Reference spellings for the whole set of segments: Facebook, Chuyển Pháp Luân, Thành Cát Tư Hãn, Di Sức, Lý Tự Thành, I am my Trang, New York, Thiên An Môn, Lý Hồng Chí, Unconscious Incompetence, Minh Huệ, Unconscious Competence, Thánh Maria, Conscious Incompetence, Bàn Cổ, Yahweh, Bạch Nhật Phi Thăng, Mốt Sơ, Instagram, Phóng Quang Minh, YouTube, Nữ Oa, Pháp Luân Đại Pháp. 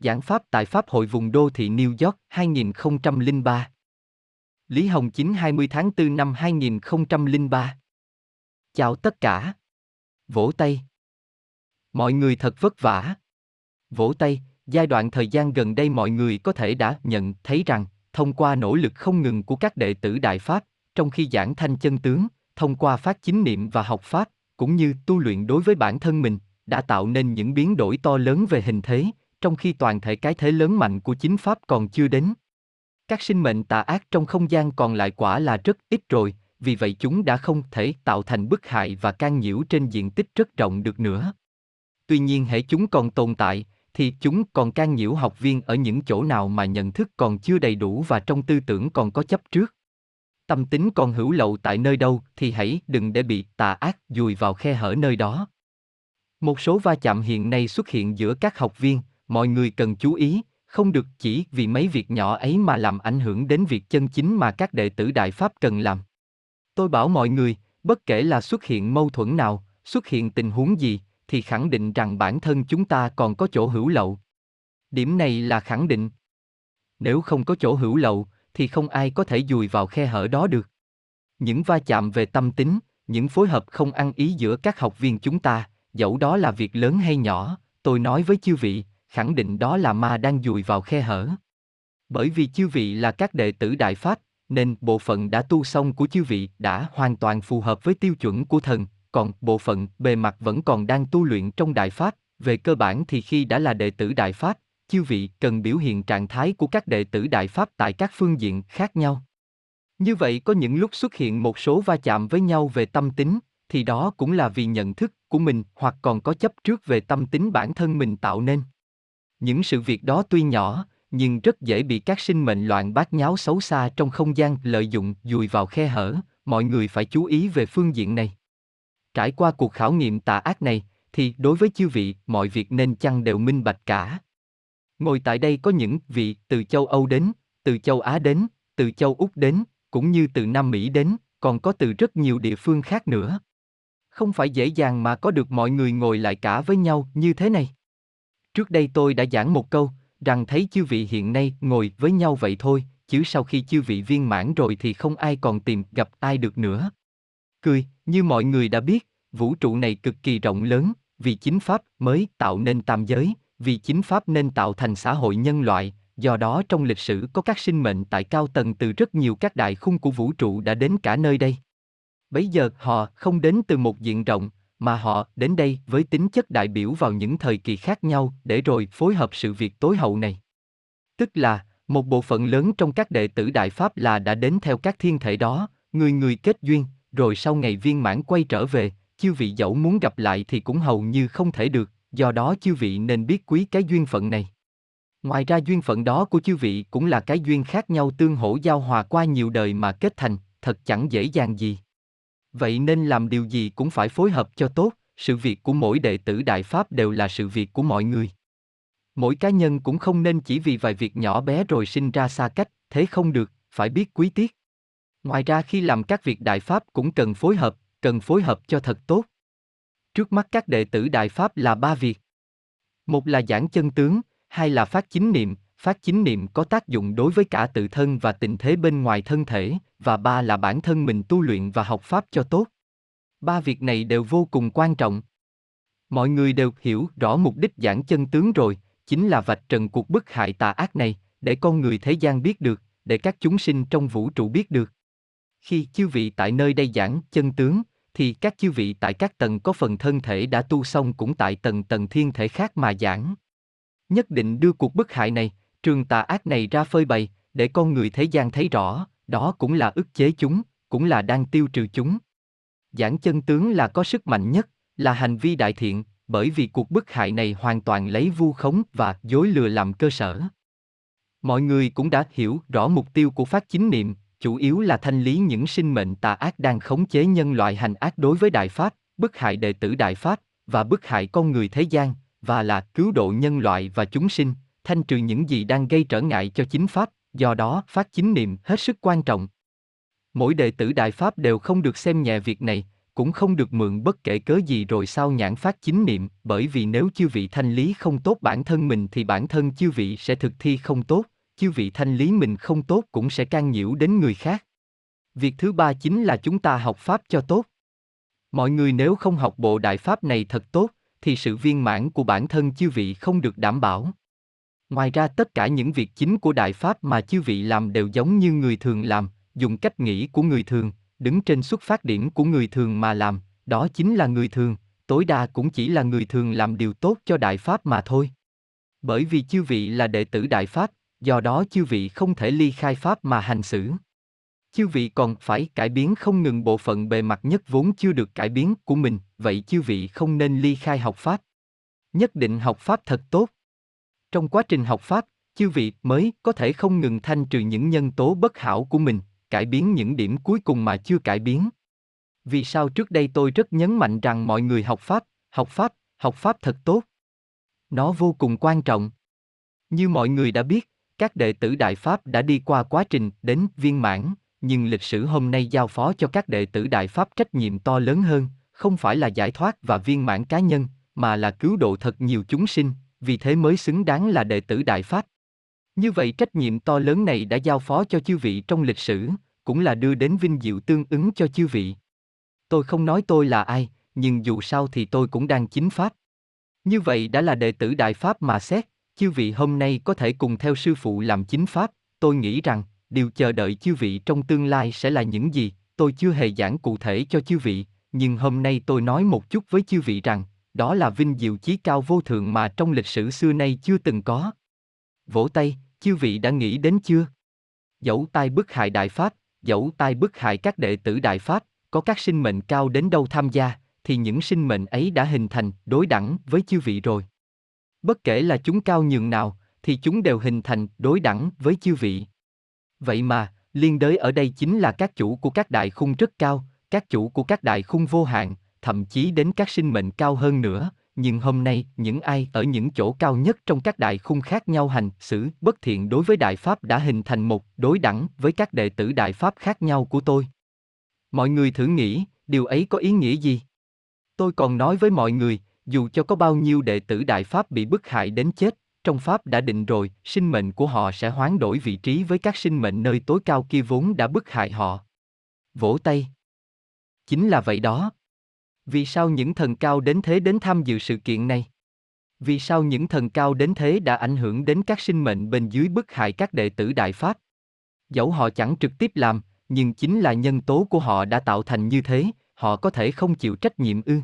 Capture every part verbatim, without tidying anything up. Giảng Pháp tại Pháp hội vùng đô thị New York hai nghìn không trăm lẻ ba. Lý Hồng Chí hai mươi tháng tư năm hai nghìn không trăm lẻ ba. Chào tất cả. Vỗ tay. Mọi người thật vất vả. Vỗ tay, giai đoạn thời gian gần đây mọi người có thể đã nhận thấy rằng, thông qua nỗ lực không ngừng của các đệ tử Đại Pháp, trong khi giảng thanh chân tướng, thông qua phát chính niệm và học Pháp, cũng như tu luyện đối với bản thân mình, đã tạo nên những biến đổi to lớn về hình thế, trong khi toàn thể cái thế lớn mạnh của chính Pháp còn chưa đến. Các sinh mệnh tà ác trong không gian còn lại quả là rất ít rồi, vì vậy chúng đã không thể tạo thành bức hại và can nhiễu trên diện tích rất rộng được nữa. Tuy nhiên hễ chúng còn tồn tại, thì chúng còn can nhiễu học viên ở những chỗ nào mà nhận thức còn chưa đầy đủ và trong tư tưởng còn có chấp trước. Tâm tính còn hữu lậu tại nơi đâu thì hãy đừng để bị tà ác dùi vào khe hở nơi đó. Một số va chạm hiện nay xuất hiện giữa các học viên, mọi người cần chú ý, không được chỉ vì mấy việc nhỏ ấy mà làm ảnh hưởng đến việc chân chính mà các đệ tử Đại Pháp cần làm. Tôi bảo mọi người, bất kể là xuất hiện mâu thuẫn nào, xuất hiện tình huống gì, thì khẳng định rằng bản thân chúng ta còn có chỗ hữu lậu. Điểm này là khẳng định. Nếu không có chỗ hữu lậu, thì không ai có thể dùi vào khe hở đó được. Những va chạm về tâm tính, những phối hợp không ăn ý giữa các học viên chúng ta, dẫu đó là việc lớn hay nhỏ, tôi nói với chư vị, khẳng định đó là ma đang dùi vào khe hở. Bởi vì chư vị là các đệ tử Đại Pháp, nên bộ phận đã tu xong của chư vị đã hoàn toàn phù hợp với tiêu chuẩn của thần, còn bộ phận bề mặt vẫn còn đang tu luyện trong Đại Pháp. Về cơ bản thì khi đã là đệ tử Đại Pháp, chư vị cần biểu hiện trạng thái của các đệ tử Đại Pháp tại các phương diện khác nhau. Như vậy có những lúc xuất hiện một số va chạm với nhau về tâm tính, thì đó cũng là vì nhận thức của mình hoặc còn có chấp trước về tâm tính bản thân mình tạo nên. Những sự việc đó tuy nhỏ, nhưng rất dễ bị các sinh mệnh loạn bát nháo xấu xa trong không gian lợi dụng dùi vào khe hở, mọi người phải chú ý về phương diện này. Trải qua cuộc khảo nghiệm tà ác này, thì đối với chư vị, mọi việc nên chăng đều minh bạch cả. Ngồi tại đây có những vị từ châu Âu đến, từ châu Á đến, từ châu Úc đến, cũng như từ Nam Mỹ đến, còn có từ rất nhiều địa phương khác nữa. Không phải dễ dàng mà có được mọi người ngồi lại cả với nhau như thế này. Trước đây tôi đã giảng một câu, rằng thấy chư vị hiện nay ngồi với nhau vậy thôi, chứ sau khi chư vị viên mãn rồi thì không ai còn tìm gặp ai được nữa. Cười, như mọi người đã biết, vũ trụ này cực kỳ rộng lớn, vì chính Pháp mới tạo nên tam giới, vì chính Pháp nên tạo thành xã hội nhân loại, do đó trong lịch sử có các sinh mệnh tại cao tầng từ rất nhiều các đại khung của vũ trụ đã đến cả nơi đây. Bấy giờ họ không đến từ một diện rộng, mà họ đến đây với tính chất đại biểu vào những thời kỳ khác nhau để rồi phối hợp sự việc tối hậu này. Tức là, một bộ phận lớn trong các đệ tử Đại Pháp là đã đến theo các thiên thể đó, người người kết duyên, rồi sau ngày viên mãn quay trở về, chư vị dẫu muốn gặp lại thì cũng hầu như không thể được, do đó chư vị nên biết quý cái duyên phận này. Ngoài ra duyên phận đó của chư vị cũng là cái duyên khác nhau tương hỗ giao hòa qua nhiều đời mà kết thành, thật chẳng dễ dàng gì. Vậy nên làm điều gì cũng phải phối hợp cho tốt, sự việc của mỗi đệ tử Đại Pháp đều là sự việc của mọi người. Mỗi cá nhân cũng không nên chỉ vì vài việc nhỏ bé rồi sinh ra xa cách, thế không được, phải biết quý tiết. Ngoài ra khi làm các việc Đại Pháp cũng cần phối hợp, cần phối hợp cho thật tốt. Trước mắt các đệ tử Đại Pháp là ba việc. Một là giảng chân tướng, hai là phát chính niệm, phát chính niệm có tác dụng đối với cả tự thân và tình thế bên ngoài thân thể, và ba là bản thân mình tu luyện và học Pháp cho tốt. Ba việc này đều vô cùng quan trọng. Mọi người đều hiểu rõ mục đích giảng chân tướng rồi, chính là vạch trần cuộc bức hại tà ác này, để con người thế gian biết được, để các chúng sinh trong vũ trụ biết được. Khi chư vị tại nơi đây giảng chân tướng, thì các chư vị tại các tầng có phần thân thể đã tu xong cũng tại tầng tầng thiên thể khác mà giảng. Nhất định đưa cuộc bức hại này, trường tà ác này ra phơi bày, để con người thế gian thấy rõ, đó cũng là ức chế chúng, cũng là đang tiêu trừ chúng. Giảng chân tướng là có sức mạnh nhất, là hành vi đại thiện, bởi vì cuộc bức hại này hoàn toàn lấy vu khống và dối lừa làm cơ sở. Mọi người cũng đã hiểu rõ mục tiêu của phát chính niệm, chủ yếu là thanh lý những sinh mệnh tà ác đang khống chế nhân loại hành ác đối với Đại Pháp, bức hại đệ tử Đại Pháp, và bức hại con người thế gian, và là cứu độ nhân loại và chúng sinh, thanh trừ những gì đang gây trở ngại cho chính Pháp, do đó phát chính niệm hết sức quan trọng. Mỗi đệ tử Đại Pháp đều không được xem nhẹ việc này, cũng không được mượn bất kể cớ gì rồi sao nhãn phát chính niệm, bởi vì nếu chư vị thanh lý không tốt bản thân mình thì bản thân chư vị sẽ thực thi không tốt, chư vị thanh lý mình không tốt cũng sẽ can nhiễu đến người khác. Việc thứ ba chính là chúng ta học Pháp cho tốt. Mọi người nếu không học bộ Đại Pháp này thật tốt, thì sự viên mãn của bản thân chư vị không được đảm bảo. Ngoài ra tất cả những việc chính của Đại Pháp mà chư vị làm đều giống như người thường làm, dùng cách nghĩ của người thường, đứng trên xuất phát điểm của người thường mà làm, đó chính là người thường, tối đa cũng chỉ là người thường làm điều tốt cho Đại Pháp mà thôi. Bởi vì chư vị là đệ tử Đại Pháp, do đó chư vị không thể ly khai Pháp mà hành xử. Chư vị còn phải cải biến không ngừng bộ phận bề mặt nhất vốn chưa được cải biến của mình, vậy chư vị không nên ly khai học Pháp. Nhất định học Pháp thật tốt. Trong quá trình học Pháp, chư vị mới có thể không ngừng thanh trừ những nhân tố bất hảo của mình, cải biến những điểm cuối cùng mà chưa cải biến. Vì sao trước đây tôi rất nhấn mạnh rằng mọi người học Pháp, học Pháp, học Pháp thật tốt? Nó vô cùng quan trọng. Như mọi người đã biết, các đệ tử Đại Pháp đã đi qua quá trình đến viên mãn, nhưng lịch sử hôm nay giao phó cho các đệ tử Đại Pháp trách nhiệm to lớn hơn, không phải là giải thoát và viên mãn cá nhân, mà là cứu độ thật nhiều chúng sinh, vì thế mới xứng đáng là đệ tử Đại Pháp. Như vậy trách nhiệm to lớn này đã giao phó cho chư vị trong lịch sử, cũng là đưa đến vinh diệu tương ứng cho chư vị. Tôi không nói tôi là ai, nhưng dù sao thì tôi cũng đang chính Pháp. Như vậy đã là đệ tử Đại Pháp mà xét, chư vị hôm nay có thể cùng theo sư phụ làm chính Pháp, tôi nghĩ rằng điều chờ đợi chư vị trong tương lai sẽ là những gì, tôi chưa hề giảng cụ thể cho chư vị, nhưng hôm nay tôi nói một chút với chư vị rằng, đó là vinh diệu chí cao vô thượng mà trong lịch sử xưa nay chưa từng có. Vỗ tay, chư vị đã nghĩ đến chưa? Dẫu tai bức hại Đại Pháp, dẫu tai bức hại các đệ tử Đại Pháp, có các sinh mệnh cao đến đâu tham gia, thì những sinh mệnh ấy đã hình thành đối đẳng với chư vị rồi. Bất kể là chúng cao nhường nào, thì chúng đều hình thành đối đẳng với chư vị. Vậy mà, liên đới ở đây chính là các chủ của các đại khung rất cao, các chủ của các đại khung vô hạn, thậm chí đến các sinh mệnh cao hơn nữa, nhưng hôm nay những ai ở những chỗ cao nhất trong các đại khung khác nhau hành xử bất thiện đối với Đại Pháp đã hình thành một đối đẳng với các đệ tử Đại Pháp khác nhau của tôi. Mọi người thử nghĩ, điều ấy có ý nghĩa gì? Tôi còn nói với mọi người, dù cho có bao nhiêu đệ tử Đại Pháp bị bức hại đến chết, trong Pháp đã định rồi, sinh mệnh của họ sẽ hoán đổi vị trí với các sinh mệnh nơi tối cao kia vốn đã bức hại họ. Vỗ tay. Chính là vậy đó. Vì sao những thần cao đến thế đến tham dự sự kiện này? Vì sao những thần cao đến thế đã ảnh hưởng đến các sinh mệnh bên dưới bức hại các đệ tử Đại Pháp? Dẫu họ chẳng trực tiếp làm, nhưng chính là nhân tố của họ đã tạo thành như thế, họ có thể không chịu trách nhiệm ư?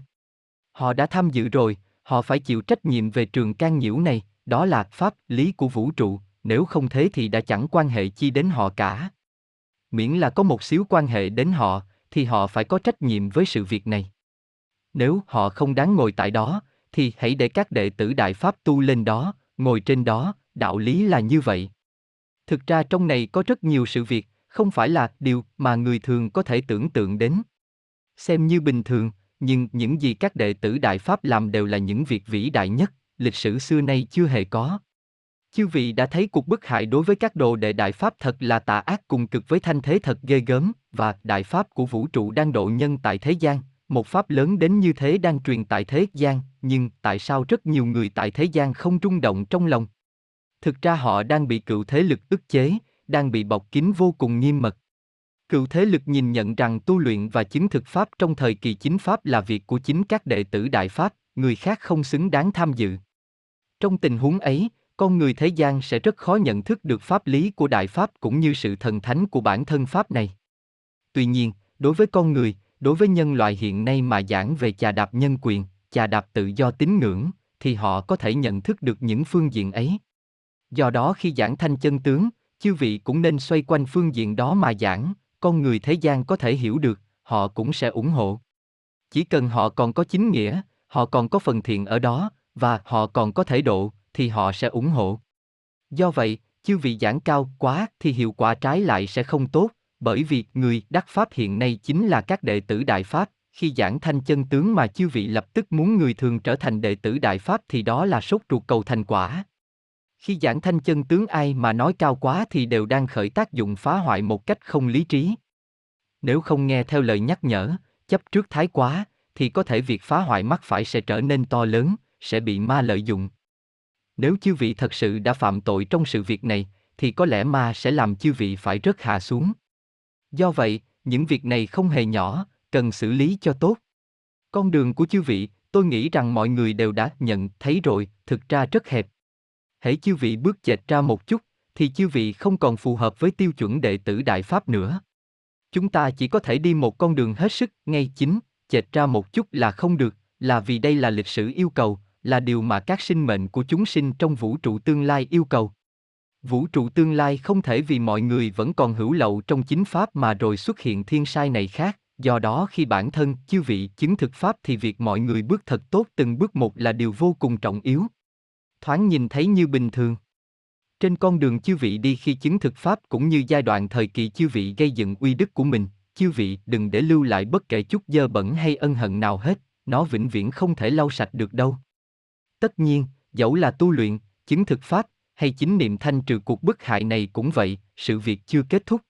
Họ đã tham dự rồi, họ phải chịu trách nhiệm về trường can nhiễu này. Đó là pháp lý của vũ trụ, nếu không thế thì đã chẳng quan hệ chi đến họ cả. Miễn là có một xíu quan hệ đến họ, thì họ phải có trách nhiệm với sự việc này. Nếu họ không đáng ngồi tại đó, thì hãy để các đệ tử Đại Pháp tu lên đó, ngồi trên đó, đạo lý là như vậy. Thực ra trong này có rất nhiều sự việc, không phải là điều mà người thường có thể tưởng tượng đến. Xem như bình thường, nhưng những gì các đệ tử Đại Pháp làm đều là những việc vĩ đại nhất. Lịch sử xưa nay chưa hề có. Chư vị đã thấy cuộc bức hại đối với các đồ đệ Đại Pháp thật là tà ác cùng cực với thanh thế thật ghê gớm, và Đại Pháp của vũ trụ đang độ nhân tại thế gian, một Pháp lớn đến như thế đang truyền tại thế gian, nhưng tại sao rất nhiều người tại thế gian không rung động trong lòng? Thực ra họ đang bị cựu thế lực ức chế, đang bị bọc kín vô cùng nghiêm mật. Cựu thế lực nhìn nhận rằng tu luyện và chứng thực Pháp trong thời kỳ chính Pháp là việc của chính các đệ tử Đại Pháp, người khác không xứng đáng tham dự. Trong tình huống ấy, con người thế gian sẽ rất khó nhận thức được pháp lý của Đại Pháp cũng như sự thần thánh của bản thân Pháp này. Tuy nhiên, đối với con người, đối với nhân loại hiện nay mà giảng về chà đạp nhân quyền, chà đạp tự do tín ngưỡng, thì họ có thể nhận thức được những phương diện ấy. Do đó khi giảng thanh chân tướng, chư vị cũng nên xoay quanh phương diện đó mà giảng, con người thế gian có thể hiểu được, họ cũng sẽ ủng hộ. Chỉ cần họ còn có chính nghĩa, họ còn có phần thiện ở đó, và họ còn có thể độ, thì họ sẽ ủng hộ. Do vậy, chư vị giảng cao quá thì hiệu quả trái lại sẽ không tốt, bởi vì người đắc Pháp hiện nay chính là các đệ tử Đại Pháp. Khi giảng thanh chân tướng mà chư vị lập tức muốn người thường trở thành đệ tử Đại Pháp thì đó là sốt ruột cầu thành quả. Khi giảng thanh chân tướng ai mà nói cao quá thì đều đang khởi tác dụng phá hoại một cách không lý trí. Nếu không nghe theo lời nhắc nhở, chấp trước thái quá, thì có thể việc phá hoại mắt phải sẽ trở nên to lớn, sẽ bị ma lợi dụng. Nếu chư vị thật sự đã phạm tội trong sự việc này, thì có lẽ ma sẽ làm chư vị phải rớt hạ xuống. Do vậy, những việc này không hề nhỏ, cần xử lý cho tốt. Con đường của chư vị, tôi nghĩ rằng mọi người đều đã nhận thấy rồi, thực ra rất hẹp. Hễ chư vị bước chệch ra một chút, thì chư vị không còn phù hợp với tiêu chuẩn đệ tử Đại Pháp nữa. Chúng ta chỉ có thể đi một con đường hết sức, ngay chính, chệch ra một chút là không được, là vì đây là lịch sử yêu cầu, là điều mà các sinh mệnh của chúng sinh trong vũ trụ tương lai yêu cầu. Vũ trụ tương lai không thể vì mọi người vẫn còn hữu lậu trong chính Pháp mà rồi xuất hiện thiên sai này khác, do đó khi bản thân chư vị chứng thực Pháp thì việc mọi người bước thật tốt từng bước một là điều vô cùng trọng yếu. Thoáng nhìn thấy như bình thường. Trên con đường chư vị đi khi chứng thực Pháp cũng như giai đoạn thời kỳ chư vị gây dựng uy đức của mình, chư vị đừng để lưu lại bất kể chút dơ bẩn hay ân hận nào hết, nó vĩnh viễn không thể lau sạch được đâu. Tất nhiên, dẫu là tu luyện, chứng thực Pháp, hay chính niệm thanh trừ cuộc bức hại này cũng vậy, sự việc chưa kết thúc.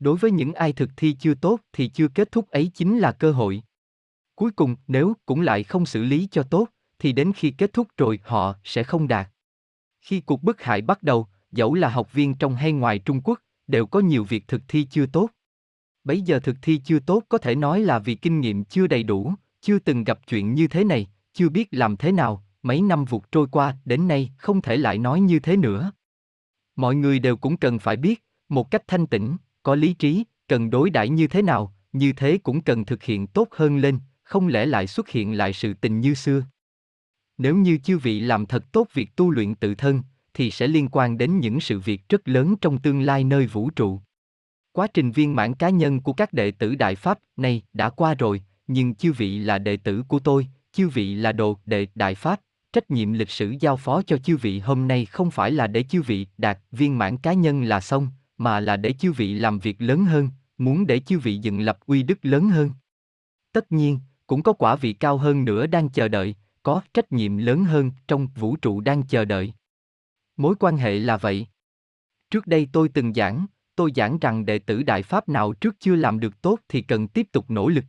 Đối với những ai thực thi chưa tốt thì chưa kết thúc ấy chính là cơ hội. Cuối cùng, nếu cũng lại không xử lý cho tốt, thì đến khi kết thúc rồi họ sẽ không đạt. Khi cuộc bức hại bắt đầu, dẫu là học viên trong hay ngoài Trung Quốc, đều có nhiều việc thực thi chưa tốt. Bấy giờ thực thi chưa tốt có thể nói là vì kinh nghiệm chưa đầy đủ, chưa từng gặp chuyện như thế này, chưa biết làm thế nào, mấy năm vụt trôi qua, đến nay không thể lại nói như thế nữa. Mọi người đều cũng cần phải biết, một cách thanh tĩnh, có lý trí, cần đối đãi như thế nào, như thế cũng cần thực hiện tốt hơn lên, không lẽ lại xuất hiện lại sự tình như xưa. Nếu như chư vị làm thật tốt việc tu luyện tự thân, thì sẽ liên quan đến những sự việc rất lớn trong tương lai nơi vũ trụ. Quá trình viên mãn cá nhân của các đệ tử Đại Pháp này đã qua rồi, nhưng chư vị là đệ tử của tôi, chư vị là đồ đệ Đại Pháp. Trách nhiệm lịch sử giao phó cho chư vị hôm nay không phải là để chư vị đạt viên mãn cá nhân là xong, mà là để chư vị làm việc lớn hơn, muốn để chư vị dựng lập uy đức lớn hơn. Tất nhiên, cũng có quả vị cao hơn nữa đang chờ đợi, có trách nhiệm lớn hơn trong vũ trụ đang chờ đợi. Mối quan hệ là vậy. Trước đây tôi từng giảng, tôi giảng rằng đệ tử Đại Pháp nào trước chưa làm được tốt thì cần tiếp tục nỗ lực.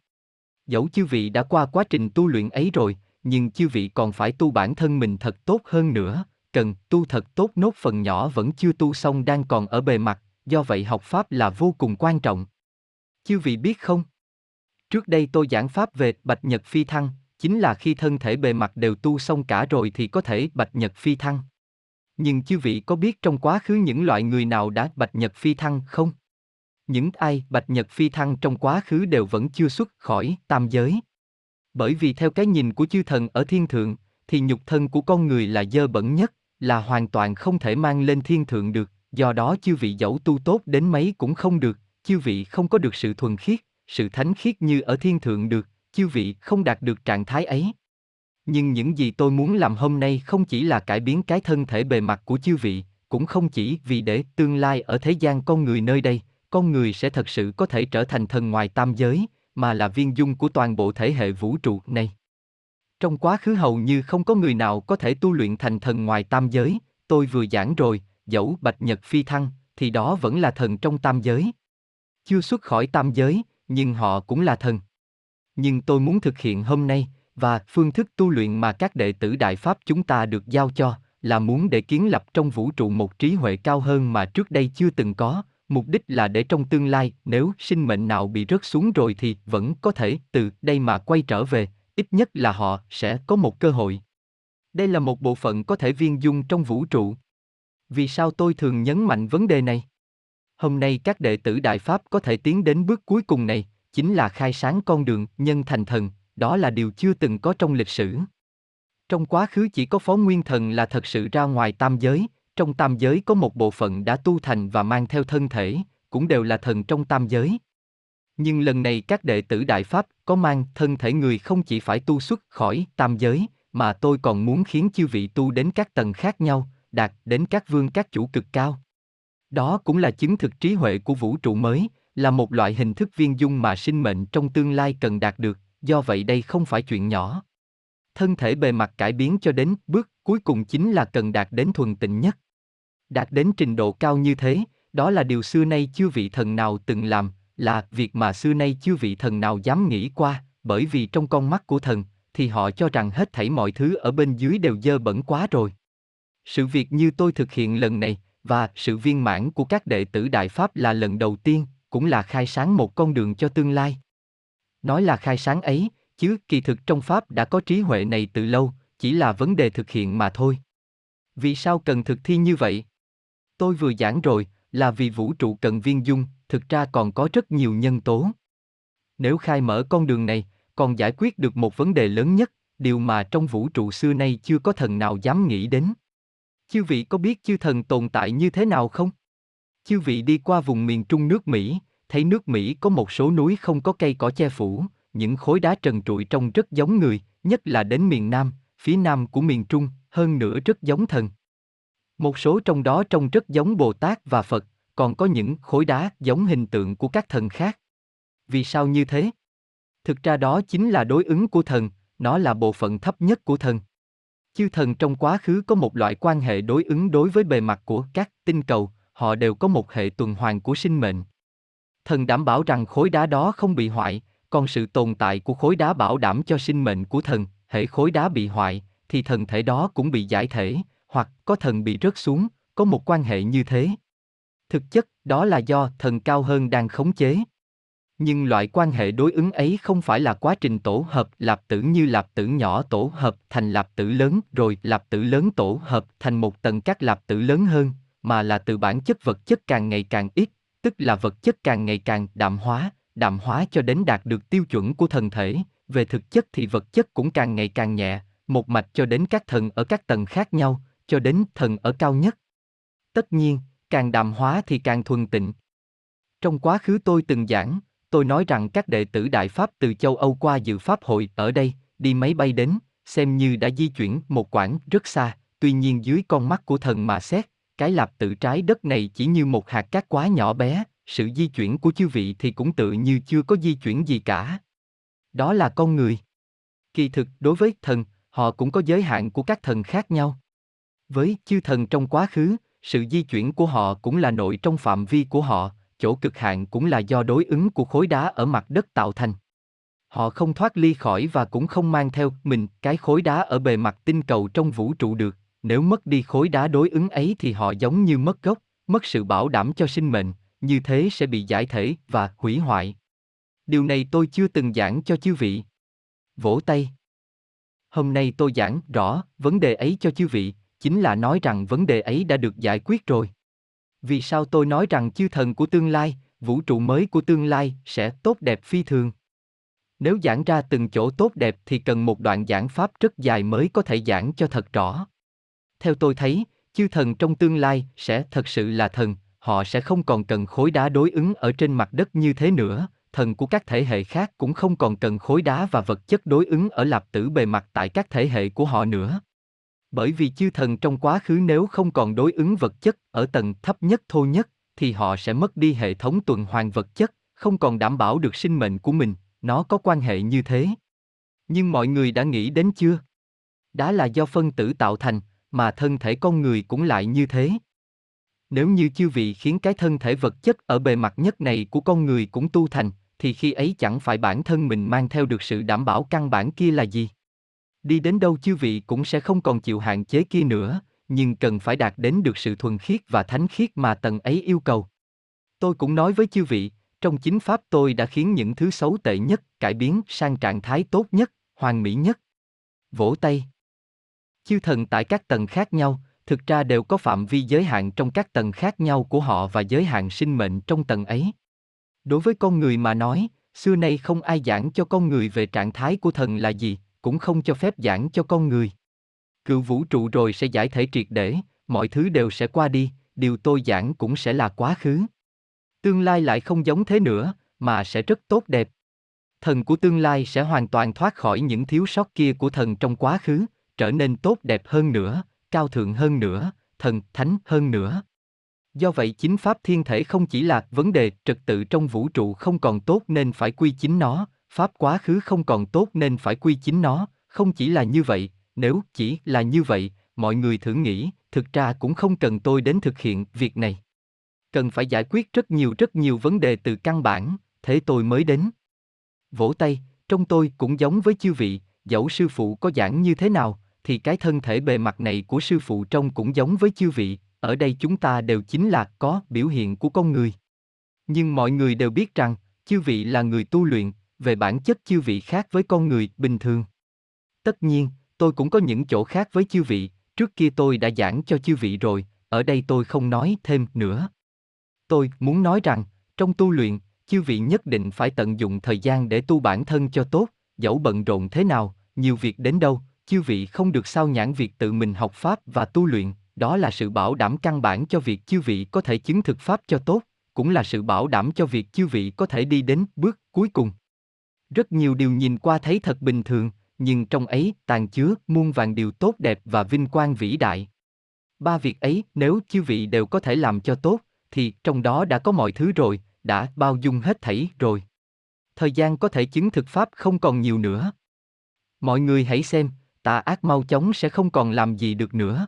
Dẫu chư vị đã qua quá trình tu luyện ấy rồi, nhưng chư vị còn phải tu bản thân mình thật tốt hơn nữa, cần tu thật tốt nốt phần nhỏ vẫn chưa tu xong đang còn ở bề mặt, do vậy học Pháp là vô cùng quan trọng. Chư vị biết không? Trước đây tôi giảng Pháp về Bạch Nhật Phi Thăng, chính là khi thân thể bề mặt đều tu xong cả rồi thì có thể Bạch Nhật Phi Thăng. Nhưng chư vị có biết trong quá khứ những loại người nào đã Bạch Nhật Phi Thăng không? Những ai Bạch Nhật Phi Thăng trong quá khứ đều vẫn chưa xuất khỏi tam giới. Bởi vì theo cái nhìn của chư thần ở thiên thượng, thì nhục thân của con người là dơ bẩn nhất, là hoàn toàn không thể mang lên thiên thượng được, do đó chư vị dẫu tu tốt đến mấy cũng không được, chư vị không có được sự thuần khiết, sự thánh khiết như ở thiên thượng được, chư vị không đạt được trạng thái ấy. Nhưng những gì tôi muốn làm hôm nay không chỉ là cải biến cái thân thể bề mặt của chư vị, cũng không chỉ vì để tương lai ở thế gian con người nơi đây, con người sẽ thật sự có thể trở thành thần ngoài tam giới, mà là viên dung của toàn bộ thể hệ vũ trụ này. Trong quá khứ hầu như không có người nào có thể tu luyện thành thần ngoài tam giới, tôi vừa giảng rồi, dẫu Bạch Nhật Phi Thăng, thì đó vẫn là thần trong tam giới. Chưa xuất khỏi tam giới, nhưng họ cũng là thần. Nhưng tôi muốn thực hiện hôm nay, và phương thức tu luyện mà các đệ tử Đại Pháp chúng ta được giao cho, là muốn để kiến lập trong vũ trụ một trí huệ cao hơn mà trước đây chưa từng có. Mục đích là để trong tương lai, nếu sinh mệnh nào bị rớt xuống rồi thì vẫn có thể từ đây mà quay trở về, ít nhất là họ sẽ có một cơ hội. Đây là một bộ phận có thể viên dung trong vũ trụ. Vì sao tôi thường nhấn mạnh vấn đề này? Hôm nay các đệ tử Đại Pháp có thể tiến đến bước cuối cùng này, chính là khai sáng con đường nhân thành thần, đó là điều chưa từng có trong lịch sử. Trong quá khứ chỉ có Phó Nguyên Thần là thật sự ra ngoài tam giới. Trong tam giới có một bộ phận đã tu thành và mang theo thân thể, cũng đều là thần trong tam giới. Nhưng lần này các đệ tử Đại Pháp có mang thân thể người không chỉ phải tu xuất khỏi tam giới, mà tôi còn muốn khiến chư vị tu đến các tầng khác nhau, đạt đến các vương các chủ cực cao. Đó cũng là chứng thực trí huệ của vũ trụ mới, là một loại hình thức viên dung mà sinh mệnh trong tương lai cần đạt được, do vậy đây không phải chuyện nhỏ. Thân thể bề mặt cải biến cho đến bước cuối cùng chính là cần đạt đến thuần tịnh nhất. Đạt đến trình độ cao như thế, đó là điều xưa nay chưa vị thần nào từng làm, là việc mà xưa nay chưa vị thần nào dám nghĩ qua, bởi vì trong con mắt của thần, thì họ cho rằng hết thảy mọi thứ ở bên dưới đều dơ bẩn quá rồi. Sự việc như tôi thực hiện lần này, và sự viên mãn của các đệ tử Đại Pháp là lần đầu tiên, cũng là khai sáng một con đường cho tương lai. Nói là khai sáng ấy, chứ kỳ thực trong Pháp đã có trí huệ này từ lâu, chỉ là vấn đề thực hiện mà thôi. Vì sao cần thực thi như vậy? Tôi vừa giảng rồi, là vì vũ trụ cần viên dung, thực ra còn có rất nhiều nhân tố. Nếu khai mở con đường này, còn giải quyết được một vấn đề lớn nhất, điều mà trong vũ trụ xưa nay chưa có thần nào dám nghĩ đến. Chư vị có biết chư thần tồn tại như thế nào không? Chư vị đi qua vùng miền trung nước Mỹ, thấy nước Mỹ có một số núi không có cây cỏ che phủ, những khối đá trần trụi trông rất giống người, nhất là đến miền Nam, phía Nam của miền Trung, hơn nữa rất giống thần. Một số trong đó trông rất giống Bồ Tát và Phật, còn có những khối đá giống hình tượng của các thần khác. Vì sao như thế? Thực ra đó chính là đối ứng của thần, nó là bộ phận thấp nhất của thần. Chư thần trong quá khứ có một loại quan hệ đối ứng đối với bề mặt của các tinh cầu, họ đều có một hệ tuần hoàn của sinh mệnh. Thần đảm bảo rằng khối đá đó không bị hoại, còn sự tồn tại của khối đá bảo đảm cho sinh mệnh của thần, hễ khối đá bị hoại, thì thần thể đó cũng bị giải thể, hoặc có thần bị rớt xuống, có một quan hệ như thế. Thực chất, đó là do thần cao hơn đang khống chế. Nhưng loại quan hệ đối ứng ấy không phải là quá trình tổ hợp lạp tử như lạp tử nhỏ tổ hợp thành lạp tử lớn rồi lạp tử lớn tổ hợp thành một tầng các lạp tử lớn hơn, mà là từ bản chất vật chất càng ngày càng ít, tức là vật chất càng ngày càng đạm hóa, đạm hóa cho đến đạt được tiêu chuẩn của thần thể, về thực chất thì vật chất cũng càng ngày càng nhẹ, một mạch cho đến các thần ở các tầng khác nhau, cho đến thần ở cao nhất. Tất nhiên, càng đạm hóa thì càng thuần tịnh. Trong quá khứ tôi từng giảng, tôi nói rằng các đệ tử Đại Pháp từ châu Âu qua dự Pháp hội ở đây, đi máy bay đến, xem như đã di chuyển một quãng rất xa, tuy nhiên dưới con mắt của thần mà xét, cái lạp tự trái đất này chỉ như một hạt cát quá nhỏ bé, sự di chuyển của chư vị thì cũng tự như chưa có di chuyển gì cả. Đó là con người. Kỳ thực đối với thần, họ cũng có giới hạn của các thần khác nhau. Với chư thần trong quá khứ, sự di chuyển của họ cũng là nội trong phạm vi của họ, chỗ cực hạn cũng là do đối ứng của khối đá ở mặt đất tạo thành. Họ không thoát ly khỏi và cũng không mang theo mình cái khối đá ở bề mặt tinh cầu trong vũ trụ được, nếu mất đi khối đá đối ứng ấy thì họ giống như mất gốc, mất sự bảo đảm cho sinh mệnh, như thế sẽ bị giải thể và hủy hoại. Điều này tôi chưa từng giảng cho chư vị. Vỗ tay. Hôm nay tôi giảng rõ vấn đề ấy cho chư vị, chính là nói rằng vấn đề ấy đã được giải quyết rồi. Vì sao tôi nói rằng chư thần của tương lai, vũ trụ mới của tương lai sẽ tốt đẹp phi thường? Nếu giảng ra từng chỗ tốt đẹp thì cần một đoạn giảng pháp rất dài mới có thể giảng cho thật rõ. Theo tôi thấy, chư thần trong tương lai sẽ thật sự là thần, họ sẽ không còn cần khối đá đối ứng ở trên mặt đất như thế nữa, thần của các thể hệ khác cũng không còn cần khối đá và vật chất đối ứng ở lạp tử bề mặt tại các thể hệ của họ nữa. Bởi vì chư thần trong quá khứ nếu không còn đối ứng vật chất ở tầng thấp nhất thô nhất, thì họ sẽ mất đi hệ thống tuần hoàn vật chất, không còn đảm bảo được sinh mệnh của mình, nó có quan hệ như thế. Nhưng mọi người đã nghĩ đến chưa? Đá là do phân tử tạo thành, mà thân thể con người cũng lại như thế. Nếu như chư vị khiến cái thân thể vật chất ở bề mặt nhất này của con người cũng tu thành, thì khi ấy chẳng phải bản thân mình mang theo được sự đảm bảo căn bản kia là gì? Đi đến đâu chư vị cũng sẽ không còn chịu hạn chế kia nữa, nhưng cần phải đạt đến được sự thuần khiết và thánh khiết mà tầng ấy yêu cầu. Tôi cũng nói với chư vị, trong chính Pháp tôi đã khiến những thứ xấu tệ nhất cải biến sang trạng thái tốt nhất, hoàn mỹ nhất. Vỗ tay. Chư thần tại các tầng khác nhau, thực ra đều có phạm vi giới hạn trong các tầng khác nhau của họ và giới hạn sinh mệnh trong tầng ấy. Đối với con người mà nói, xưa nay không ai giảng cho con người về trạng thái của thần là gì, cũng không cho phép giảng cho con người. Cựu vũ trụ rồi sẽ giải thể triệt để, mọi thứ đều sẽ qua đi, điều tôi giảng cũng sẽ là quá khứ. Tương lai lại không giống thế nữa, mà sẽ rất tốt đẹp. Thần của tương lai sẽ hoàn toàn thoát khỏi những thiếu sót kia của thần trong quá khứ, trở nên tốt đẹp hơn nữa, cao thượng hơn nữa, thần thánh hơn nữa. Do vậy chính Pháp thiên thể không chỉ là vấn đề trật tự trong vũ trụ không còn tốt nên phải quy chính nó, Pháp quá khứ không còn tốt nên phải quy chính nó, không chỉ là như vậy, nếu chỉ là như vậy, mọi người thử nghĩ, thực ra cũng không cần tôi đến thực hiện việc này. Cần phải giải quyết rất nhiều rất nhiều vấn đề từ căn bản, thế tôi mới đến. Vỗ tay, trong tôi cũng giống với chư vị, dẫu sư phụ có giảng như thế nào, thì cái thân thể bề mặt này của sư phụ trông cũng giống với chư vị, ở đây chúng ta đều chính là có biểu hiện của con người. Nhưng mọi người đều biết rằng, chư vị là người tu luyện, về bản chất chư vị khác với con người bình thường. Tất nhiên, tôi cũng có những chỗ khác với chư vị, trước kia tôi đã giảng cho chư vị rồi, ở đây tôi không nói thêm nữa. Tôi muốn nói rằng, trong tu luyện, chư vị nhất định phải tận dụng thời gian để tu bản thân cho tốt, dẫu bận rộn thế nào, nhiều việc đến đâu, chư vị không được sao nhãng việc tự mình học Pháp và tu luyện, đó là sự bảo đảm căn bản cho việc chư vị có thể chứng thực Pháp cho tốt, cũng là sự bảo đảm cho việc chư vị có thể đi đến bước cuối cùng. Rất nhiều điều nhìn qua thấy thật bình thường, nhưng trong ấy tàng chứa muôn vàn điều tốt đẹp và vinh quang vĩ đại. Ba việc ấy nếu chư vị đều có thể làm cho tốt, thì trong đó đã có mọi thứ rồi, đã bao dung hết thảy rồi. Thời gian có thể chứng thực Pháp không còn nhiều nữa. Mọi người hãy xem, tà ác mau chóng sẽ không còn làm gì được nữa.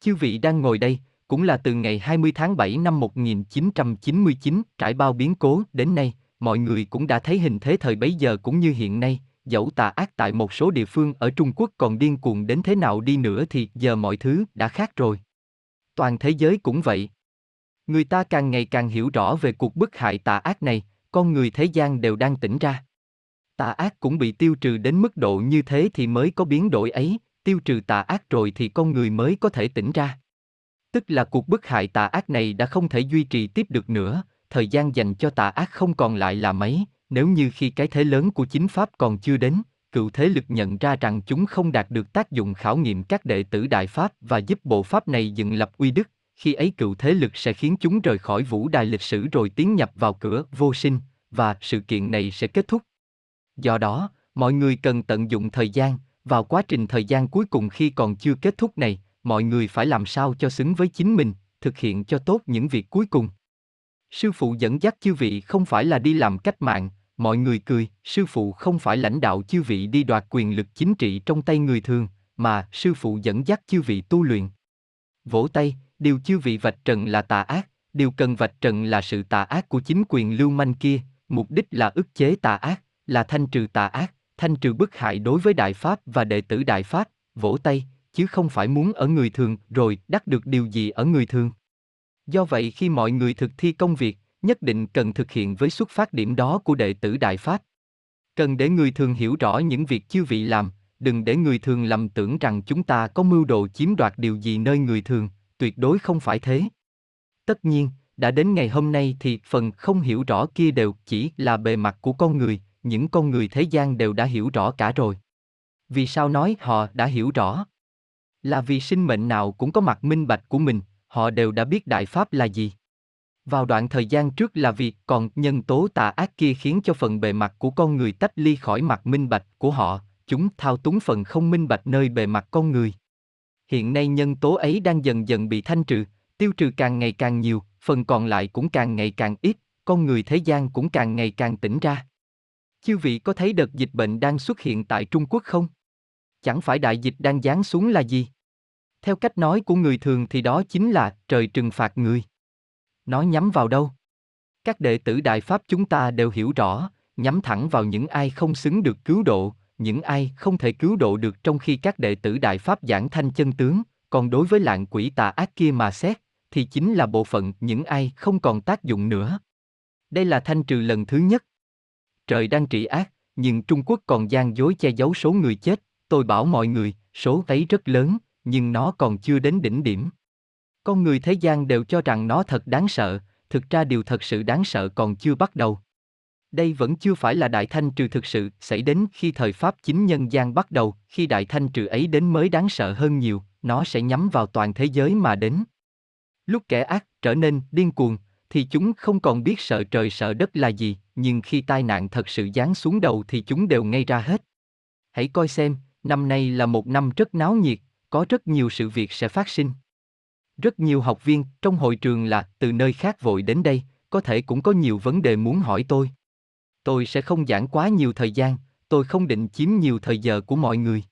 Chư vị đang ngồi đây, cũng là từ ngày hai mươi tháng bảy năm một nghìn chín trăm chín mươi chín trải bao biến cố đến nay, mọi người cũng đã thấy hình thế thời bấy giờ cũng như hiện nay, dẫu tà ác tại một số địa phương ở Trung Quốc còn điên cuồng đến thế nào đi nữa thì giờ mọi thứ đã khác rồi. Toàn thế giới cũng vậy. Người ta càng ngày càng hiểu rõ về cuộc bức hại tà ác này, con người thế gian đều đang tỉnh ra. Tà ác cũng bị tiêu trừ đến mức độ như thế thì mới có biến đổi ấy, tiêu trừ tà ác rồi thì con người mới có thể tỉnh ra. Tức là cuộc bức hại tà ác này đã không thể duy trì tiếp được nữa, thời gian dành cho tà ác không còn lại là mấy, nếu như khi cái thế lớn của chính Pháp còn chưa đến, cựu thế lực nhận ra rằng chúng không đạt được tác dụng khảo nghiệm các đệ tử Đại Pháp và giúp bộ Pháp này dựng lập uy đức, khi ấy cựu thế lực sẽ khiến chúng rời khỏi vũ đài lịch sử rồi tiến nhập vào cửa vô sinh, và sự kiện này sẽ kết thúc. Do đó, mọi người cần tận dụng thời gian, vào quá trình thời gian cuối cùng khi còn chưa kết thúc này, mọi người phải làm sao cho xứng với chính mình, thực hiện cho tốt những việc cuối cùng. Sư phụ dẫn dắt chư vị không phải là đi làm cách mạng, mọi người cười, sư phụ không phải lãnh đạo chư vị đi đoạt quyền lực chính trị trong tay người thường, mà sư phụ dẫn dắt chư vị tu luyện. Vỗ tay, điều chư vị vạch trần là tà ác, điều cần vạch trần là sự tà ác của chính quyền lưu manh kia, mục đích là ức chế tà ác, là thanh trừ tà ác, thanh trừ bức hại đối với Đại Pháp và đệ tử Đại Pháp, vỗ tay, chứ không phải muốn ở người thường rồi đắc được điều gì ở người thường. Do vậy khi mọi người thực thi công việc, nhất định cần thực hiện với xuất phát điểm đó của đệ tử Đại Pháp. Cần để người thường hiểu rõ những việc chư vị làm, đừng để người thường lầm tưởng rằng chúng ta có mưu đồ chiếm đoạt điều gì nơi người thường, tuyệt đối không phải thế. Tất nhiên, đã đến ngày hôm nay thì phần không hiểu rõ kia đều chỉ là bề mặt của con người, những con người thế gian đều đã hiểu rõ cả rồi. Vì sao nói họ đã hiểu rõ? Là vì sinh mệnh nào cũng có mặt minh bạch của mình, họ đều đã biết Đại Pháp là gì. Vào đoạn thời gian trước là vì còn nhân tố tà ác kia khiến cho phần bề mặt của con người tách ly khỏi mặt minh bạch của họ, chúng thao túng phần không minh bạch nơi bề mặt con người. Hiện nay nhân tố ấy đang dần dần bị thanh trừ, tiêu trừ càng ngày càng nhiều, phần còn lại cũng càng ngày càng ít, con người thế gian cũng càng ngày càng tỉnh ra. Chư vị có thấy đợt dịch bệnh đang xuất hiện tại Trung Quốc không? Chẳng phải đại dịch đang giáng xuống là gì? Theo cách nói của người thường thì đó chính là trời trừng phạt người. Nó nhắm vào đâu? Các đệ tử Đại Pháp chúng ta đều hiểu rõ, nhắm thẳng vào những ai không xứng được cứu độ, những ai không thể cứu độ được trong khi các đệ tử Đại Pháp giảng thanh chân tướng, còn đối với lạng quỷ tà ác kia mà xét, thì chính là bộ phận những ai không còn tác dụng nữa. Đây là thanh trừ lần thứ nhất. Trời đang trị ác, nhưng Trung Quốc còn gian dối che giấu số người chết, tôi bảo mọi người, số ấy rất lớn, nhưng nó còn chưa đến đỉnh điểm. Con người thế gian đều cho rằng nó thật đáng sợ, thực ra điều thật sự đáng sợ còn chưa bắt đầu. Đây vẫn chưa phải là đại thanh trừ thực sự xảy đến khi thời Pháp chính nhân gian bắt đầu, khi đại thanh trừ ấy đến mới đáng sợ hơn nhiều, nó sẽ nhắm vào toàn thế giới mà đến. Lúc kẻ ác trở nên điên cuồng, thì chúng không còn biết sợ trời sợ đất là gì, nhưng khi tai nạn thật sự giáng xuống đầu thì chúng đều ngay ra hết. Hãy coi xem, năm nay là một năm rất náo nhiệt, có rất nhiều sự việc sẽ phát sinh. Rất nhiều học viên trong hội trường là từ nơi khác vội đến đây, có thể cũng có nhiều vấn đề muốn hỏi tôi. Tôi sẽ không giảng quá nhiều thời gian, tôi không định chiếm nhiều thời giờ của mọi người.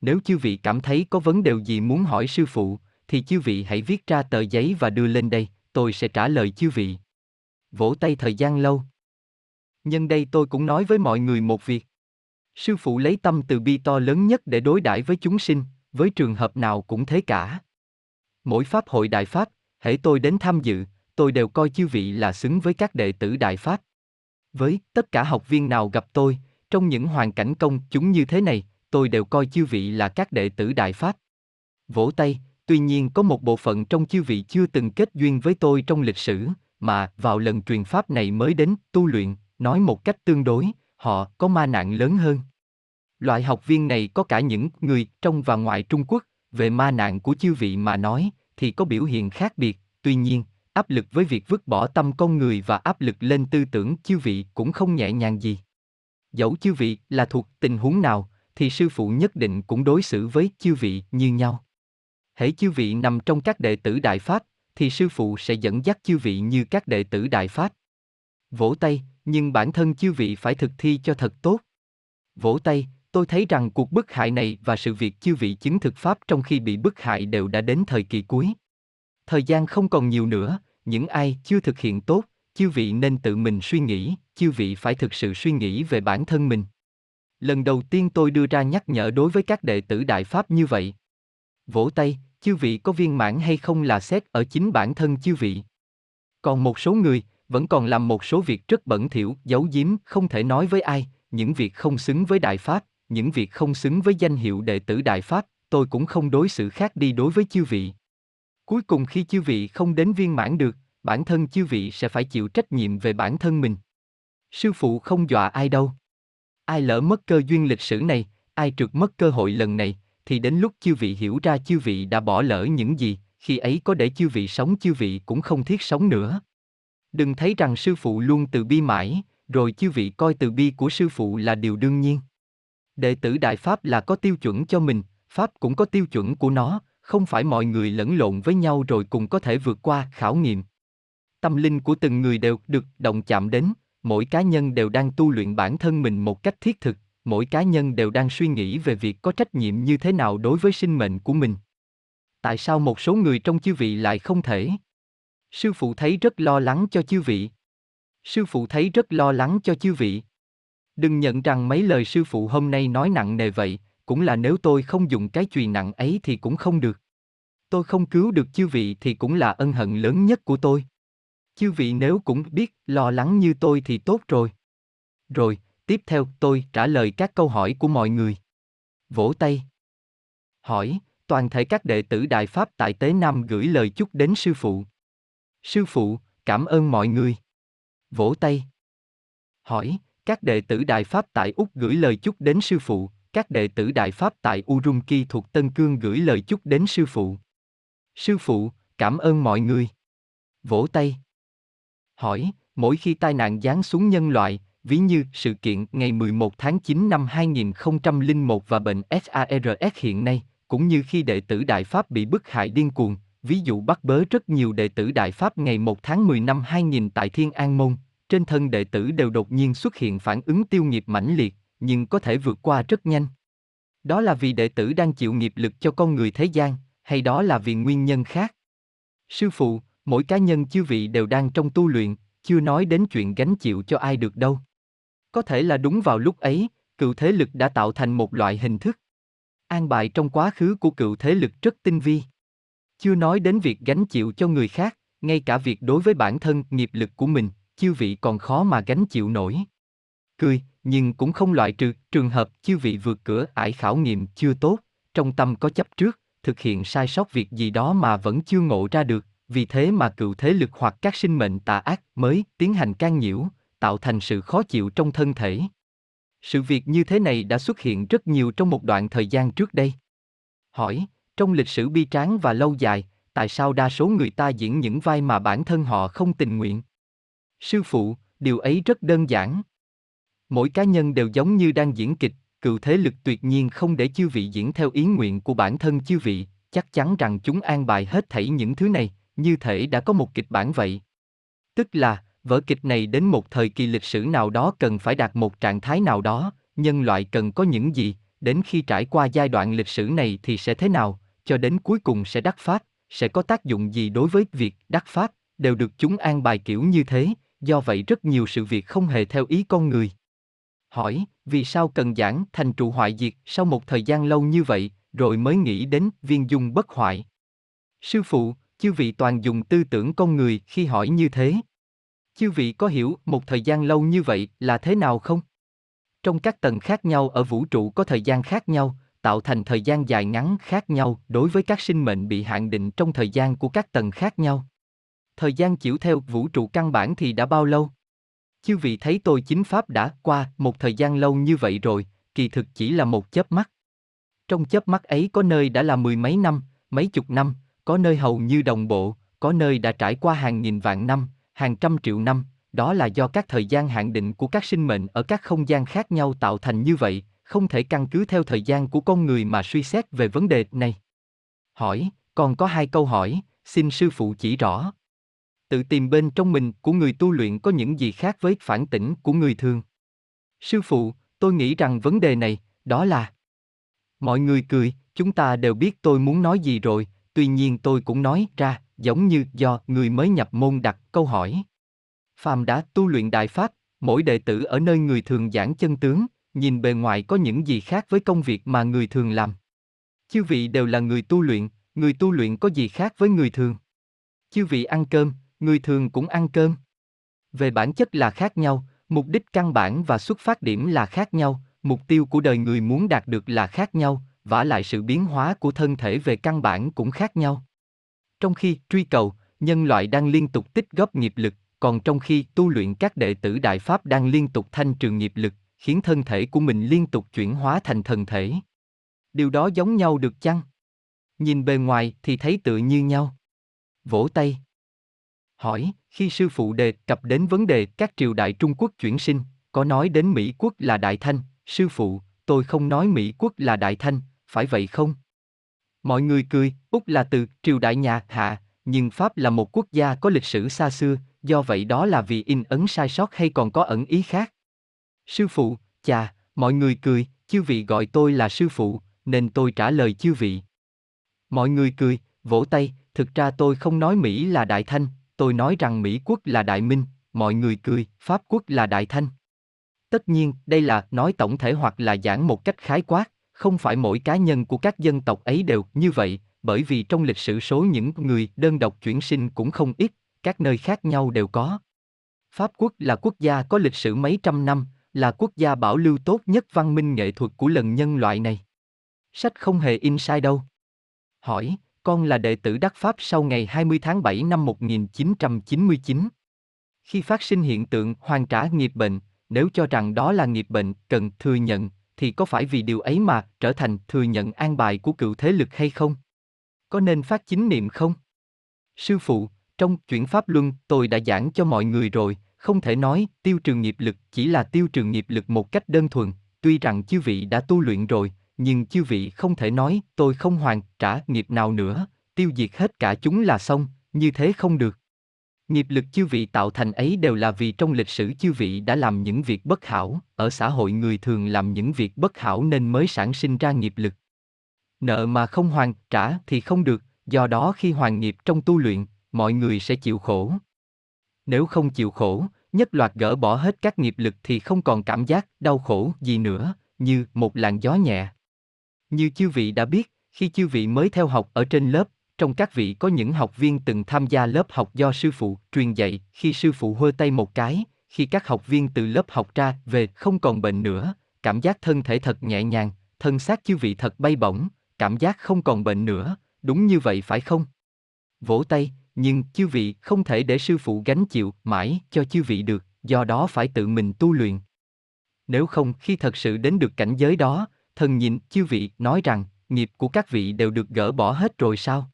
Nếu chư vị cảm thấy có vấn đề gì muốn hỏi sư phụ, thì chư vị hãy viết ra tờ giấy và đưa lên đây, tôi sẽ trả lời chư vị. Vỗ tay thời gian lâu. Nhân đây tôi cũng nói với mọi người một việc. Sư phụ lấy tâm từ bi to lớn nhất để đối đãi với chúng sinh, với trường hợp nào cũng thế cả. Mỗi Pháp hội Đại Pháp, hễ tôi đến tham dự, tôi đều coi chư vị là xứng với các đệ tử Đại Pháp. Với tất cả học viên nào gặp tôi, trong những hoàn cảnh công chúng như thế này, tôi đều coi chư vị là các đệ tử Đại Pháp. Vỗ tay, tuy nhiên có một bộ phận trong chư vị chưa từng kết duyên với tôi trong lịch sử, mà vào lần truyền Pháp này mới đến tu luyện, nói một cách tương đối, họ có ma nạn lớn hơn. Loại học viên này có cả những người trong và ngoài Trung Quốc, về ma nạn của chư vị mà nói, thì có biểu hiện khác biệt, tuy nhiên, áp lực với việc vứt bỏ tâm con người và áp lực lên tư tưởng chư vị cũng không nhẹ nhàng gì. Dẫu chư vị là thuộc tình huống nào, thì sư phụ nhất định cũng đối xử với chư vị như nhau. Hễ chư vị nằm trong các đệ tử Đại Pháp, thì sư phụ sẽ dẫn dắt chư vị như các đệ tử Đại Pháp. Vỗ tay, nhưng bản thân chư vị phải thực thi cho thật tốt. Vỗ tay, tôi thấy rằng cuộc bức hại này và sự việc chư vị chứng thực Pháp trong khi bị bức hại đều đã đến thời kỳ cuối. Thời gian không còn nhiều nữa, những ai chưa thực hiện tốt, chư vị nên tự mình suy nghĩ, chư vị phải thực sự suy nghĩ về bản thân mình. Lần đầu tiên tôi đưa ra nhắc nhở đối với các đệ tử Đại Pháp như vậy. Vỗ tay, chư vị có viên mãn hay không là xét ở chính bản thân chư vị. Còn một số người vẫn còn làm một số việc rất bẩn thỉu, giấu giếm, không thể nói với ai, những việc không xứng với Đại Pháp, những việc không xứng với danh hiệu đệ tử Đại Pháp, tôi cũng không đối xử khác đi đối với chư vị. Cuối cùng khi chư vị không đến viên mãn được, bản thân chư vị sẽ phải chịu trách nhiệm về bản thân mình. Sư phụ không dọa ai đâu. Ai lỡ mất cơ duyên lịch sử này, ai trượt mất cơ hội lần này, thì đến lúc chư vị hiểu ra chư vị đã bỏ lỡ những gì, khi ấy có để chư vị sống chư vị cũng không thiết sống nữa. Đừng thấy rằng sư phụ luôn từ bi mãi, rồi chư vị coi từ bi của sư phụ là điều đương nhiên. Đệ tử Đại Pháp là có tiêu chuẩn cho mình, Pháp cũng có tiêu chuẩn của nó, không phải mọi người lẫn lộn với nhau rồi cùng có thể vượt qua khảo nghiệm. Tâm linh của từng người đều được động chạm đến, mỗi cá nhân đều đang tu luyện bản thân mình một cách thiết thực, mỗi cá nhân đều đang suy nghĩ về việc có trách nhiệm như thế nào đối với sinh mệnh của mình. Tại sao một số người trong chư vị lại không thể? Sư phụ thấy rất lo lắng cho chư vị. Sư phụ thấy rất lo lắng cho chư vị. Đừng nhận rằng mấy lời sư phụ hôm nay nói nặng nề vậy, cũng là nếu tôi không dùng cái chùy nặng ấy thì cũng không được. Tôi không cứu được chư vị thì cũng là ân hận lớn nhất của tôi. Chư vị nếu cũng biết lo lắng như tôi thì tốt rồi. Rồi, tiếp theo tôi trả lời các câu hỏi của mọi người. Vỗ tay. Hỏi, toàn thể các đệ tử Đại Pháp tại Tế Nam gửi lời chúc đến sư phụ. Sư phụ, cảm ơn mọi người. Vỗ tay. Hỏi, các đệ tử Đại Pháp tại Úc gửi lời chúc đến sư phụ. Các đệ tử Đại Pháp tại Urumqi thuộc Tân Cương gửi lời chúc đến sư phụ. Sư phụ, cảm ơn mọi người. Vỗ tay. Hỏi, mỗi khi tai nạn giáng xuống nhân loại, ví như sự kiện ngày mười một tháng chín năm hai nghìn không trăm lẻ một và bệnh SARS hiện nay, cũng như khi đệ tử Đại Pháp bị bức hại điên cuồng, ví dụ bắt bớ rất nhiều đệ tử Đại Pháp ngày một tháng mười năm hai nghìn tại Thiên An Môn, trên thân đệ tử đều đột nhiên xuất hiện phản ứng tiêu nghiệp mãnh liệt, nhưng có thể vượt qua rất nhanh. Đó là vì đệ tử đang chịu nghiệp lực cho con người thế gian, hay đó là vì nguyên nhân khác? Sư phụ, mỗi cá nhân chư vị đều đang trong tu luyện, chưa nói đến chuyện gánh chịu cho ai được đâu. Có thể là đúng vào lúc ấy, cựu thế lực đã tạo thành một loại hình thức. An bài trong quá khứ của cựu thế lực rất tinh vi. Chưa nói đến việc gánh chịu cho người khác, ngay cả việc đối với bản thân nghiệp lực của mình, chư vị còn khó mà gánh chịu nổi. Cười, nhưng cũng không loại trừ trường hợp chư vị vượt cửa ải khảo nghiệm chưa tốt, trong tâm có chấp trước, thực hiện sai sót việc gì đó mà vẫn chưa ngộ ra được, vì thế mà cựu thế lực hoặc các sinh mệnh tà ác mới tiến hành can nhiễu, tạo thành sự khó chịu trong thân thể. Sự việc như thế này đã xuất hiện rất nhiều trong một đoạn thời gian trước đây. Hỏi, trong lịch sử bi tráng và lâu dài, tại sao đa số người ta diễn những vai mà bản thân họ không tình nguyện? Sư phụ, điều ấy rất đơn giản. Mỗi cá nhân đều giống như đang diễn kịch, cựu thế lực tuyệt nhiên không để chư vị diễn theo ý nguyện của bản thân chư vị, chắc chắn rằng chúng an bài hết thảy những thứ này, như thể đã có một kịch bản vậy. Tức là, vở kịch này đến một thời kỳ lịch sử nào đó cần phải đạt một trạng thái nào đó, nhân loại cần có những gì, đến khi trải qua giai đoạn lịch sử này thì sẽ thế nào, cho đến cuối cùng sẽ đắc pháp, sẽ có tác dụng gì đối với việc đắc pháp, đều được chúng an bài kiểu như thế, do vậy rất nhiều sự việc không hề theo ý con người. Hỏi, vì sao cần giảng thành trụ hoại diệt sau một thời gian lâu như vậy, rồi mới nghĩ đến viên dung bất hoại? Sư phụ, chư vị toàn dùng tư tưởng con người khi hỏi như thế. Chư vị có hiểu một thời gian lâu như vậy là thế nào không? Trong các tầng khác nhau ở vũ trụ có thời gian khác nhau, tạo thành thời gian dài ngắn khác nhau đối với các sinh mệnh bị hạn định trong thời gian của các tầng khác nhau. Thời gian chiếu theo vũ trụ căn bản thì đã bao lâu? Chư vị thấy tôi chính pháp đã qua một thời gian lâu như vậy rồi, kỳ thực chỉ là một chớp mắt. Trong chớp mắt ấy có nơi đã là mười mấy năm, mấy chục năm, có nơi hầu như đồng bộ, có nơi đã trải qua hàng nghìn vạn năm, hàng trăm triệu năm, đó là do các thời gian hạn định của các sinh mệnh ở các không gian khác nhau tạo thành như vậy, không thể căn cứ theo thời gian của con người mà suy xét về vấn đề này. Hỏi, còn có hai câu hỏi, xin sư phụ chỉ rõ. Tự tìm bên trong mình của người tu luyện có những gì khác với phản tỉnh của người thường? Sư phụ, tôi nghĩ rằng vấn đề này, đó là... Mọi người cười, chúng ta đều biết tôi muốn nói gì rồi, tuy nhiên tôi cũng nói ra, giống như do người mới nhập môn đặt câu hỏi. Phàm đã tu luyện Đại Pháp, mỗi đệ tử ở nơi người thường giảng chân tướng, nhìn bề ngoài có những gì khác với công việc mà người thường làm. Chư vị đều là người tu luyện, người tu luyện có gì khác với người thường? Chư vị ăn cơm, người thường cũng ăn cơm. Về bản chất là khác nhau, mục đích căn bản và xuất phát điểm là khác nhau, mục tiêu của đời người muốn đạt được là khác nhau, vả lại sự biến hóa của thân thể về căn bản cũng khác nhau. Trong khi truy cầu, nhân loại đang liên tục tích góp nghiệp lực, còn trong khi tu luyện các đệ tử Đại Pháp đang liên tục thanh trừ nghiệp lực, khiến thân thể của mình liên tục chuyển hóa thành thần thể. Điều đó giống nhau được chăng? Nhìn bề ngoài thì thấy tựa như nhau. Vỗ tay. Hỏi, khi sư phụ đề cập đến vấn đề các triều đại Trung Quốc chuyển sinh, có nói đến Mỹ quốc là Đại Thanh, sư phụ, tôi không nói Mỹ quốc là Đại Thanh, phải vậy không? Mọi người cười, Úc là từ triều đại nhà Hạ, nhưng Pháp là một quốc gia có lịch sử xa xưa, do vậy đó là vì in ấn sai sót hay còn có ẩn ý khác? Sư phụ, chà, mọi người cười, chư vị gọi tôi là sư phụ, nên tôi trả lời chư vị. Mọi người cười, vỗ tay, thực ra tôi không nói Mỹ là Đại Thanh, tôi nói rằng Mỹ quốc là Đại Minh, mọi người cười, Pháp quốc là Đại Thanh. Tất nhiên, đây là nói tổng thể hoặc là giảng một cách khái quát, không phải mỗi cá nhân của các dân tộc ấy đều như vậy, bởi vì trong lịch sử số những người đơn độc chuyển sinh cũng không ít, các nơi khác nhau đều có. Pháp quốc là quốc gia có lịch sử mấy trăm năm, là quốc gia bảo lưu tốt nhất văn minh nghệ thuật của lần nhân loại này. Sách không hề in sai đâu. Hỏi, con là đệ tử đắc Pháp sau ngày hai mươi tháng bảy năm một nghìn chín trăm chín mươi chín. Khi phát sinh hiện tượng hoàn trả nghiệp bệnh, nếu cho rằng đó là nghiệp bệnh cần thừa nhận, thì có phải vì điều ấy mà trở thành thừa nhận an bài của cựu thế lực hay không? Có nên phát chính niệm không? Sư phụ, trong Chuyển Pháp Luân tôi đã giảng cho mọi người rồi, không thể nói tiêu trừ nghiệp lực chỉ là tiêu trừ nghiệp lực một cách đơn thuần, tuy rằng chư vị đã tu luyện rồi, nhưng chư vị không thể nói tôi không hoàn trả nghiệp nào nữa, tiêu diệt hết cả chúng là xong, như thế không được. Nghiệp lực chư vị tạo thành ấy đều là vì trong lịch sử chư vị đã làm những việc bất hảo, ở xã hội người thường làm những việc bất hảo nên mới sản sinh ra nghiệp lực. Nợ mà không hoàn trả thì không được, do đó khi hoàn nghiệp trong tu luyện, mọi người sẽ chịu khổ. Nếu không chịu khổ, nhất loạt gỡ bỏ hết các nghiệp lực thì không còn cảm giác đau khổ gì nữa, như một làn gió nhẹ. Như chư vị đã biết, khi chư vị mới theo học ở trên lớp, trong các vị có những học viên từng tham gia lớp học do sư phụ truyền dạy, khi sư phụ hơ tay một cái, khi các học viên từ lớp học ra về không còn bệnh nữa, cảm giác thân thể thật nhẹ nhàng, thân xác chư vị thật bay bổng, cảm giác không còn bệnh nữa, đúng như vậy phải không? Vỗ tay, nhưng chư vị không thể để sư phụ gánh chịu mãi cho chư vị được, do đó phải tự mình tu luyện. Nếu không khi thật sự đến được cảnh giới đó, thần nhìn chư vị nói rằng nghiệp của các vị đều được gỡ bỏ hết rồi sao?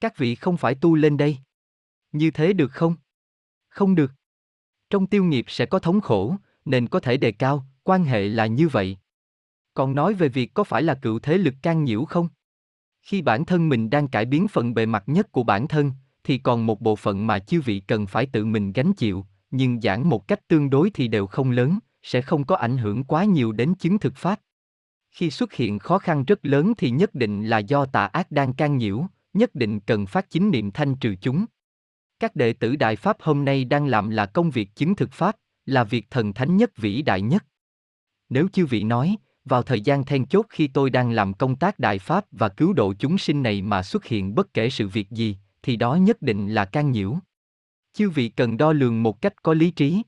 Các vị không phải tu lên đây. Như thế được không? Không được. Trong tiêu nghiệp sẽ có thống khổ, nên có thể đề cao, quan hệ là như vậy. Còn nói về việc có phải là cựu thế lực can nhiễu không? Khi bản thân mình đang cải biến phần bề mặt nhất của bản thân, thì còn một bộ phận mà chư vị cần phải tự mình gánh chịu, nhưng giảng một cách tương đối thì đều không lớn, sẽ không có ảnh hưởng quá nhiều đến chứng thực pháp. Khi xuất hiện khó khăn rất lớn thì nhất định là do tà ác đang can nhiễu, nhất định cần phát chính niệm thanh trừ chúng. Các đệ tử Đại Pháp hôm nay đang làm là công việc chứng thực Pháp, là việc thần thánh nhất vĩ đại nhất. Nếu chư vị nói, vào thời gian then chốt khi tôi đang làm công tác Đại Pháp và cứu độ chúng sinh này mà xuất hiện bất kể sự việc gì, thì đó nhất định là can nhiễu. Chư vị cần đo lường một cách có lý trí.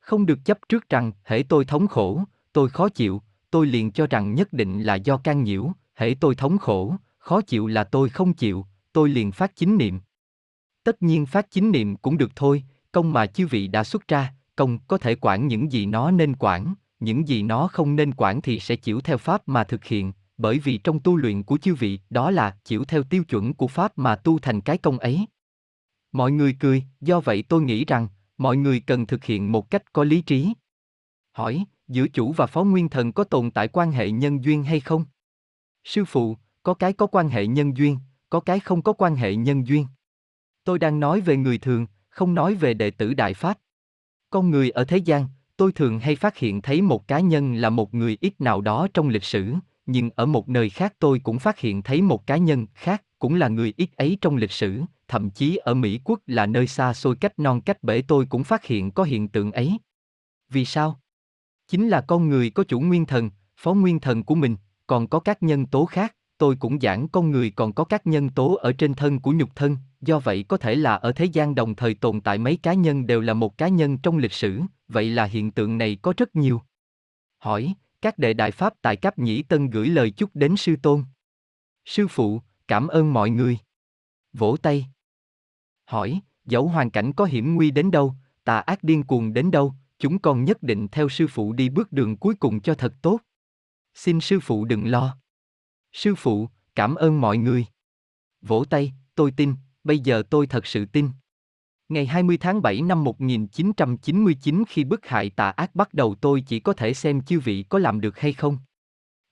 Không được chấp trước rằng, hễ tôi thống khổ, tôi khó chịu, tôi liền cho rằng nhất định là do can nhiễu, hễ tôi thống khổ, khó chịu là tôi không chịu, tôi liền phát chính niệm. Tất nhiên phát chính niệm cũng được thôi, công mà chư vị đã xuất ra, công có thể quản những gì nó nên quản, những gì nó không nên quản thì sẽ chịu theo Pháp mà thực hiện, bởi vì trong tu luyện của chư vị đó là chịu theo tiêu chuẩn của Pháp mà tu thành cái công ấy. Mọi người cười, do vậy tôi nghĩ rằng, mọi người cần thực hiện một cách có lý trí. Hỏi, giữa chủ và phó nguyên thần có tồn tại quan hệ nhân duyên hay không? Sư phụ, có cái có quan hệ nhân duyên, có cái không có quan hệ nhân duyên. Tôi đang nói về người thường, không nói về đệ tử Đại Pháp. Con người ở thế gian, tôi thường hay phát hiện thấy một cá nhân là một người ít nào đó trong lịch sử, nhưng ở một nơi khác tôi cũng phát hiện thấy một cá nhân khác cũng là người ít ấy trong lịch sử, thậm chí ở Mỹ quốc là nơi xa xôi cách non cách bể tôi cũng phát hiện có hiện tượng ấy. Vì sao? Chính là con người có chủ nguyên thần, phó nguyên thần của mình, còn có các nhân tố khác, tôi cũng giảng con người còn có các nhân tố ở trên thân của nhục thân. Do vậy có thể là ở thế gian đồng thời tồn tại mấy cá nhân đều là một cá nhân trong lịch sử, vậy là hiện tượng này có rất nhiều. Hỏi, các đệ Đại Pháp tại Cáp Nhĩ Tân gửi lời chúc đến Sư Tôn. Sư phụ, cảm ơn mọi người. Vỗ tay. Hỏi, dẫu hoàn cảnh có hiểm nguy đến đâu, tà ác điên cuồng đến đâu, chúng con nhất định theo Sư phụ đi bước đường cuối cùng cho thật tốt. Xin Sư phụ đừng lo. Sư phụ, cảm ơn mọi người. Vỗ tay, tôi tin. Bây giờ tôi thật sự tin. Ngày hai mươi tháng bảy năm một nghìn chín trăm chín mươi chín khi bức hại tà ác bắt đầu tôi chỉ có thể xem chư vị có làm được hay không.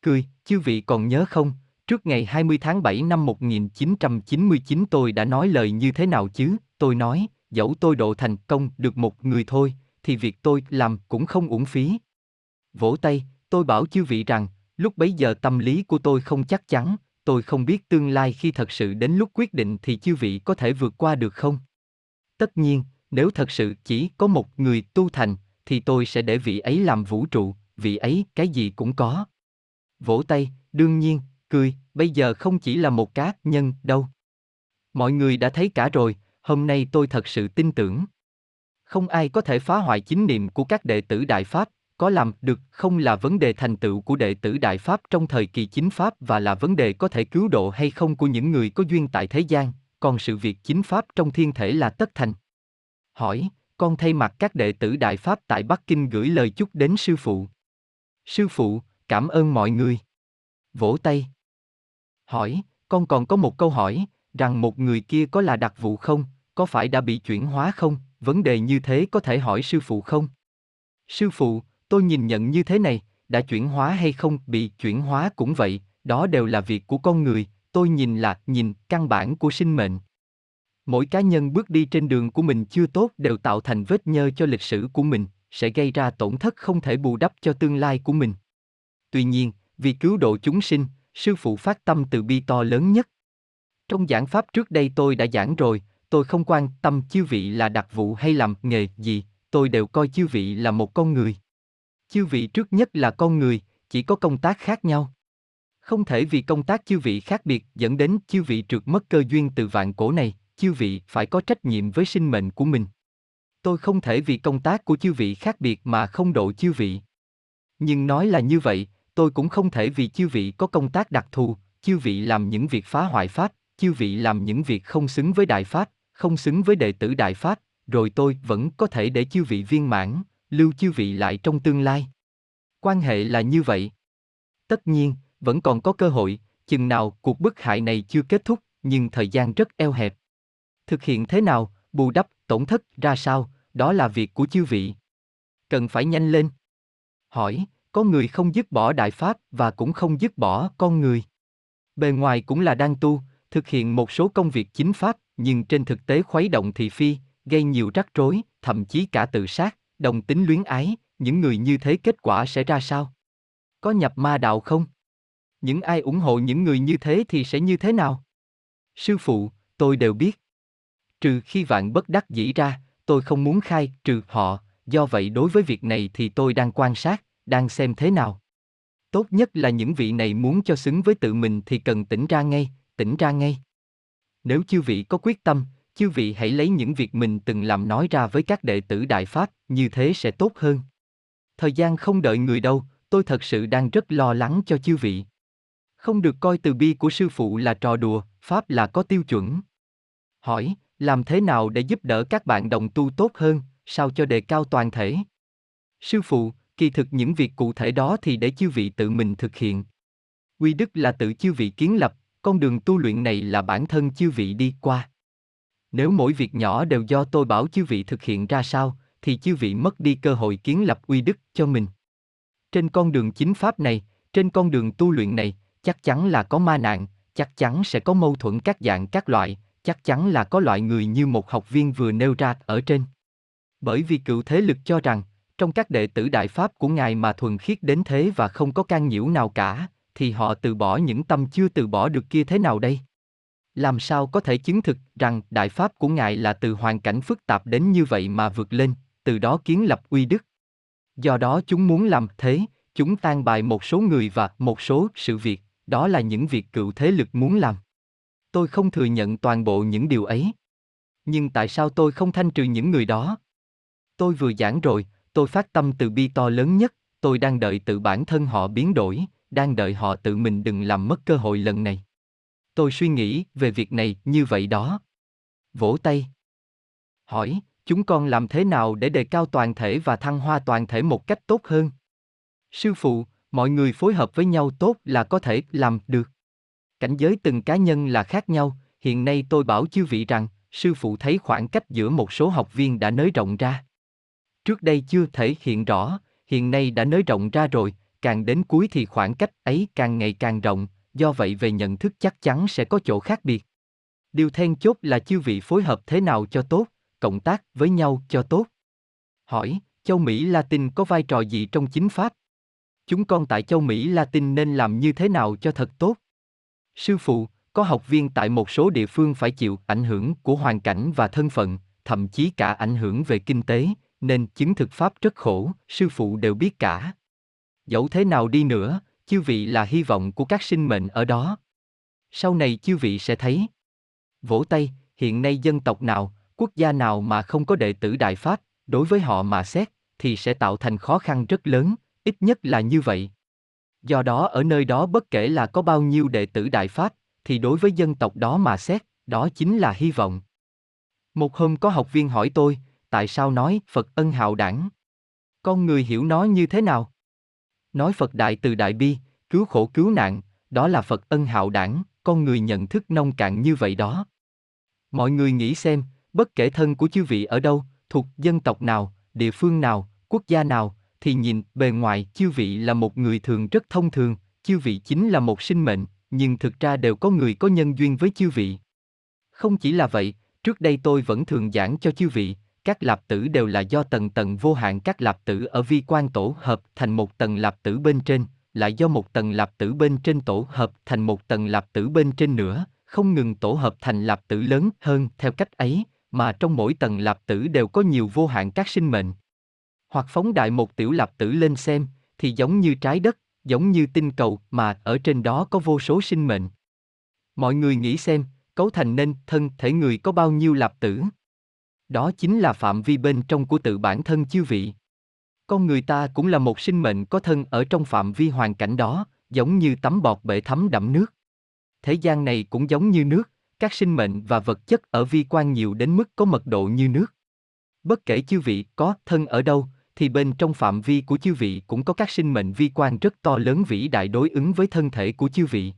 Cười, chư vị còn nhớ không, trước ngày hai mươi tháng bảy năm một nghìn chín trăm chín mươi chín tôi đã nói lời như thế nào chứ, tôi nói, dẫu tôi độ thành công được một người thôi, thì việc tôi làm cũng không uổng phí. Vỗ tay, tôi bảo chư vị rằng, lúc bấy giờ tâm lý của tôi không chắc chắn. Tôi không biết tương lai khi thật sự đến lúc quyết định thì chư vị có thể vượt qua được không? Tất nhiên, nếu thật sự chỉ có một người tu thành, thì tôi sẽ để vị ấy làm vũ trụ, vị ấy cái gì cũng có. Vỗ tay, đương nhiên, cười, bây giờ không chỉ là một cá nhân đâu. Mọi người đã thấy cả rồi, hôm nay tôi thật sự tin tưởng. Không ai có thể phá hoại chính niệm của các đệ tử Đại Pháp. Có làm được không là vấn đề thành tựu của đệ tử Đại Pháp trong thời kỳ chính Pháp và là vấn đề có thể cứu độ hay không của những người có duyên tại thế gian, còn sự việc chính Pháp trong thiên thể là tất thành. Hỏi, con thay mặt các đệ tử Đại Pháp tại Bắc Kinh gửi lời chúc đến Sư phụ. Sư phụ, cảm ơn mọi người. Vỗ tay. Hỏi, con còn có một câu hỏi, rằng một người kia có là đặc vụ không, có phải đã bị chuyển hóa không, vấn đề như thế có thể hỏi Sư phụ không? Sư phụ, tôi nhìn nhận như thế này, đã chuyển hóa hay không bị chuyển hóa cũng vậy, đó đều là việc của con người, tôi nhìn là nhìn căn bản của sinh mệnh. Mỗi cá nhân bước đi trên đường của mình chưa tốt đều tạo thành vết nhơ cho lịch sử của mình, sẽ gây ra tổn thất không thể bù đắp cho tương lai của mình. Tuy nhiên, vì cứu độ chúng sinh, sư phụ phát tâm từ bi to lớn nhất. Trong giảng pháp trước đây tôi đã giảng rồi, tôi không quan tâm chư vị là đặc vụ hay làm nghề gì, tôi đều coi chư vị là một con người. Chư vị trước nhất là con người, chỉ có công tác khác nhau. Không thể vì công tác chư vị khác biệt dẫn đến chư vị trượt mất cơ duyên từ vạn cổ này, chư vị phải có trách nhiệm với sinh mệnh của mình. Tôi không thể vì công tác của chư vị khác biệt mà không độ chư vị. Nhưng nói là như vậy, tôi cũng không thể vì chư vị có công tác đặc thù, chư vị làm những việc phá hoại Pháp, chư vị làm những việc không xứng với Đại Pháp, không xứng với đệ tử Đại Pháp, rồi tôi vẫn có thể để chư vị viên mãn, lưu chư vị lại trong tương lai. Quan hệ là như vậy. Tất nhiên, vẫn còn có cơ hội, chừng nào cuộc bức hại này chưa kết thúc, nhưng thời gian rất eo hẹp. Thực hiện thế nào, bù đắp, tổn thất ra sao, đó là việc của chư vị. Cần phải nhanh lên. Hỏi, có người không dứt bỏ Đại Pháp và cũng không dứt bỏ con người. Bề ngoài cũng là đang tu, thực hiện một số công việc chính Pháp, nhưng trên thực tế khuấy động thị phi, gây nhiều rắc rối, thậm chí cả tự sát, đồng tính luyến ái, những người như thế kết quả sẽ ra sao? Có nhập ma đạo không? Những ai ủng hộ những người như thế thì sẽ như thế nào? Sư phụ, tôi đều biết. trừ khi vạn bất đắc dĩ ra, tôi không muốn khai trừ họ, do vậy đối với việc này thì tôi đang quan sát, đang xem thế nào. Tốt nhất là những vị này muốn cho xứng với tự mình thì cần tỉnh ra ngay, tỉnh ra ngay. Nếu chư vị có quyết tâm, chư vị hãy lấy những việc mình từng làm nói ra với các đệ tử Đại Pháp, như thế sẽ tốt hơn. Thời gian không đợi người đâu, tôi thật sự đang rất lo lắng cho chư vị. Không được coi từ bi của sư phụ là trò đùa, Pháp là có tiêu chuẩn. Hỏi, làm thế nào để giúp đỡ các bạn đồng tu tốt hơn, sao cho đề cao toàn thể? Sư phụ, kỳ thực những việc cụ thể đó thì để chư vị tự mình thực hiện. Quy đức là tự chư vị kiến lập, con đường tu luyện này là bản thân chư vị đi qua. Nếu mỗi việc nhỏ đều do tôi bảo chư vị thực hiện ra sao, thì chư vị mất đi cơ hội kiến lập uy đức cho mình. Trên con đường chính pháp này, trên con đường tu luyện này, chắc chắn là có ma nạn, chắc chắn sẽ có mâu thuẫn các dạng các loại, chắc chắn là có loại người như một học viên vừa nêu ra ở trên. Bởi vì cựu thế lực cho rằng, trong các đệ tử Đại Pháp của Ngài mà thuần khiết đến thế và không có can nhiễu nào cả, thì họ từ bỏ những tâm chưa từ bỏ được kia thế nào đây? Làm sao có thể chứng thực rằng Đại Pháp của Ngài là từ hoàn cảnh phức tạp đến như vậy mà vượt lên, từ đó kiến lập uy đức? Do đó chúng muốn làm thế, chúng tan bài một số người và một số sự việc, đó là những việc cựu thế lực muốn làm. Tôi không thừa nhận toàn bộ những điều ấy. Nhưng tại sao tôi không thanh trừ những người đó? Tôi vừa giảng rồi, tôi phát tâm từ bi to lớn nhất, tôi đang đợi tự bản thân họ biến đổi, đang đợi họ tự mình đừng làm mất cơ hội lần này. Tôi suy nghĩ về việc này như vậy đó. Vỗ tay. Hỏi, chúng con làm thế nào để đề cao toàn thể và thăng hoa toàn thể một cách tốt hơn? Sư phụ, mọi người phối hợp với nhau tốt là có thể làm được. Cảnh giới từng cá nhân là khác nhau, hiện nay tôi bảo chư vị rằng, sư phụ thấy khoảng cách giữa một số học viên đã nới rộng ra. Trước đây chưa thể hiện rõ, hiện nay đã nới rộng ra rồi, càng đến cuối thì khoảng cách ấy càng ngày càng rộng, do vậy về nhận thức chắc chắn sẽ có chỗ khác biệt. Điều then chốt là chư vị phối hợp thế nào cho tốt, cộng tác với nhau cho tốt. Hỏi, châu Mỹ Latin có vai trò gì trong chính pháp? Chúng con tại châu Mỹ Latin nên làm như thế nào cho thật tốt? Sư phụ, có học viên tại một số địa phương phải chịu ảnh hưởng của hoàn cảnh và thân phận, thậm chí cả ảnh hưởng về kinh tế, nên chứng thực pháp rất khổ, sư phụ đều biết cả. Dẫu thế nào đi nữa, chư vị là hy vọng của các sinh mệnh ở đó. Sau này chư vị sẽ thấy. Vỗ tay, hiện nay dân tộc nào, quốc gia nào mà không có đệ tử Đại Pháp, đối với họ mà xét, thì sẽ tạo thành khó khăn rất lớn, ít nhất là như vậy. Do đó ở nơi đó bất kể là có bao nhiêu đệ tử Đại Pháp, thì đối với dân tộc đó mà xét, đó chính là hy vọng. Một hôm có học viên hỏi tôi, tại sao nói Phật ân hạo đảng? Con người hiểu nó như thế nào? Nói Phật đại từ đại bi, cứu khổ cứu nạn, đó là Phật ân hạo đảng, con người nhận thức nông cạn như vậy đó. Mọi người nghĩ xem, bất kể thân của chư vị ở đâu, thuộc dân tộc nào, địa phương nào, quốc gia nào, thì nhìn bề ngoài chư vị là một người thường rất thông thường, chư vị chính là một sinh mệnh, nhưng thực ra đều có người có nhân duyên với chư vị. Không chỉ là vậy, trước đây tôi vẫn thường giảng cho chư vị, các lạp tử đều là do tầng tầng vô hạn các lạp tử ở vi quan tổ hợp thành một tầng lạp tử bên trên, lại do một tầng lạp tử bên trên tổ hợp thành một tầng lạp tử bên trên nữa, không ngừng tổ hợp thành lạp tử lớn hơn theo cách ấy, mà trong mỗi tầng lạp tử đều có nhiều vô hạn các sinh mệnh. Hoặc phóng đại một tiểu lạp tử lên xem, thì giống như trái đất, giống như tinh cầu mà ở trên đó có vô số sinh mệnh. Mọi người nghĩ xem, cấu thành nên thân thể người có bao nhiêu lạp tử? Đó chính là phạm vi bên trong của tự bản thân chư vị. Con người ta cũng là một sinh mệnh có thân ở trong phạm vi hoàn cảnh đó, giống như tấm bọt bể thấm đẫm nước. Thế gian này cũng giống như nước, các sinh mệnh và vật chất ở vi quan nhiều đến mức có mật độ như nước. Bất kể chư vị có thân ở đâu, thì bên trong phạm vi của chư vị cũng có các sinh mệnh vi quan rất to lớn vĩ đại đối ứng với thân thể của chư vị.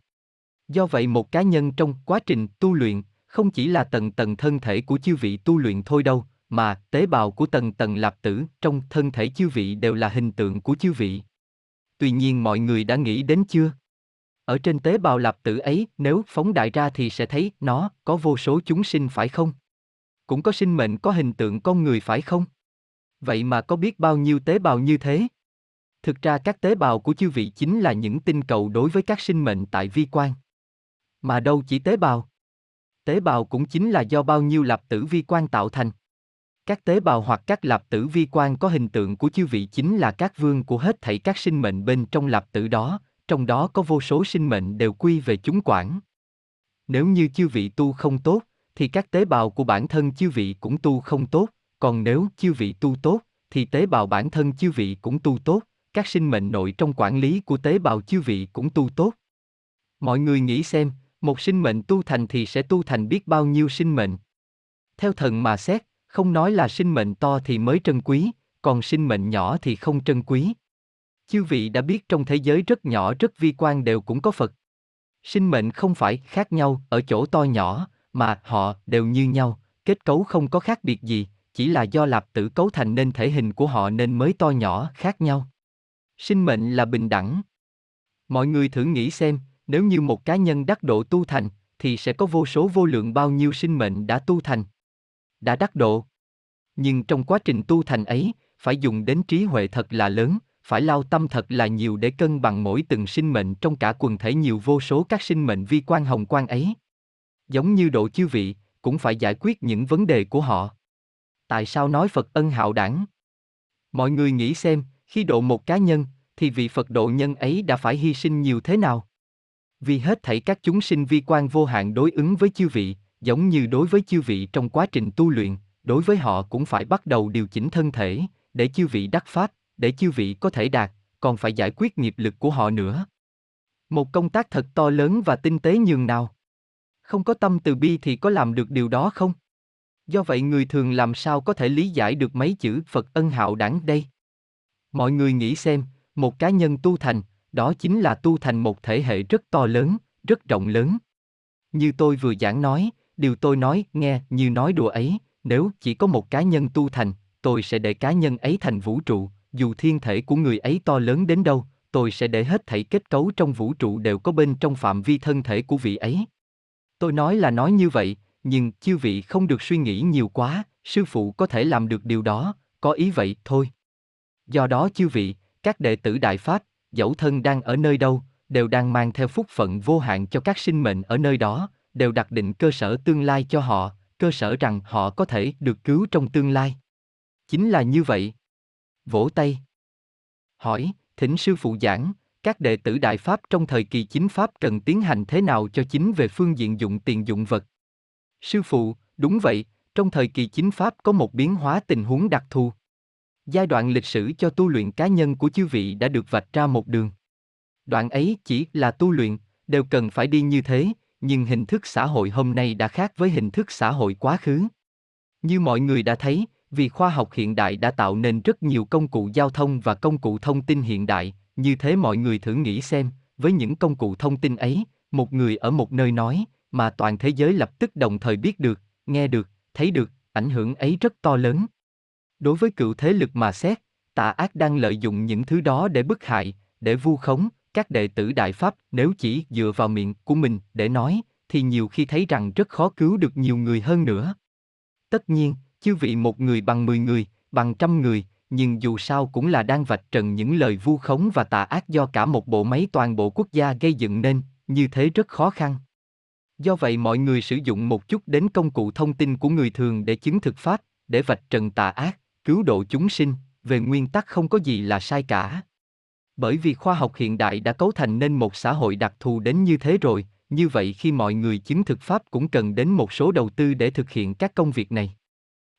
Do vậy một cá nhân trong quá trình tu luyện, không chỉ là tầng tầng thân thể của chư vị tu luyện thôi đâu, mà tế bào của tầng tầng lạp tử trong thân thể chư vị đều là hình tượng của chư vị. Tuy nhiên mọi người đã nghĩ đến chưa? Ở trên tế bào lạp tử ấy nếu phóng đại ra thì sẽ thấy nó có vô số chúng sinh phải không? Cũng có sinh mệnh có hình tượng con người phải không? Vậy mà có biết bao nhiêu tế bào như thế? Thực ra các tế bào của chư vị chính là những tinh cầu đối với các sinh mệnh tại vi quan. Mà đâu chỉ tế bào. Tế bào cũng chính là do bao nhiêu lạp tử vi quan tạo thành. Các tế bào hoặc các lạp tử vi quan có hình tượng của chư vị chính là các vương của hết thảy các sinh mệnh bên trong lạp tử đó, trong đó có vô số sinh mệnh đều quy về chúng quản. Nếu như chư vị tu không tốt, thì các tế bào của bản thân chư vị cũng tu không tốt, còn nếu chư vị tu tốt, thì tế bào bản thân chư vị cũng tu tốt, các sinh mệnh nội trong quản lý của tế bào chư vị cũng tu tốt. Mọi người nghĩ xem, một sinh mệnh tu thành thì sẽ tu thành biết bao nhiêu sinh mệnh. Theo thần mà xét, không nói là sinh mệnh to thì mới trân quý, còn sinh mệnh nhỏ thì không trân quý. Chư vị đã biết trong thế giới rất nhỏ rất vi quan đều cũng có Phật. Sinh mệnh không phải khác nhau ở chỗ to nhỏ, mà họ đều như nhau, kết cấu không có khác biệt gì, chỉ là do lạp tử cấu thành nên thể hình của họ nên mới to nhỏ khác nhau. Sinh mệnh là bình đẳng. Mọi người thử nghĩ xem, nếu như một cá nhân đắc độ tu thành, thì sẽ có vô số vô lượng bao nhiêu sinh mệnh đã tu thành, đã đắc độ. Nhưng trong quá trình tu thành ấy, phải dùng đến trí huệ thật là lớn, phải lao tâm thật là nhiều để cân bằng mỗi từng sinh mệnh trong cả quần thể nhiều vô số các sinh mệnh vi quan hồng quan ấy. Giống như độ chư vị, cũng phải giải quyết những vấn đề của họ. Tại sao nói Phật ân hạo đảng? Mọi người nghĩ xem, khi độ một cá nhân, thì vị Phật độ nhân ấy đã phải hy sinh nhiều thế nào? Vì hết thảy các chúng sinh vi quan vô hạn đối ứng với chư vị, giống như đối với chư vị trong quá trình tu luyện, đối với họ cũng phải bắt đầu điều chỉnh thân thể, để chư vị đắc pháp, để chư vị có thể đạt, còn phải giải quyết nghiệp lực của họ nữa. Một công tác thật to lớn và tinh tế nhường nào. Không có tâm từ bi thì có làm được điều đó không? Do vậy người thường làm sao có thể lý giải được mấy chữ Phật ân hạo đảng đây? Mọi người nghĩ xem, một cá nhân tu thành, đó chính là tu thành một thể hệ rất to lớn, rất rộng lớn. Như tôi vừa giảng nói, điều tôi nói nghe như nói đùa ấy, nếu chỉ có một cá nhân tu thành, tôi sẽ để cá nhân ấy thành vũ trụ, dù thiên thể của người ấy to lớn đến đâu, tôi sẽ để hết thảy kết cấu trong vũ trụ đều có bên trong phạm vi thân thể của vị ấy. Tôi nói là nói như vậy, nhưng chư vị không được suy nghĩ nhiều quá, sư phụ có thể làm được điều đó, có ý vậy thôi. Do đó chư vị, các đệ tử Đại Pháp, dẫu thân đang ở nơi đâu, đều đang mang theo phúc phận vô hạn cho các sinh mệnh ở nơi đó, đều đặt định cơ sở tương lai cho họ, cơ sở rằng họ có thể được cứu trong tương lai. Chính là như vậy. Vỗ tay. Hỏi, thỉnh sư phụ giảng, các đệ tử Đại Pháp trong thời kỳ chính Pháp cần tiến hành thế nào cho chính về phương diện dụng tiền dụng vật? Sư phụ, đúng vậy, trong thời kỳ chính Pháp có một biến hóa tình huống đặc thù. Giai đoạn lịch sử cho tu luyện cá nhân của chư vị đã được vạch ra một đường. Đoạn ấy chỉ là tu luyện, đều cần phải đi như thế, nhưng hình thức xã hội hôm nay đã khác với hình thức xã hội quá khứ. Như mọi người đã thấy, vì khoa học hiện đại đã tạo nên rất nhiều công cụ giao thông và công cụ thông tin hiện đại, như thế mọi người thử nghĩ xem, với những công cụ thông tin ấy, một người ở một nơi nói, mà toàn thế giới lập tức đồng thời biết được, nghe được, thấy được, ảnh hưởng ấy rất to lớn. Đối với cựu thế lực mà xét, tà ác đang lợi dụng những thứ đó để bức hại, để vu khống, các đệ tử Đại Pháp nếu chỉ dựa vào miệng của mình để nói, thì nhiều khi thấy rằng rất khó cứu được nhiều người hơn nữa. Tất nhiên, chư vị một người bằng mười người, bằng trăm người, nhưng dù sao cũng là đang vạch trần những lời vu khống và tà ác do cả một bộ máy toàn bộ quốc gia gây dựng nên, như thế rất khó khăn. Do vậy mọi người sử dụng một chút đến công cụ thông tin của người thường để chứng thực Pháp, để vạch trần tà ác, cứu độ chúng sinh, về nguyên tắc không có gì là sai cả. Bởi vì khoa học hiện đại đã cấu thành nên một xã hội đặc thù đến như thế rồi, như vậy khi mọi người chứng thực Pháp cũng cần đến một số đầu tư để thực hiện các công việc này.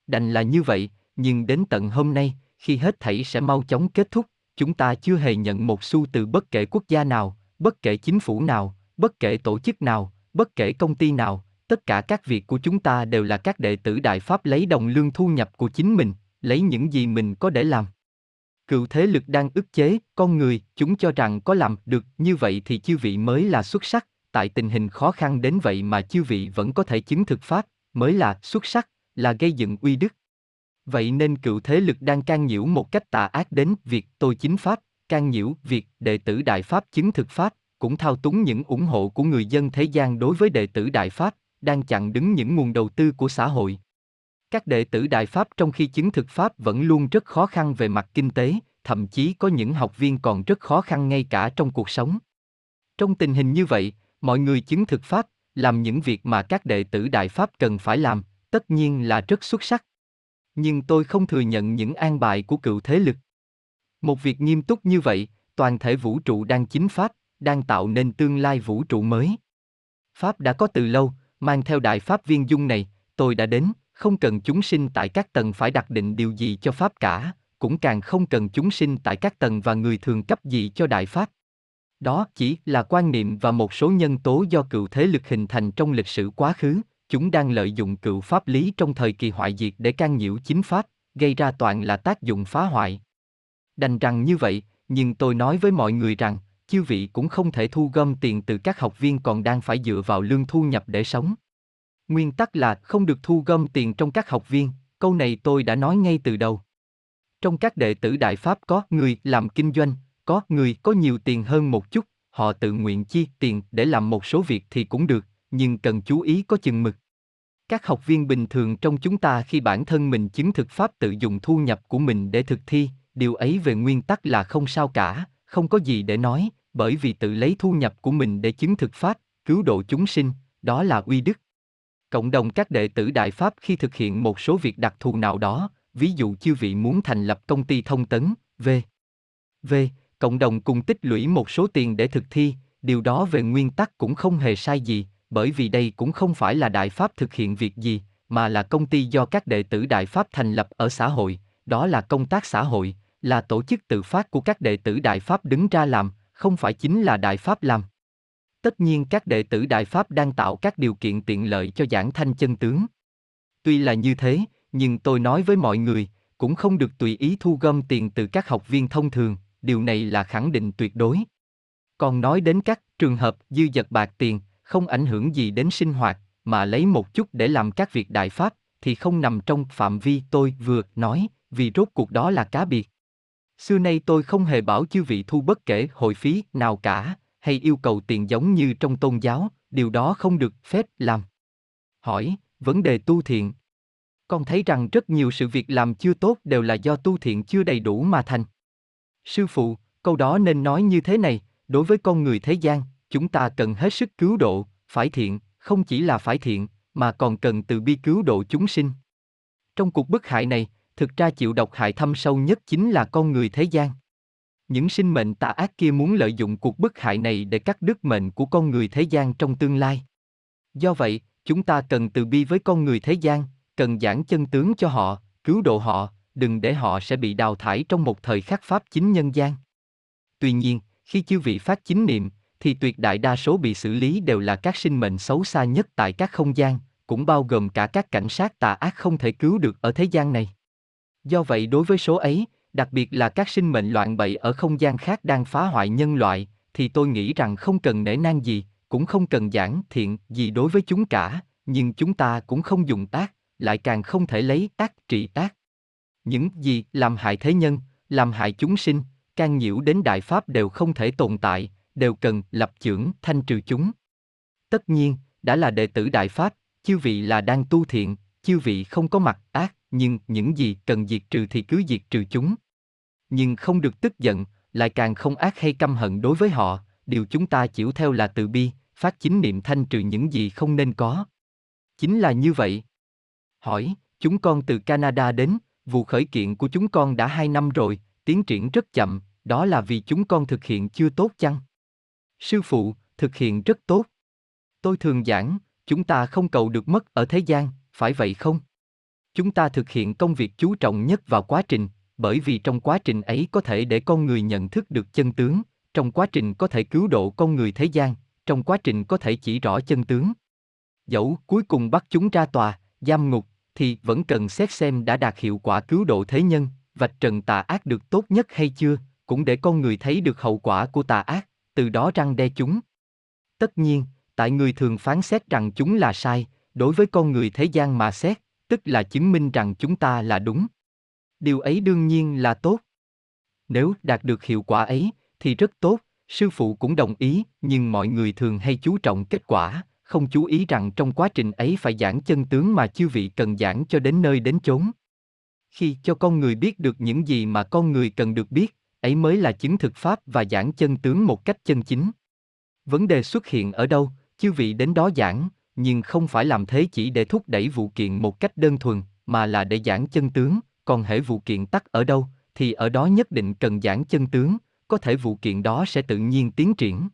Đành là như vậy, nhưng đến tận hôm nay, khi hết thảy sẽ mau chóng kết thúc, chúng ta chưa hề nhận một xu từ bất kể quốc gia nào, bất kể chính phủ nào, bất kể tổ chức nào, bất kể công ty nào, tất cả các việc của chúng ta đều là các đệ tử Đại Pháp lấy đồng lương thu nhập của chính mình, lấy những gì mình có để làm. Cựu thế lực đang ức chế con người, chúng cho rằng có làm được như vậy thì chư vị mới là xuất sắc, tại tình hình khó khăn đến vậy mà chư vị vẫn có thể chứng thực Pháp, mới là xuất sắc, là gây dựng uy đức. Vậy nên cựu thế lực đang can nhiễu một cách tà ác đến việc tôi chính Pháp, can nhiễu việc đệ tử Đại Pháp chứng thực Pháp, cũng thao túng những ủng hộ của người dân thế gian đối với đệ tử Đại Pháp, đang chặn đứng những nguồn đầu tư của xã hội. Các đệ tử Đại Pháp trong khi chứng thực Pháp vẫn luôn rất khó khăn về mặt kinh tế, thậm chí có những học viên còn rất khó khăn ngay cả trong cuộc sống. Trong tình hình như vậy, mọi người chứng thực Pháp, làm những việc mà các đệ tử Đại Pháp cần phải làm, tất nhiên là rất xuất sắc. Nhưng tôi không thừa nhận những an bài của cựu thế lực. Một việc nghiêm túc như vậy, toàn thể vũ trụ đang chính Pháp, đang tạo nên tương lai vũ trụ mới. Pháp đã có từ lâu, mang theo Đại Pháp viên dung này, tôi đã đến, không cần chúng sinh tại các tầng phải đặt định điều gì cho Pháp cả, cũng càng không cần chúng sinh tại các tầng và người thường cấp gì cho Đại Pháp. Đó chỉ là quan niệm và một số nhân tố do cựu thế lực hình thành trong lịch sử quá khứ, chúng đang lợi dụng cựu pháp lý trong thời kỳ hoại diệt để can nhiễu chính pháp, gây ra toàn là tác dụng phá hoại. Đành rằng như vậy, nhưng tôi nói với mọi người rằng, chư vị cũng không thể thu gom tiền từ các học viên còn đang phải dựa vào lương thu nhập để sống. Nguyên tắc là không được thu gom tiền trong các học viên, câu này tôi đã nói ngay từ đầu. Trong các đệ tử Đại Pháp có người làm kinh doanh, có người có nhiều tiền hơn một chút, họ tự nguyện chi tiền để làm một số việc thì cũng được, nhưng cần chú ý có chừng mực. Các học viên bình thường trong chúng ta khi bản thân mình chứng thực Pháp tự dùng thu nhập của mình để thực thi, điều ấy về nguyên tắc là không sao cả, không có gì để nói, bởi vì tự lấy thu nhập của mình để chứng thực Pháp, cứu độ chúng sinh, đó là uy đức. Cộng đồng các đệ tử Đại Pháp khi thực hiện một số việc đặc thù nào đó, ví dụ chư vị muốn thành lập công ty thông tấn, v. v. cộng đồng cùng tích lũy một số tiền để thực thi, điều đó về nguyên tắc cũng không hề sai gì, bởi vì đây cũng không phải là Đại Pháp thực hiện việc gì, mà là công ty do các đệ tử Đại Pháp thành lập ở xã hội, đó là công tác xã hội, là tổ chức tự phát của các đệ tử Đại Pháp đứng ra làm, không phải chính là Đại Pháp làm. Tất nhiên các đệ tử Đại Pháp đang tạo các điều kiện tiện lợi cho giảng thanh chân tướng. Tuy là như thế, nhưng tôi nói với mọi người, cũng không được tùy ý thu gom tiền từ các học viên thông thường. Điều này là khẳng định tuyệt đối. Còn nói đến các trường hợp dư dật bạc tiền, không ảnh hưởng gì đến sinh hoạt, mà lấy một chút để làm các việc Đại Pháp, thì không nằm trong phạm vi tôi vừa nói, vì rốt cuộc đó là cá biệt. Xưa nay tôi không hề bảo chư vị thu bất kể hội phí nào cả, hay yêu cầu tiền giống như trong tôn giáo, điều đó không được phép làm. Hỏi, vấn đề tu thiện. Con thấy rằng rất nhiều sự việc làm chưa tốt đều là do tu thiện chưa đầy đủ mà thành. Sư phụ, câu đó nên nói như thế này, đối với con người thế gian, chúng ta cần hết sức cứu độ, phải thiện, không chỉ là phải thiện, mà còn cần từ bi cứu độ chúng sinh. Trong cuộc bức hại này, thực ra chịu độc hại thâm sâu nhất chính là con người thế gian. Những sinh mệnh tà ác kia muốn lợi dụng cuộc bức hại này để cắt đứt mệnh của con người thế gian trong tương lai. Do vậy, chúng ta cần từ bi với con người thế gian, cần giảng chân tướng cho họ, cứu độ họ. Đừng để họ sẽ bị đào thải trong một thời khắc pháp chính nhân gian. Tuy nhiên, khi chư vị phát chính niệm, thì tuyệt đại đa số bị xử lý đều là các sinh mệnh xấu xa nhất tại các không gian, cũng bao gồm cả các cảnh sát tà ác không thể cứu được ở thế gian này. Do vậy đối với số ấy, đặc biệt là các sinh mệnh loạn bậy ở không gian khác đang phá hoại nhân loại, thì tôi nghĩ rằng không cần nể nang gì, cũng không cần giảng thiện gì đối với chúng cả, nhưng chúng ta cũng không dùng ác, lại càng không thể lấy ác trị ác. Những gì làm hại thế nhân, làm hại chúng sinh, can nhiễu đến Đại Pháp đều không thể tồn tại, đều cần lập chưởng thanh trừ chúng. Tất nhiên, đã là đệ tử Đại Pháp, chư vị là đang tu thiện, chư vị không có mặt ác, nhưng những gì cần diệt trừ thì cứ diệt trừ chúng. Nhưng không được tức giận, lại càng không ác hay căm hận đối với họ, điều chúng ta chịu theo là từ bi, phát chính niệm thanh trừ những gì không nên có. Chính là như vậy. Hỏi, chúng con từ Canada đến. Vụ khởi kiện của chúng con đã hai năm rồi, tiến triển rất chậm, đó là vì chúng con thực hiện chưa tốt chăng? Sư phụ, thực hiện rất tốt. Tôi thường giảng, chúng ta không cầu được mất ở thế gian, phải vậy không? Chúng ta thực hiện công việc chú trọng nhất vào quá trình, bởi vì trong quá trình ấy có thể để con người nhận thức được chân tướng, trong quá trình có thể cứu độ con người thế gian, trong quá trình có thể chỉ rõ chân tướng. Dẫu cuối cùng bắt chúng ra tòa, giam ngục, thì vẫn cần xét xem đã đạt hiệu quả cứu độ thế nhân, vạch trần tà ác được tốt nhất hay chưa, cũng để con người thấy được hậu quả của tà ác, từ đó răn đe chúng. Tất nhiên, tại người thường phán xét rằng chúng là sai, đối với con người thế gian mà xét, tức là chứng minh rằng chúng ta là đúng. Điều ấy đương nhiên là tốt. Nếu đạt được hiệu quả ấy, thì rất tốt, sư phụ cũng đồng ý, nhưng mọi người thường hay chú trọng kết quả, không chú ý rằng trong quá trình ấy phải giảng chân tướng mà chư vị cần giảng cho đến nơi đến chốn. Khi cho con người biết được những gì mà con người cần được biết, ấy mới là chứng thực Pháp và giảng chân tướng một cách chân chính. Vấn đề xuất hiện ở đâu, Chư vị đến đó giảng, nhưng không phải làm thế chỉ để thúc đẩy vụ kiện một cách đơn thuần, mà là để giảng chân tướng, còn hễ vụ kiện tắc ở đâu, thì ở đó nhất định cần giảng chân tướng, có thể vụ kiện đó sẽ tự nhiên tiến triển.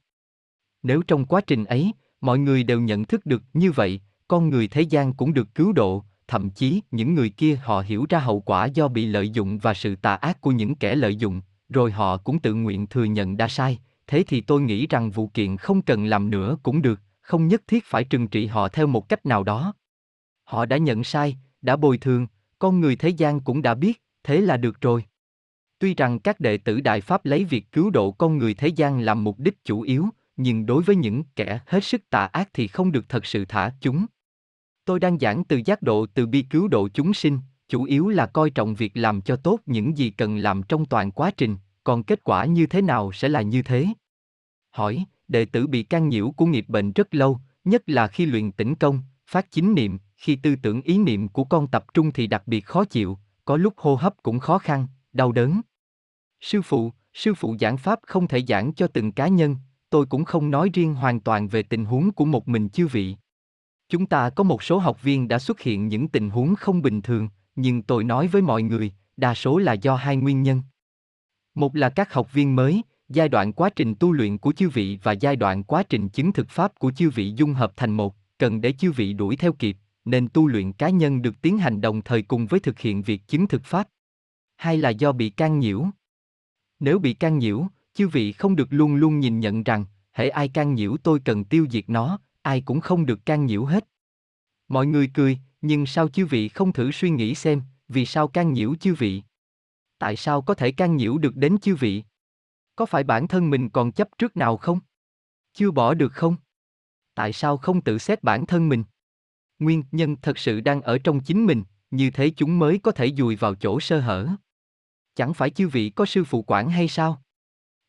Nếu trong quá trình ấy, mọi người đều nhận thức được như vậy, con người thế gian cũng được cứu độ, thậm chí những người kia họ hiểu ra hậu quả do bị lợi dụng và sự tà ác của những kẻ lợi dụng, rồi họ cũng tự nguyện thừa nhận đã sai, thế thì tôi nghĩ rằng vụ kiện không cần làm nữa cũng được, không nhất thiết phải trừng trị họ theo một cách nào đó. Họ đã nhận sai, đã bồi thường, con người thế gian cũng đã biết, thế là được rồi. Tuy rằng các đệ tử Đại Pháp lấy việc cứu độ con người thế gian làm mục đích chủ yếu, nhưng đối với những kẻ hết sức tà ác thì không được thật sự thả chúng. Tôi đang giảng từ giác độ từ bi cứu độ chúng sinh, chủ yếu là coi trọng việc làm cho tốt những gì cần làm trong toàn quá trình, còn kết quả như thế nào sẽ là như thế. Hỏi, đệ tử bị can nhiễu của nghiệp bệnh rất lâu, nhất là khi luyện tĩnh công, phát chính niệm, khi tư tưởng ý niệm của con tập trung thì đặc biệt khó chịu, có lúc hô hấp cũng khó khăn, đau đớn. Sư phụ, sư phụ giảng pháp không thể giảng cho từng cá nhân, tôi cũng không nói riêng hoàn toàn về tình huống của một mình chư vị. Chúng ta có một số học viên đã xuất hiện những tình huống không bình thường, nhưng tôi nói với mọi người, đa số là do hai nguyên nhân. Một là các học viên mới, giai đoạn quá trình tu luyện của chư vị và giai đoạn quá trình chứng thực pháp của chư vị dung hợp thành một, cần để chư vị đuổi theo kịp, nên tu luyện cá nhân được tiến hành đồng thời cùng với thực hiện việc chứng thực pháp. Hai là do bị can nhiễu. Nếu bị can nhiễu, chư vị không được luôn luôn nhìn nhận rằng, hễ ai can nhiễu tôi cần tiêu diệt nó, ai cũng không được can nhiễu hết. Mọi người cười, nhưng sao chư vị không thử suy nghĩ xem, vì sao can nhiễu chư vị? Tại sao có thể can nhiễu được đến chư vị? Có phải bản thân mình còn chấp trước nào không? Chưa bỏ được không? Tại sao không tự xét bản thân mình? Nguyên nhân thật sự đang ở trong chính mình, như thế chúng mới có thể dùi vào chỗ sơ hở. Chẳng phải chư vị có sư phụ quản hay sao?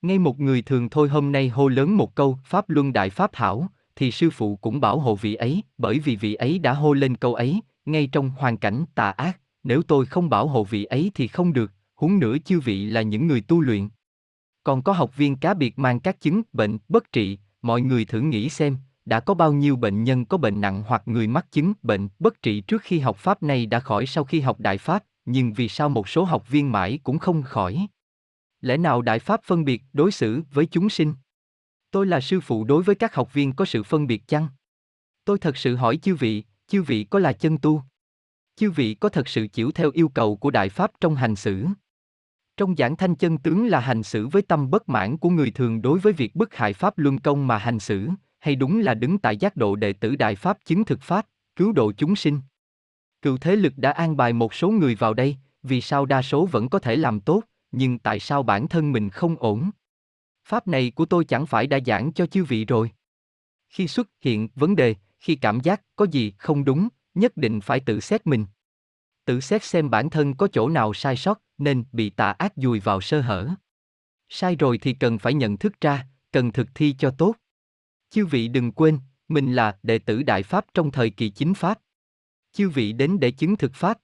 Ngay một người thường thôi hôm nay hô lớn một câu Pháp Luân Đại Pháp hảo, thì sư phụ cũng bảo hộ vị ấy, bởi vì vị ấy đã hô lên câu ấy, ngay trong hoàn cảnh tà ác, nếu tôi không bảo hộ vị ấy thì không được, huống nữa chư vị là những người tu luyện. Còn có học viên cá biệt mang các chứng bệnh bất trị, mọi người thử nghĩ xem, đã có bao nhiêu bệnh nhân có bệnh nặng hoặc người mắc chứng bệnh bất trị trước khi học Pháp này đã khỏi sau khi học Đại Pháp, nhưng vì sao một số học viên mãi cũng không khỏi? Lẽ nào Đại Pháp phân biệt đối xử với chúng sinh? Tôi là sư phụ đối với các học viên có sự phân biệt chăng? Tôi thật sự hỏi chư vị, chư vị có là chân tu? Chư vị có thật sự chịu theo yêu cầu của Đại Pháp trong hành xử? Trong giảng thanh chân tướng là hành xử với tâm bất mãn của người thường đối với việc bức hại Pháp Luân Công mà hành xử, hay đúng là đứng tại giác độ đệ tử Đại Pháp chứng thực Pháp, cứu độ chúng sinh? Cựu thế lực đã an bài một số người vào đây, vì sao đa số vẫn có thể làm tốt, nhưng tại sao bản thân mình không ổn? Pháp này của tôi chẳng phải đã giảng cho chư vị rồi. Khi xuất hiện vấn đề, khi cảm giác có gì không đúng, nhất định phải tự xét mình. Tự xét xem bản thân có chỗ nào sai sót, nên bị tà ác dùi vào sơ hở. Sai rồi thì cần phải nhận thức ra, cần thực thi cho tốt. Chư vị đừng quên, mình là đệ tử Đại Pháp trong thời kỳ chính Pháp. Chư vị đến để chứng thực Pháp.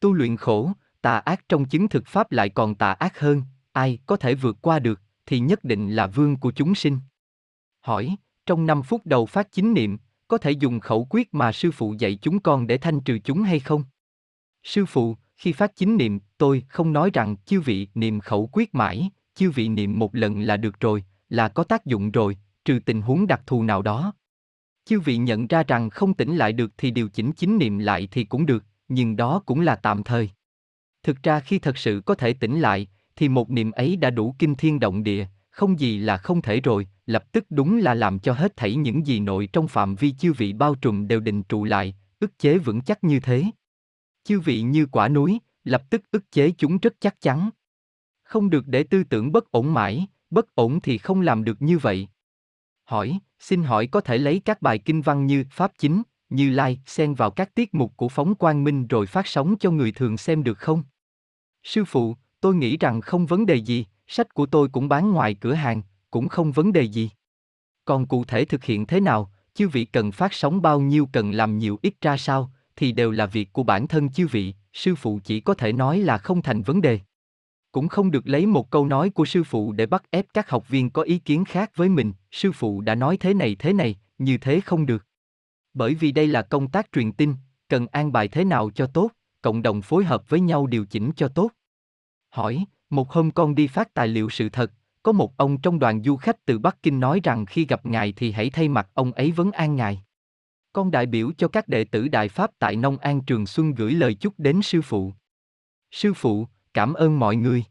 Tu luyện khổ, tà ác trong chứng thực Pháp lại còn tà ác hơn, ai có thể vượt qua được thì nhất định là vương của chúng sinh. Hỏi, trong năm phút đầu phát chính niệm, có thể dùng khẩu quyết mà sư phụ dạy chúng con để thanh trừ chúng hay không? Sư phụ, khi phát chính niệm, tôi không nói rằng chư vị niệm khẩu quyết mãi, chư vị niệm một lần là được rồi, là có tác dụng rồi, trừ tình huống đặc thù nào đó. Chư vị nhận ra rằng không tỉnh lại được thì điều chỉnh chính niệm lại thì cũng được, nhưng đó cũng là tạm thời. Thực ra khi thật sự có thể tỉnh lại, thì một niệm ấy đã đủ kinh thiên động địa, không gì là không thể rồi, lập tức đúng là làm cho hết thảy những gì nội trong phạm vi chư vị bao trùm đều định trụ lại, ức chế vững chắc như thế. Chư vị như quả núi, lập tức ức chế chúng rất chắc chắn. Không được để tư tưởng bất ổn mãi, bất ổn thì không làm được như vậy. Hỏi, xin hỏi có thể lấy các bài kinh văn như Pháp Chính, Như Lai, xen vào các tiết mục của Phóng Quang Minh rồi phát sóng cho người thường xem được không? Sư phụ, tôi nghĩ rằng không vấn đề gì, sách của tôi cũng bán ngoài cửa hàng, cũng không vấn đề gì. Còn cụ thể thực hiện thế nào, chư vị cần phát sóng bao nhiêu, cần làm nhiều ít ra sao, thì đều là việc của bản thân chư vị, sư phụ chỉ có thể nói là không thành vấn đề. Cũng không được lấy một câu nói của sư phụ để bắt ép các học viên có ý kiến khác với mình, sư phụ đã nói thế này thế này, như thế không được. Bởi vì đây là công tác truyền tin, cần an bài thế nào cho tốt, cộng đồng phối hợp với nhau điều chỉnh cho tốt. Hỏi, một hôm con đi phát tài liệu sự thật, có một ông trong đoàn du khách từ Bắc Kinh nói rằng khi gặp ngài thì hãy thay mặt ông ấy vấn an ngài. Con đại biểu cho các đệ tử Đại Pháp tại Nông An Trường Xuân gửi lời chúc đến sư phụ. Sư phụ, cảm ơn mọi người.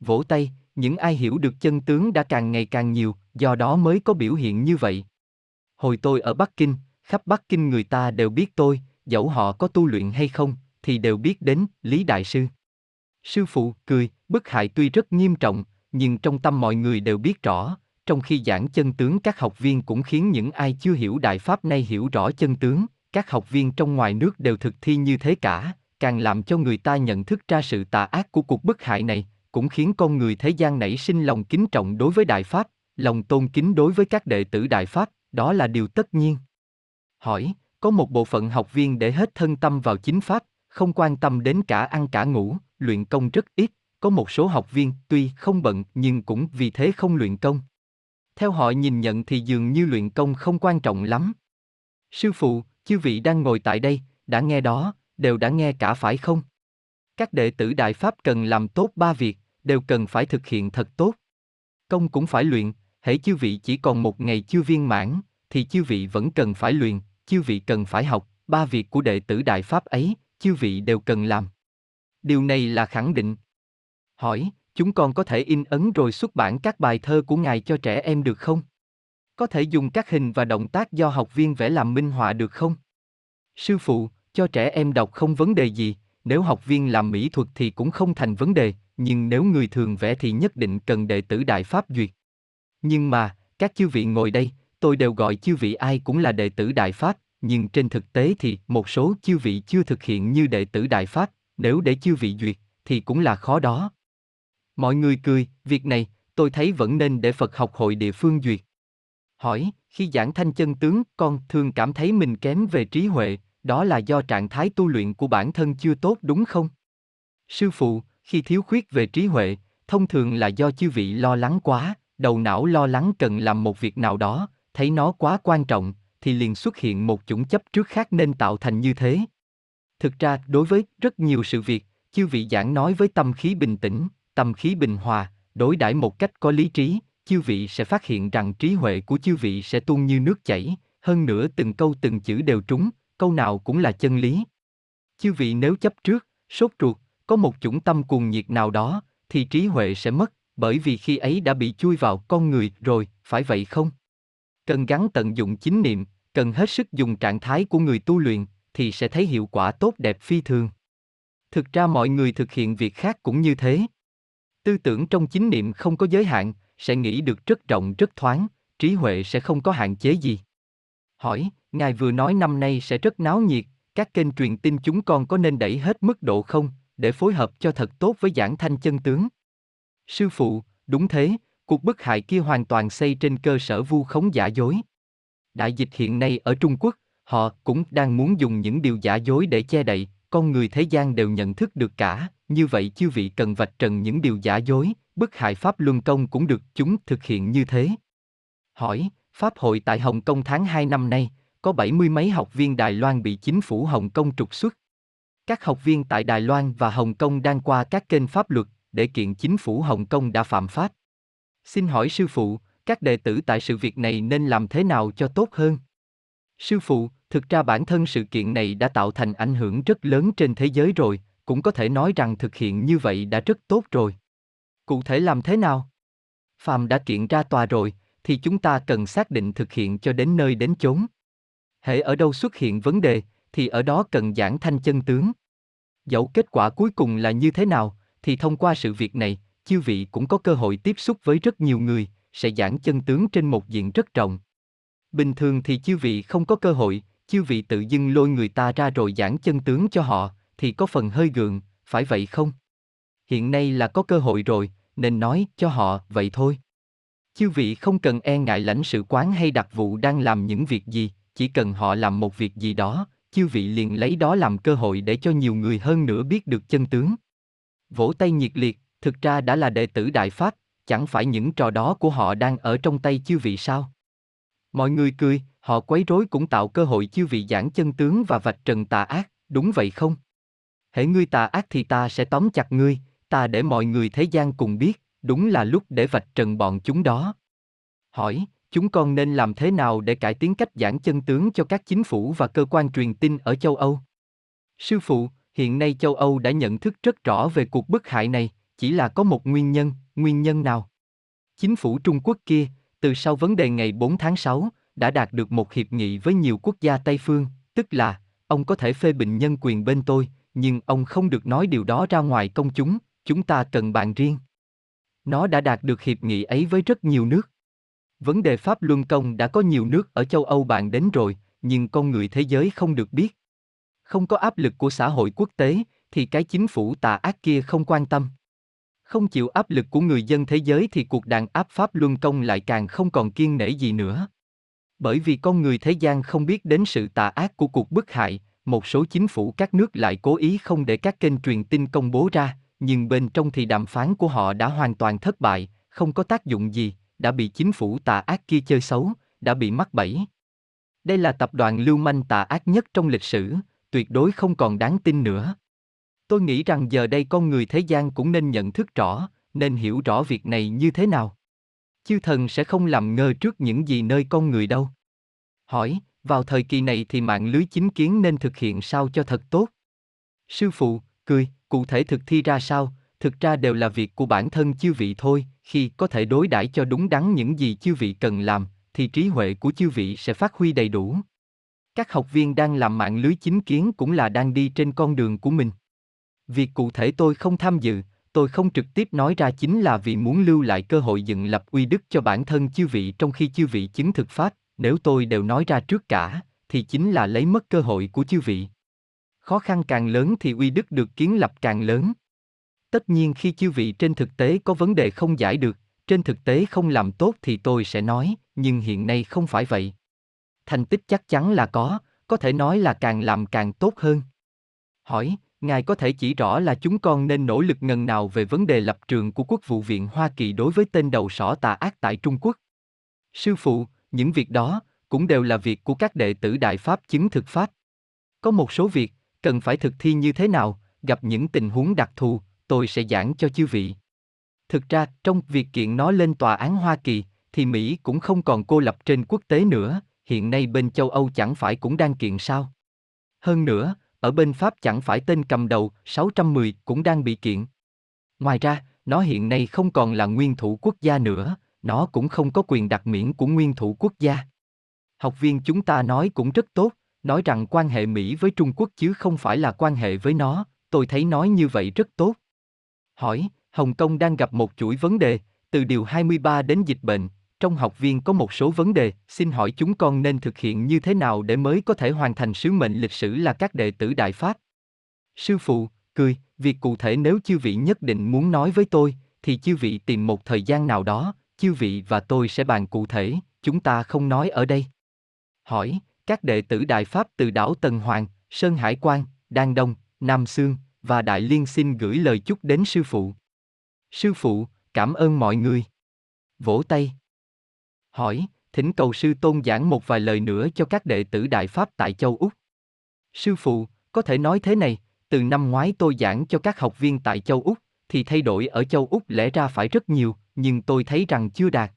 Vỗ tay, những ai hiểu được chân tướng đã càng ngày càng nhiều, do đó mới có biểu hiện như vậy. Hồi tôi ở Bắc Kinh, khắp Bắc Kinh người ta đều biết tôi, dẫu họ có tu luyện hay không, thì đều biết đến Lý Đại Sư. Sư phụ cười, bức hại tuy rất nghiêm trọng, nhưng trong tâm mọi người đều biết rõ, trong khi giảng chân tướng các học viên cũng khiến những ai chưa hiểu Đại Pháp nay hiểu rõ chân tướng, các học viên trong ngoài nước đều thực thi như thế cả, càng làm cho người ta nhận thức ra sự tà ác của cuộc bức hại này, cũng khiến con người thế gian nảy sinh lòng kính trọng đối với Đại Pháp, lòng tôn kính đối với các đệ tử Đại Pháp, đó là điều tất nhiên. Hỏi, có một bộ phận học viên để hết thân tâm vào chính Pháp, không quan tâm đến cả ăn cả ngủ, luyện công rất ít, có một số học viên tuy không bận nhưng cũng vì thế không luyện công. Theo họ nhìn nhận thì dường như luyện công không quan trọng lắm. Sư phụ, chư vị đang ngồi tại đây, đã nghe đó, đều đã nghe cả phải không? Các đệ tử Đại Pháp cần làm tốt ba việc, đều cần phải thực hiện thật tốt. Công cũng phải luyện, hễ chư vị chỉ còn một ngày chưa viên mãn, thì chư vị vẫn cần phải luyện, chư vị cần phải học, ba việc của đệ tử Đại Pháp ấy, chư vị đều cần làm. Điều này là khẳng định. Hỏi, chúng con có thể in ấn rồi xuất bản các bài thơ của ngài cho trẻ em được không? Có thể dùng các hình và động tác do học viên vẽ làm minh họa được không? Sư phụ, cho trẻ em đọc không vấn đề gì, nếu học viên làm mỹ thuật thì cũng không thành vấn đề, nhưng nếu người thường vẽ thì nhất định cần đệ tử Đại Pháp duyệt. Nhưng mà, các chư vị ngồi đây, tôi đều gọi chư vị ai cũng là đệ tử Đại Pháp, nhưng trên thực tế thì một số chư vị chưa thực hiện như đệ tử Đại Pháp, nếu để chư vị duyệt, thì cũng là khó đó. Mọi người cười, việc này, tôi thấy vẫn nên để Phật học hội địa phương duyệt. Hỏi, khi giảng thanh chân tướng, con thường cảm thấy mình kém về trí huệ, đó là do trạng thái tu luyện của bản thân chưa tốt đúng không? Sư phụ, khi thiếu khuyết về trí huệ, thông thường là do chư vị lo lắng quá, đầu não lo lắng cần làm một việc nào đó, thấy nó quá quan trọng, thì liền xuất hiện một chủng chấp trước khác nên tạo thành như thế. Thực ra, đối với rất nhiều sự việc, chư vị giảng nói với tâm khí bình tĩnh, tâm khí bình hòa, đối đãi một cách có lý trí, chư vị sẽ phát hiện rằng trí huệ của chư vị sẽ tuôn như nước chảy, hơn nữa từng câu từng chữ đều trúng, câu nào cũng là chân lý. Chư vị nếu chấp trước, sốt ruột, có một chủng tâm cuồng nhiệt nào đó, thì trí huệ sẽ mất, bởi vì khi ấy đã bị chui vào con người rồi, phải vậy không? Cần gắng tận dụng chính niệm, cần hết sức dùng trạng thái của người tu luyện, thì sẽ thấy hiệu quả tốt đẹp phi thường. Thực ra mọi người thực hiện việc khác cũng như thế. Tư tưởng trong chính niệm không có giới hạn, sẽ nghĩ được rất rộng rất thoáng, trí huệ sẽ không có hạn chế gì. Hỏi, ngài vừa nói năm nay sẽ rất náo nhiệt, các kênh truyền tin chúng con có nên đẩy hết mức độ không, để phối hợp cho thật tốt với giảng thanh chân tướng? Sư phụ, đúng thế, cuộc bức hại kia hoàn toàn xây trên cơ sở vu khống giả dối. Đại dịch hiện nay ở Trung Quốc, họ cũng đang muốn dùng những điều giả dối để che đậy, con người thế gian đều nhận thức được cả, như vậy chư vị cần vạch trần những điều giả dối, bức hại Pháp Luân Công cũng được chúng thực hiện như thế. Hỏi, Pháp hội tại Hồng Kông tháng hai năm nay, có bảy mươi mấy học viên Đài Loan bị chính phủ Hồng Kông trục xuất. Các học viên tại Đài Loan và Hồng Kông đang qua các kênh pháp luật để kiện chính phủ Hồng Kông đã phạm pháp. Xin hỏi sư phụ, các đệ tử tại sự việc này nên làm thế nào cho tốt hơn? Sư phụ, thực ra bản thân sự kiện này đã tạo thành ảnh hưởng rất lớn trên thế giới rồi, cũng có thể nói rằng thực hiện như vậy đã rất tốt rồi. Cụ thể làm thế nào? Phàm đã kiện ra tòa rồi, thì chúng ta cần xác định thực hiện cho đến nơi đến chốn. Hễ ở đâu xuất hiện vấn đề, thì ở đó cần giảng thanh chân tướng. Dẫu kết quả cuối cùng là như thế nào, thì thông qua sự việc này, chư vị cũng có cơ hội tiếp xúc với rất nhiều người, sẽ giảng chân tướng trên một diện rất rộng. Bình thường thì chư vị không có cơ hội, chư vị tự dưng lôi người ta ra rồi giảng chân tướng cho họ, thì có phần hơi gượng, phải vậy không? Hiện nay là có cơ hội rồi, nên nói cho họ vậy thôi. Chư vị không cần e ngại lãnh sự quán hay đặc vụ đang làm những việc gì, chỉ cần họ làm một việc gì đó, chư vị liền lấy đó làm cơ hội để cho nhiều người hơn nữa biết được chân tướng. Vỗ tay nhiệt liệt, thực ra đã là đệ tử Đại Pháp, chẳng phải những trò đó của họ đang ở trong tay chư vị sao? Mọi người cười, Họ quấy rối cũng tạo cơ hội chiêu vị giảng chân tướng và vạch trần tà ác, đúng vậy không? Hễ ngươi tà ác thì ta sẽ tóm chặt ngươi, ta để mọi người thế gian cùng biết, đúng là lúc để vạch trần bọn chúng đó. Hỏi, chúng con nên làm thế nào để cải tiến cách giảng chân tướng cho các chính phủ và cơ quan truyền tin ở châu Âu? Sư phụ, hiện nay châu Âu đã nhận thức rất rõ về cuộc bức hại này, chỉ là có một nguyên nhân, nguyên nhân nào? Chính phủ Trung Quốc kia, từ sau vấn đề ngày bốn tháng sáu, đã đạt được một hiệp nghị với nhiều quốc gia Tây phương, tức là, ông có thể phê bình nhân quyền bên tôi, nhưng ông không được nói điều đó ra ngoài công chúng, chúng ta cần bạn riêng. Nó đã đạt được hiệp nghị ấy với rất nhiều nước. Vấn đề Pháp Luân Công đã có nhiều nước ở châu Âu bạn đến rồi, nhưng con người thế giới không được biết. Không có áp lực của xã hội quốc tế, thì cái chính phủ tà ác kia không quan tâm. Không chịu áp lực của người dân thế giới thì cuộc đàn áp Pháp Luân Công lại càng không còn kiêng nể gì nữa. Bởi vì con người thế gian không biết đến sự tà ác của cuộc bức hại, một số chính phủ các nước lại cố ý không để các kênh truyền tin công bố ra, nhưng bên trong thì đàm phán của họ đã hoàn toàn thất bại, không có tác dụng gì, đã bị chính phủ tà ác kia chơi xấu, đã bị mắc bẫy. Đây là tập đoàn lưu manh tà ác nhất trong lịch sử, tuyệt đối không còn đáng tin nữa. Tôi nghĩ rằng giờ đây con người thế gian cũng nên nhận thức rõ, nên hiểu rõ việc này như thế nào. Chư thần sẽ không làm ngơ trước những gì nơi con người đâu. Hỏi, vào thời kỳ này thì mạng lưới chính kiến nên thực hiện sao cho thật tốt? Sư phụ, cười, cụ thể thực thi ra sao, thực ra đều là việc của bản thân chư vị thôi, khi có thể đối đãi cho đúng đắn những gì chư vị cần làm, thì trí huệ của chư vị sẽ phát huy đầy đủ. Các học viên đang làm mạng lưới chính kiến cũng là đang đi trên con đường của mình. Việc cụ thể tôi không tham dự, tôi không trực tiếp nói ra chính là vì muốn lưu lại cơ hội dựng lập uy đức cho bản thân chư vị trong khi chư vị chứng thực pháp, nếu tôi đều nói ra trước cả, thì chính là lấy mất cơ hội của chư vị. Khó khăn càng lớn thì uy đức được kiến lập càng lớn. Tất nhiên khi chư vị trên thực tế có vấn đề không giải được, trên thực tế không làm tốt thì tôi sẽ nói, nhưng hiện nay không phải vậy. Thành tích chắc chắn là có, có thể nói là càng làm càng tốt hơn. Hỏi, Ngài có thể chỉ rõ là chúng con nên nỗ lực ngần nào về vấn đề lập trường của Quốc vụ viện Hoa Kỳ đối với tên đầu sỏ tà ác tại Trung Quốc? Sư phụ, những việc đó cũng đều là việc của các đệ tử Đại Pháp chứng thực Pháp. Có một số việc cần phải thực thi như thế nào, gặp những tình huống đặc thù, tôi sẽ giảng cho chư vị. Thực ra, trong việc kiện nó lên Tòa án Hoa Kỳ, thì Mỹ cũng không còn cô lập trên quốc tế nữa, hiện nay bên châu Âu chẳng phải cũng đang kiện sao? Hơn nữa, ở bên Pháp chẳng phải tên cầm đầu sáu trăm mười cũng đang bị kiện. Ngoài ra, nó hiện nay không còn là nguyên thủ quốc gia nữa, nó cũng không có quyền đặc miễn của nguyên thủ quốc gia. Học viên chúng ta nói cũng rất tốt, nói rằng quan hệ Mỹ với Trung Quốc chứ không phải là quan hệ với nó, tôi thấy nói như vậy rất tốt. Hỏi, Hồng Kông đang gặp một chuỗi vấn đề, từ điều hai mươi ba đến dịch bệnh, trong học viên có một số vấn đề, xin hỏi chúng con nên thực hiện như thế nào để mới có thể hoàn thành sứ mệnh lịch sử là các đệ tử Đại Pháp? Sư phụ, cười, việc cụ thể nếu chư vị nhất định muốn nói với tôi, thì chư vị tìm một thời gian nào đó, chư vị và tôi sẽ bàn cụ thể, chúng ta không nói ở đây. Hỏi, các đệ tử Đại Pháp từ đảo Tần Hoàng, Sơn Hải Quan, Đan Đông, Nam Xương và Đại Liên xin gửi lời chúc đến sư phụ. Sư phụ, cảm ơn mọi người. Vỗ tay. Hỏi, thỉnh cầu sư tôn giảng một vài lời nữa cho các đệ tử Đại Pháp tại châu Úc. Sư phụ, có thể nói thế này, từ năm ngoái tôi giảng cho các học viên tại châu Úc, thì thay đổi ở châu Úc lẽ ra phải rất nhiều, nhưng tôi thấy rằng chưa đạt.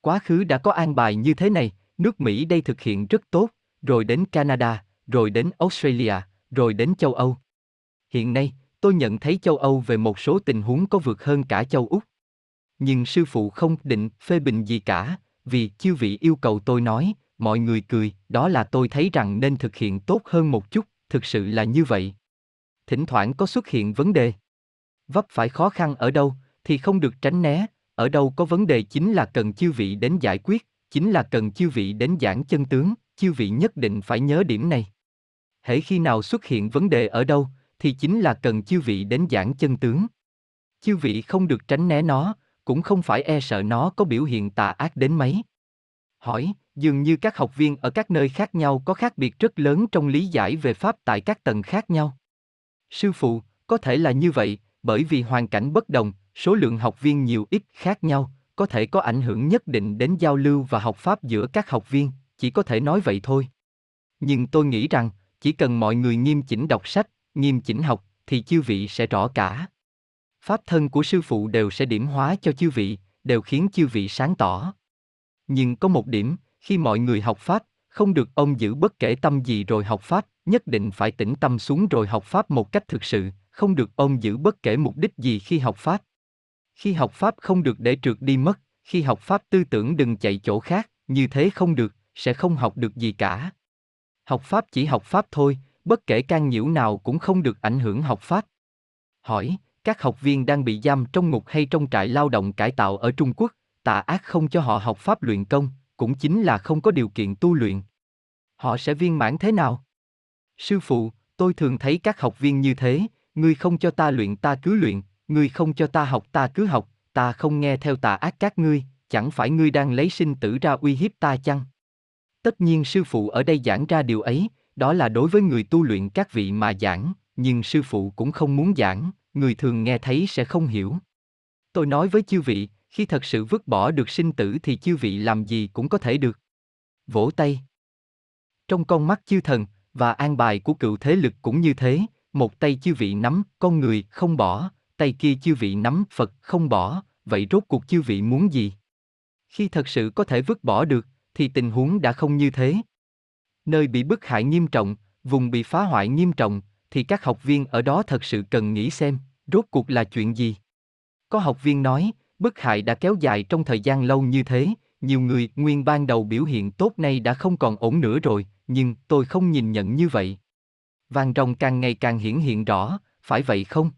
Quá khứ đã có an bài như thế này, nước Mỹ đây thực hiện rất tốt, rồi đến Canada, rồi đến Australia, rồi đến châu Âu. Hiện nay, tôi nhận thấy châu Âu về một số tình huống có vượt hơn cả châu Úc. Nhưng sư phụ không định phê bình gì cả. Vì chư vị yêu cầu tôi nói, mọi người cười, đó là tôi thấy rằng nên thực hiện tốt hơn một chút, thực sự là như vậy. Thỉnh thoảng có xuất hiện vấn đề. Vấp phải khó khăn ở đâu, thì không được tránh né, ở đâu có vấn đề chính là cần chư vị đến giải quyết, chính là cần chư vị đến giảng chân tướng, chư vị nhất định phải nhớ điểm này. Hễ khi nào xuất hiện vấn đề ở đâu, thì chính là cần chư vị đến giảng chân tướng. Chư vị không được tránh né nó, cũng không phải e sợ nó có biểu hiện tà ác đến mấy. Hỏi, dường như các học viên ở các nơi khác nhau có khác biệt rất lớn trong lý giải về Pháp tại các tầng khác nhau. Sư phụ, có thể là như vậy, bởi vì hoàn cảnh bất đồng, số lượng học viên nhiều ít khác nhau, có thể có ảnh hưởng nhất định đến giao lưu và học Pháp giữa các học viên, chỉ có thể nói vậy thôi. Nhưng tôi nghĩ rằng, chỉ cần mọi người nghiêm chỉnh đọc sách, nghiêm chỉnh học, thì chư vị sẽ rõ cả. Pháp thân của sư phụ đều sẽ điểm hóa cho chư vị, đều khiến chư vị sáng tỏ. Nhưng có một điểm, khi mọi người học Pháp, không được ông giữ bất kể tâm gì rồi học Pháp, nhất định phải tĩnh tâm xuống rồi học Pháp một cách thực sự, không được ông giữ bất kể mục đích gì khi học Pháp. Khi học Pháp không được để trượt đi mất, khi học Pháp tư tưởng đừng chạy chỗ khác, như thế không được, sẽ không học được gì cả. Học Pháp chỉ học Pháp thôi, bất kể can nhiễu nào cũng không được ảnh hưởng học Pháp. Hỏi, các học viên đang bị giam trong ngục hay trong trại lao động cải tạo ở Trung Quốc, tà ác không cho họ học Pháp luyện công, cũng chính là không có điều kiện tu luyện. Họ sẽ viên mãn thế nào? Sư phụ, tôi thường thấy các học viên như thế, ngươi không cho ta luyện ta cứ luyện, ngươi không cho ta học ta cứ học, ta không nghe theo tà ác các ngươi, chẳng phải ngươi đang lấy sinh tử ra uy hiếp ta chăng? Tất nhiên sư phụ ở đây giảng ra điều ấy, đó là đối với người tu luyện các vị mà giảng, nhưng sư phụ cũng không muốn giảng, người thường nghe thấy sẽ không hiểu. Tôi nói với chư vị, khi thật sự vứt bỏ được sinh tử thì chư vị làm gì cũng có thể được. Vỗ tay. Trong con mắt chư thần, và an bài của cựu thế lực cũng như thế, một tay chư vị nắm con người không bỏ, tay kia chư vị nắm Phật không bỏ, vậy rốt cuộc chư vị muốn gì? Khi thật sự có thể vứt bỏ được, thì tình huống đã không như thế. Nơi bị bức hại nghiêm trọng, vùng bị phá hoại nghiêm trọng, thì các học viên ở đó thật sự cần nghĩ xem, rốt cuộc là chuyện gì. Có học viên nói, bức hại đã kéo dài trong thời gian lâu như thế, nhiều người nguyên ban đầu biểu hiện tốt nay đã không còn ổn nữa rồi, nhưng tôi không nhìn nhận như vậy. Vàng rồng càng ngày càng hiển hiện rõ, phải vậy không?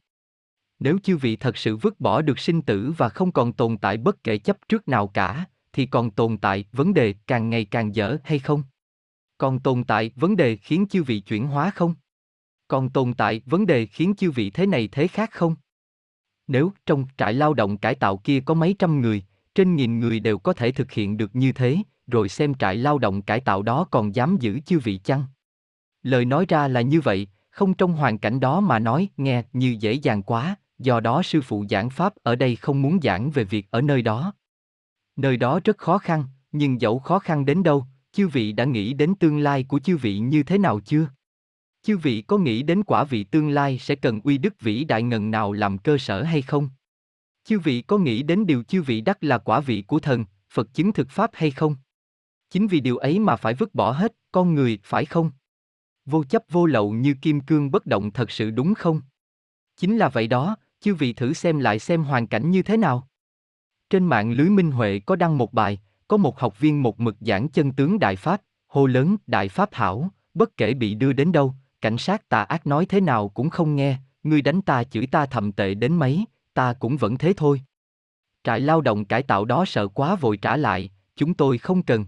Nếu chư vị thật sự vứt bỏ được sinh tử và không còn tồn tại bất kể chấp trước nào cả, thì còn tồn tại vấn đề càng ngày càng dở hay không? Còn tồn tại vấn đề khiến chư vị chuyển hóa không? Còn tồn tại vấn đề khiến chư vị thế này thế khác không? Nếu trong trại lao động cải tạo kia có mấy trăm người, trên nghìn người đều có thể thực hiện được như thế, rồi xem trại lao động cải tạo đó còn dám giữ chư vị chăng? Lời nói ra là như vậy, không trong hoàn cảnh đó mà nói nghe như dễ dàng quá, do đó sư phụ giảng Pháp ở đây không muốn giảng về việc ở nơi đó. Nơi đó rất khó khăn, nhưng dẫu khó khăn đến đâu, chư vị đã nghĩ đến tương lai của chư vị như thế nào chưa? Chư vị có nghĩ đến quả vị tương lai sẽ cần uy đức vĩ đại ngần nào làm cơ sở hay không? Chư vị có nghĩ đến điều chư vị đắc là quả vị của thần, Phật chứng thực Pháp hay không? Chính vì điều ấy mà phải vứt bỏ hết con người, phải không? Vô chấp vô lậu như kim cương bất động thật sự đúng không? Chính là vậy đó, chư vị thử xem lại xem hoàn cảnh như thế nào. Trên mạng lưới Minh Huệ có đăng một bài, có một học viên một mực giảng chân tướng Đại Pháp, hô lớn Đại Pháp hảo, bất kể bị đưa đến đâu, cảnh sát tà ác nói thế nào cũng không nghe, ngươi đánh ta chửi ta thậm tệ đến mấy, ta cũng vẫn thế thôi. Trại lao động cải tạo đó sợ quá vội trả lại, chúng tôi không cần.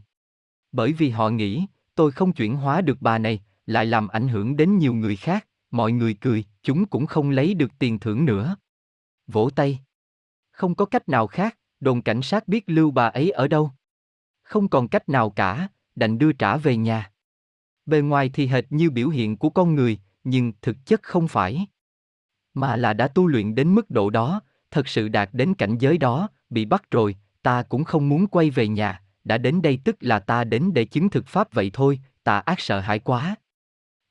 Bởi vì họ nghĩ, tôi không chuyển hóa được bà này, lại làm ảnh hưởng đến nhiều người khác, mọi người cười, chúng cũng không lấy được tiền thưởng nữa. Vỗ tay. Không có cách nào khác, đồn cảnh sát biết lưu bà ấy ở đâu. Không còn cách nào cả, đành đưa trả về nhà. Bề ngoài thì hệt như biểu hiện của con người, nhưng thực chất không phải. Mà là đã tu luyện đến mức độ đó, thật sự đạt đến cảnh giới đó, bị bắt rồi, ta cũng không muốn quay về nhà, đã đến đây tức là ta đến để chứng thực Pháp vậy thôi, tà ác sợ hãi quá.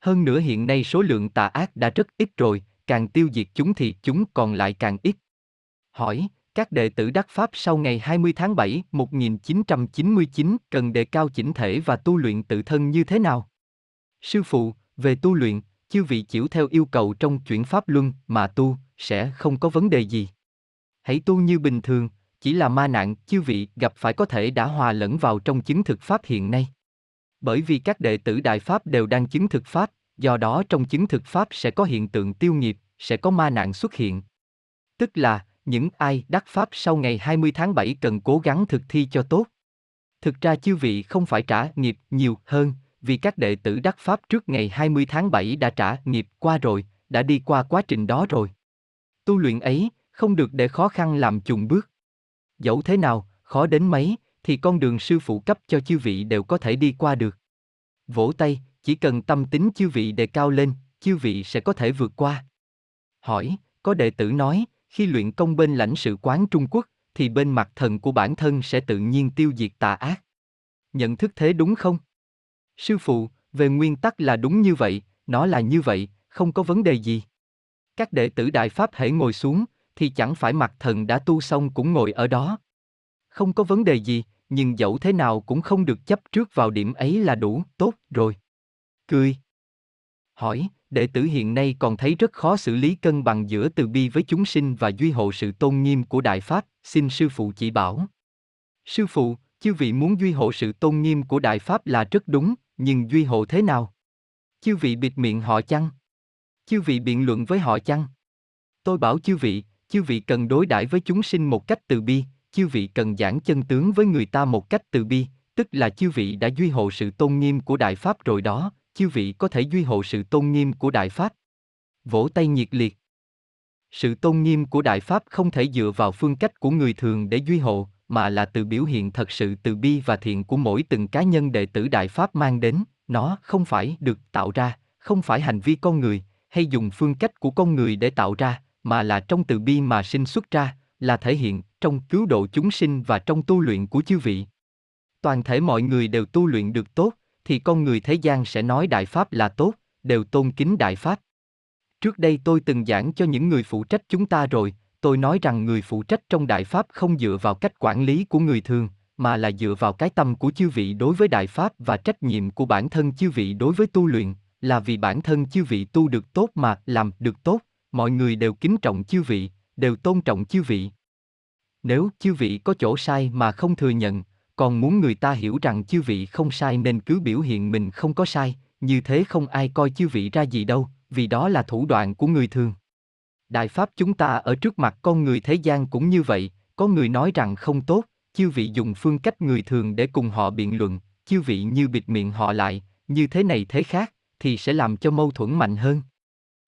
Hơn nữa hiện nay số lượng tà ác đã rất ít rồi, càng tiêu diệt chúng thì chúng còn lại càng ít. Hỏi, các đệ tử đắc Pháp sau ngày hai mươi tháng bảy năm một nghìn chín trăm chín mươi chín cần đề cao chỉnh thể và tu luyện tự thân như thế nào? Sư phụ, về tu luyện, chư vị chịu theo yêu cầu trong Chuyển Pháp Luân mà tu, sẽ không có vấn đề gì. Hãy tu như bình thường, chỉ là ma nạn chư vị gặp phải có thể đã hòa lẫn vào trong chứng thực Pháp hiện nay. Bởi vì các đệ tử Đại Pháp đều đang chứng thực Pháp, do đó trong chứng thực Pháp sẽ có hiện tượng tiêu nghiệp, sẽ có ma nạn xuất hiện. Tức là, những ai đắc Pháp sau ngày hai mươi tháng bảy cần cố gắng thực thi cho tốt. Thực ra chư vị không phải trả nghiệp nhiều hơn, vì các đệ tử đắc Pháp trước ngày hai mươi tháng bảy đã trả nghiệp qua rồi, đã đi qua quá trình đó rồi. Tu luyện ấy không được để khó khăn làm chùn bước. Dẫu thế nào, khó đến mấy, thì con đường sư phụ cấp cho chư vị đều có thể đi qua được. Vỗ tay, chỉ cần tâm tính chư vị đề cao lên, chư vị sẽ có thể vượt qua. Hỏi, có đệ tử nói, khi luyện công bên lãnh sự quán Trung Quốc, thì bên mặt thần của bản thân sẽ tự nhiên tiêu diệt tà ác. Nhận thức thế đúng không? Sư phụ, về nguyên tắc là đúng như vậy, nó là như vậy, không có vấn đề gì. Các đệ tử Đại Pháp hễ ngồi xuống, thì chẳng phải mặt thần đã tu xong cũng ngồi ở đó. Không có vấn đề gì, nhưng dẫu thế nào cũng không được chấp trước vào điểm ấy là đủ, tốt rồi. Cười. Hỏi, đệ tử hiện nay còn thấy rất khó xử lý cân bằng giữa từ bi với chúng sinh và duy hộ sự tôn nghiêm của Đại Pháp, xin sư phụ chỉ bảo. Sư phụ, chư vị muốn duy hộ sự tôn nghiêm của Đại Pháp là rất đúng, nhưng duy hộ thế nào? Chư vị bịt miệng họ chăng? Chư vị biện luận với họ chăng? Tôi bảo chư vị, chư vị cần đối đãi với chúng sinh một cách từ bi, chư vị cần giảng chân tướng với người ta một cách từ bi, tức là chư vị đã duy hộ sự tôn nghiêm của Đại Pháp rồi đó, chư vị có thể duy hộ sự tôn nghiêm của Đại Pháp. Vỗ tay nhiệt liệt. Sự tôn nghiêm của Đại Pháp không thể dựa vào phương cách của người thường để duy hộ, mà là từ biểu hiện thật sự từ bi và thiện của mỗi từng cá nhân đệ tử Đại Pháp mang đến, nó không phải được tạo ra, không phải hành vi con người, hay dùng phương cách của con người để tạo ra, mà là trong từ bi mà sinh xuất ra, là thể hiện trong cứu độ chúng sinh và trong tu luyện của chư vị. Toàn thể mọi người đều tu luyện được tốt, thì con người thế gian sẽ nói Đại Pháp là tốt, đều tôn kính Đại Pháp. Trước đây tôi từng giảng cho những người phụ trách chúng ta rồi, tôi nói rằng người phụ trách trong Đại Pháp không dựa vào cách quản lý của người thường, mà là dựa vào cái tâm của chư vị đối với Đại Pháp và trách nhiệm của bản thân chư vị đối với tu luyện, là vì bản thân chư vị tu được tốt mà làm được tốt, mọi người đều kính trọng chư vị, đều tôn trọng chư vị. Nếu chư vị có chỗ sai mà không thừa nhận, còn muốn người ta hiểu rằng chư vị không sai nên cứ biểu hiện mình không có sai, như thế không ai coi chư vị ra gì đâu, vì đó là thủ đoạn của người thường. Đại Pháp chúng ta ở trước mặt con người thế gian cũng như vậy, có người nói rằng không tốt, chư vị dùng phương cách người thường để cùng họ biện luận, chư vị như bịt miệng họ lại, như thế này thế khác, thì sẽ làm cho mâu thuẫn mạnh hơn.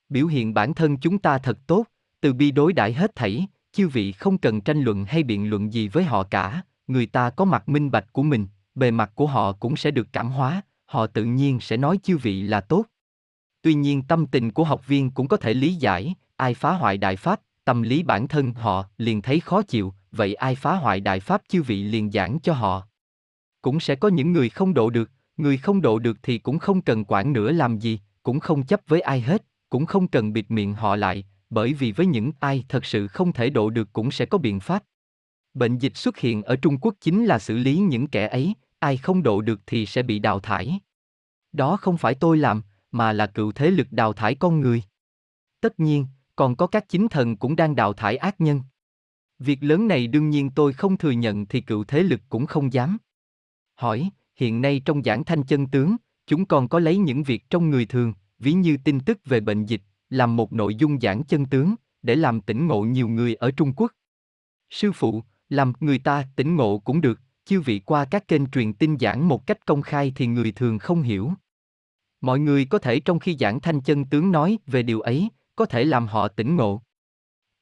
Biểu hiện bản thân chúng ta thật tốt, từ bi đối đãi hết thảy, chư vị không cần tranh luận hay biện luận gì với họ cả, người ta có mặt minh bạch của mình, bề mặt của họ cũng sẽ được cảm hóa, họ tự nhiên sẽ nói chư vị là tốt. Tuy nhiên tâm tình của học viên cũng có thể lý giải, ai phá hoại Đại Pháp, tâm lý bản thân họ liền thấy khó chịu, vậy ai phá hoại Đại Pháp chư vị liền giảng cho họ. Cũng sẽ có những người không độ được, người không độ được thì cũng không cần quản nữa làm gì, cũng không chấp với ai hết, cũng không cần bịt miệng họ lại, bởi vì với những ai thật sự không thể độ được cũng sẽ có biện pháp. Bệnh dịch xuất hiện ở Trung Quốc chính là xử lý những kẻ ấy, ai không độ được thì sẽ bị đào thải. Đó không phải tôi làm, mà là cựu thế lực đào thải con người. Tất nhiên, còn có các chính thần cũng đang đào thải ác nhân. Việc lớn này đương nhiên tôi không thừa nhận thì cựu thế lực cũng không dám. Hỏi, hiện nay trong giảng thanh chân tướng, chúng còn có lấy những việc trong người thường, ví như tin tức về bệnh dịch, làm một nội dung giảng chân tướng, để làm tỉnh ngộ nhiều người ở Trung Quốc. Sư phụ, làm người ta tỉnh ngộ cũng được, chư vị qua các kênh truyền tin giảng một cách công khai thì người thường không hiểu. Mọi người có thể trong khi giảng thanh chân tướng nói về điều ấy, có thể làm họ tỉnh ngộ.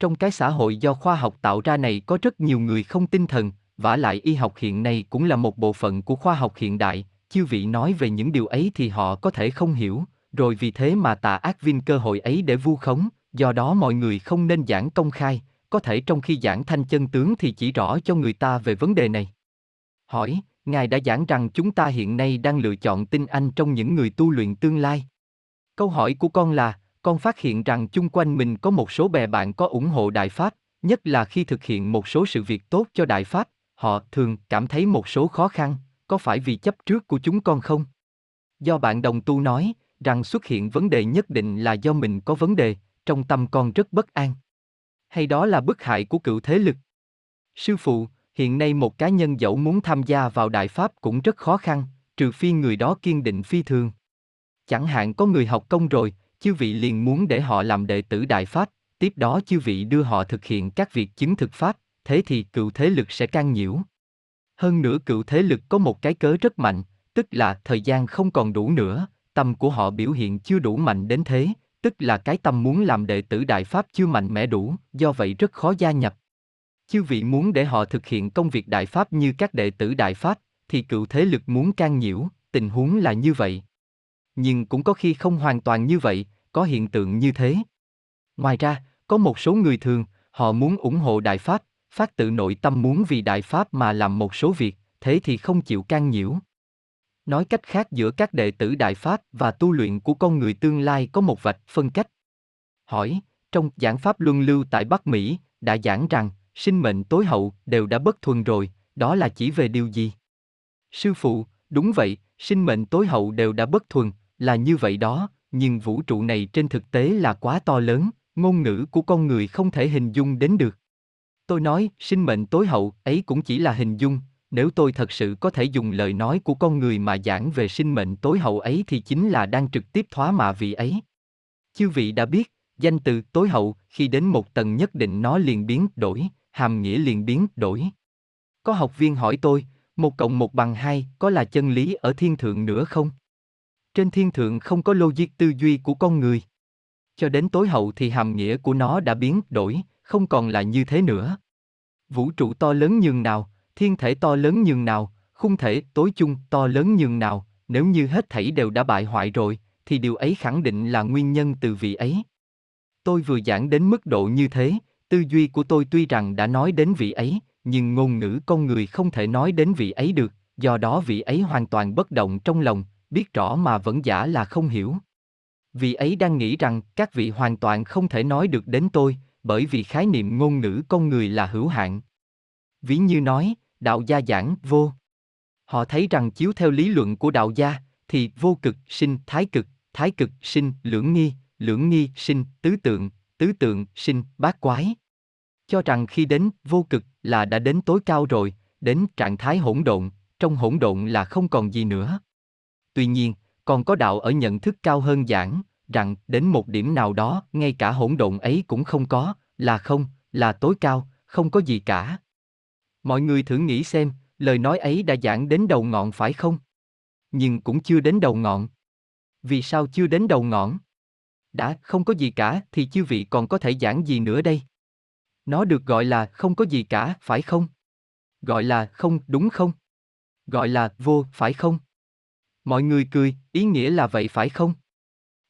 Trong cái xã hội do khoa học tạo ra này có rất nhiều người không tin thần, vả lại y học hiện nay cũng là một bộ phận của khoa học hiện đại, chư vị nói về những điều ấy thì họ có thể không hiểu, rồi vì thế mà tà ác vin cơ hội ấy để vu khống, do đó mọi người không nên giảng công khai, có thể trong khi giảng thanh chân tướng thì chỉ rõ cho người ta về vấn đề này. Hỏi, Ngài đã giảng rằng chúng ta hiện nay đang lựa chọn tin anh trong những người tu luyện tương lai. Câu hỏi của con là, con phát hiện rằng chung quanh mình có một số bè bạn có ủng hộ Đại Pháp, nhất là khi thực hiện một số sự việc tốt cho Đại Pháp, họ thường cảm thấy một số khó khăn, có phải vì chấp trước của chúng con không? Do bạn đồng tu nói, rằng xuất hiện vấn đề nhất định là do mình có vấn đề, trong tâm con rất bất an. Hay đó là bức hại của cựu thế lực? Sư phụ, hiện nay một cá nhân dẫu muốn tham gia vào Đại Pháp cũng rất khó khăn, trừ phi người đó kiên định phi thường. Chẳng hạn có người học công rồi, chư vị liền muốn để họ làm đệ tử Đại Pháp, tiếp đó chư vị đưa họ thực hiện các việc chứng thực Pháp, thế thì cựu thế lực sẽ can nhiễu. Hơn nữa cựu thế lực có một cái cớ rất mạnh, tức là thời gian không còn đủ nữa, tâm của họ biểu hiện chưa đủ mạnh đến thế, tức là cái tâm muốn làm đệ tử Đại Pháp chưa mạnh mẽ đủ, do vậy rất khó gia nhập. Chư vị muốn để họ thực hiện công việc Đại Pháp như các đệ tử Đại Pháp, thì cựu thế lực muốn can nhiễu, tình huống là như vậy. Nhưng cũng có khi không hoàn toàn như vậy, có hiện tượng như thế. Ngoài ra, có một số người thường, họ muốn ủng hộ Đại Pháp, phát tự nội tâm muốn vì Đại Pháp mà làm một số việc, thế thì không chịu can nhiễu. Nói cách khác, giữa các đệ tử Đại Pháp và tu luyện của con người tương lai có một vạch phân cách. Hỏi, trong giảng Pháp Luân Lưu tại Bắc Mỹ, đã giảng rằng, sinh mệnh tối hậu đều đã bất thuần rồi, đó là chỉ về điều gì? Sư phụ, đúng vậy, sinh mệnh tối hậu đều đã bất thuần, là như vậy đó, nhưng vũ trụ này trên thực tế là quá to lớn, ngôn ngữ của con người không thể hình dung đến được. Tôi nói, sinh mệnh tối hậu ấy cũng chỉ là hình dung, nếu tôi thật sự có thể dùng lời nói của con người mà giảng về sinh mệnh tối hậu ấy thì chính là đang trực tiếp thoá mạ vị ấy. Chư vị đã biết, danh từ tối hậu khi đến một tầng nhất định nó liền biến đổi, hàm nghĩa liền biến đổi. Có học viên hỏi tôi, một cộng một bằng hai có là chân lý ở thiên thượng nữa không? Trên thiên thượng không có logic tư duy của con người. Cho đến tối hậu thì hàm nghĩa của nó đã biến đổi, không còn là như thế nữa. Vũ trụ to lớn nhường nào, thiên thể to lớn nhường nào, khung thể tối chung to lớn nhường nào, nếu như hết thảy đều đã bại hoại rồi, thì điều ấy khẳng định là nguyên nhân từ vị ấy. Tôi vừa giảng đến mức độ như thế, tư duy của tôi tuy rằng đã nói đến vị ấy, nhưng ngôn ngữ con người không thể nói đến vị ấy được, do đó vị ấy hoàn toàn bất động trong lòng, biết rõ mà vẫn giả là không hiểu. Vị ấy đang nghĩ rằng các vị hoàn toàn không thể nói được đến tôi, bởi vì khái niệm ngôn ngữ con người là hữu hạn. Ví như nói, đạo gia giảng vô. Họ thấy rằng chiếu theo lý luận của đạo gia, thì vô cực sinh thái cực, thái cực sinh lưỡng nghi, lưỡng nghi sinh tứ tượng, tứ tượng sinh bát quái. Cho rằng khi đến vô cực là đã đến tối cao rồi, đến trạng thái hỗn độn, trong hỗn độn là không còn gì nữa. Tuy nhiên, còn có đạo ở nhận thức cao hơn giảng, rằng đến một điểm nào đó, ngay cả hỗn độn ấy cũng không có, là không, là tối cao, không có gì cả. Mọi người thử nghĩ xem, lời nói ấy đã giảng đến đầu ngọn phải không? Nhưng cũng chưa đến đầu ngọn. Vì sao chưa đến đầu ngọn? Đã không có gì cả thì chư vị còn có thể giảng gì nữa đây? Nó được gọi là không có gì cả, phải không? Gọi là không, đúng không? Gọi là vô, phải không? Mọi người cười, ý nghĩa là vậy phải không?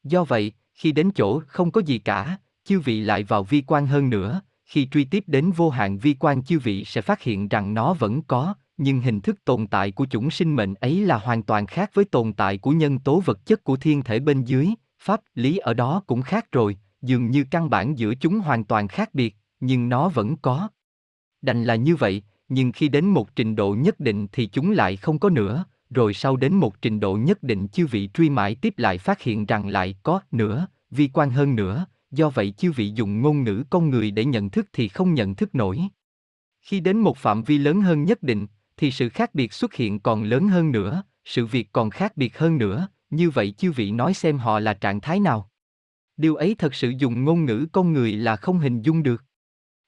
Do vậy, khi đến chỗ không có gì cả, chư vị lại vào vi quan hơn nữa, khi truy tiếp đến vô hạn vi quan chư vị sẽ phát hiện rằng nó vẫn có, nhưng hình thức tồn tại của chủng sinh mệnh ấy là hoàn toàn khác với tồn tại của nhân tố vật chất của thiên thể bên dưới, pháp lý ở đó cũng khác rồi, dường như căn bản giữa chúng hoàn toàn khác biệt, nhưng nó vẫn có. Đành là như vậy, nhưng khi đến một trình độ nhất định thì chúng lại không có nữa. Rồi sau đến một trình độ nhất định chư vị truy mãi tiếp lại phát hiện rằng lại có nữa, vi quan hơn nữa, do vậy chư vị dùng ngôn ngữ con người để nhận thức thì không nhận thức nổi. Khi đến một phạm vi lớn hơn nhất định, thì sự khác biệt xuất hiện còn lớn hơn nữa, sự việc còn khác biệt hơn nữa, như vậy chư vị nói xem họ là trạng thái nào. Điều ấy thật sự dùng ngôn ngữ con người là không hình dung được.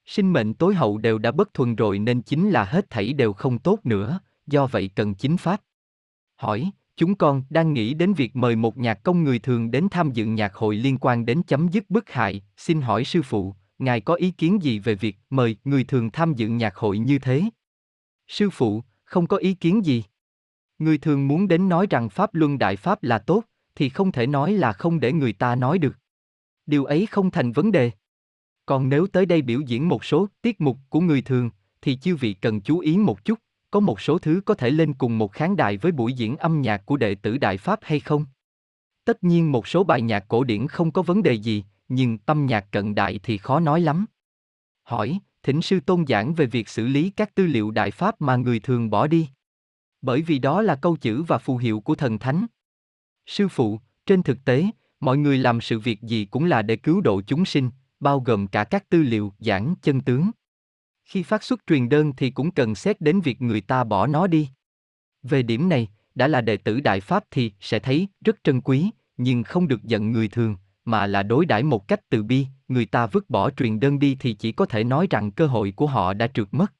Sinh mệnh tối hậu đều đã bất thuần rồi nên chính là hết thảy đều không tốt nữa, do vậy cần chính pháp. Hỏi, chúng con đang nghĩ đến việc mời một nhạc công người thường đến tham dự nhạc hội liên quan đến chấm dứt bức hại. Xin hỏi sư phụ, ngài có ý kiến gì về việc mời người thường tham dự nhạc hội như thế? Sư phụ, không có ý kiến gì. Người thường muốn đến nói rằng Pháp Luân Đại Pháp là tốt, thì không thể nói là không để người ta nói được. Điều ấy không thành vấn đề. Còn nếu tới đây biểu diễn một số tiết mục của người thường, thì chư vị cần chú ý một chút. Có một số thứ có thể lên cùng một khán đài với buổi diễn âm nhạc của đệ tử Đại Pháp hay không? Tất nhiên một số bài nhạc cổ điển không có vấn đề gì, nhưng âm nhạc cận đại thì khó nói lắm. Hỏi, thỉnh sư tôn giảng về việc xử lý các tư liệu Đại Pháp mà người thường bỏ đi. Bởi vì đó là câu chữ và phù hiệu của thần thánh. Sư phụ, trên thực tế, mọi người làm sự việc gì cũng là để cứu độ chúng sinh, bao gồm cả các tư liệu giảng chân tướng. Khi phát xuất truyền đơn thì cũng cần xét đến việc người ta bỏ nó đi. Về điểm này, đã là đệ tử Đại Pháp thì sẽ thấy rất trân quý, nhưng không được giận người thường, mà là đối đãi một cách từ bi. Người ta vứt bỏ truyền đơn đi thì chỉ có thể nói rằng cơ hội của họ đã trượt mất.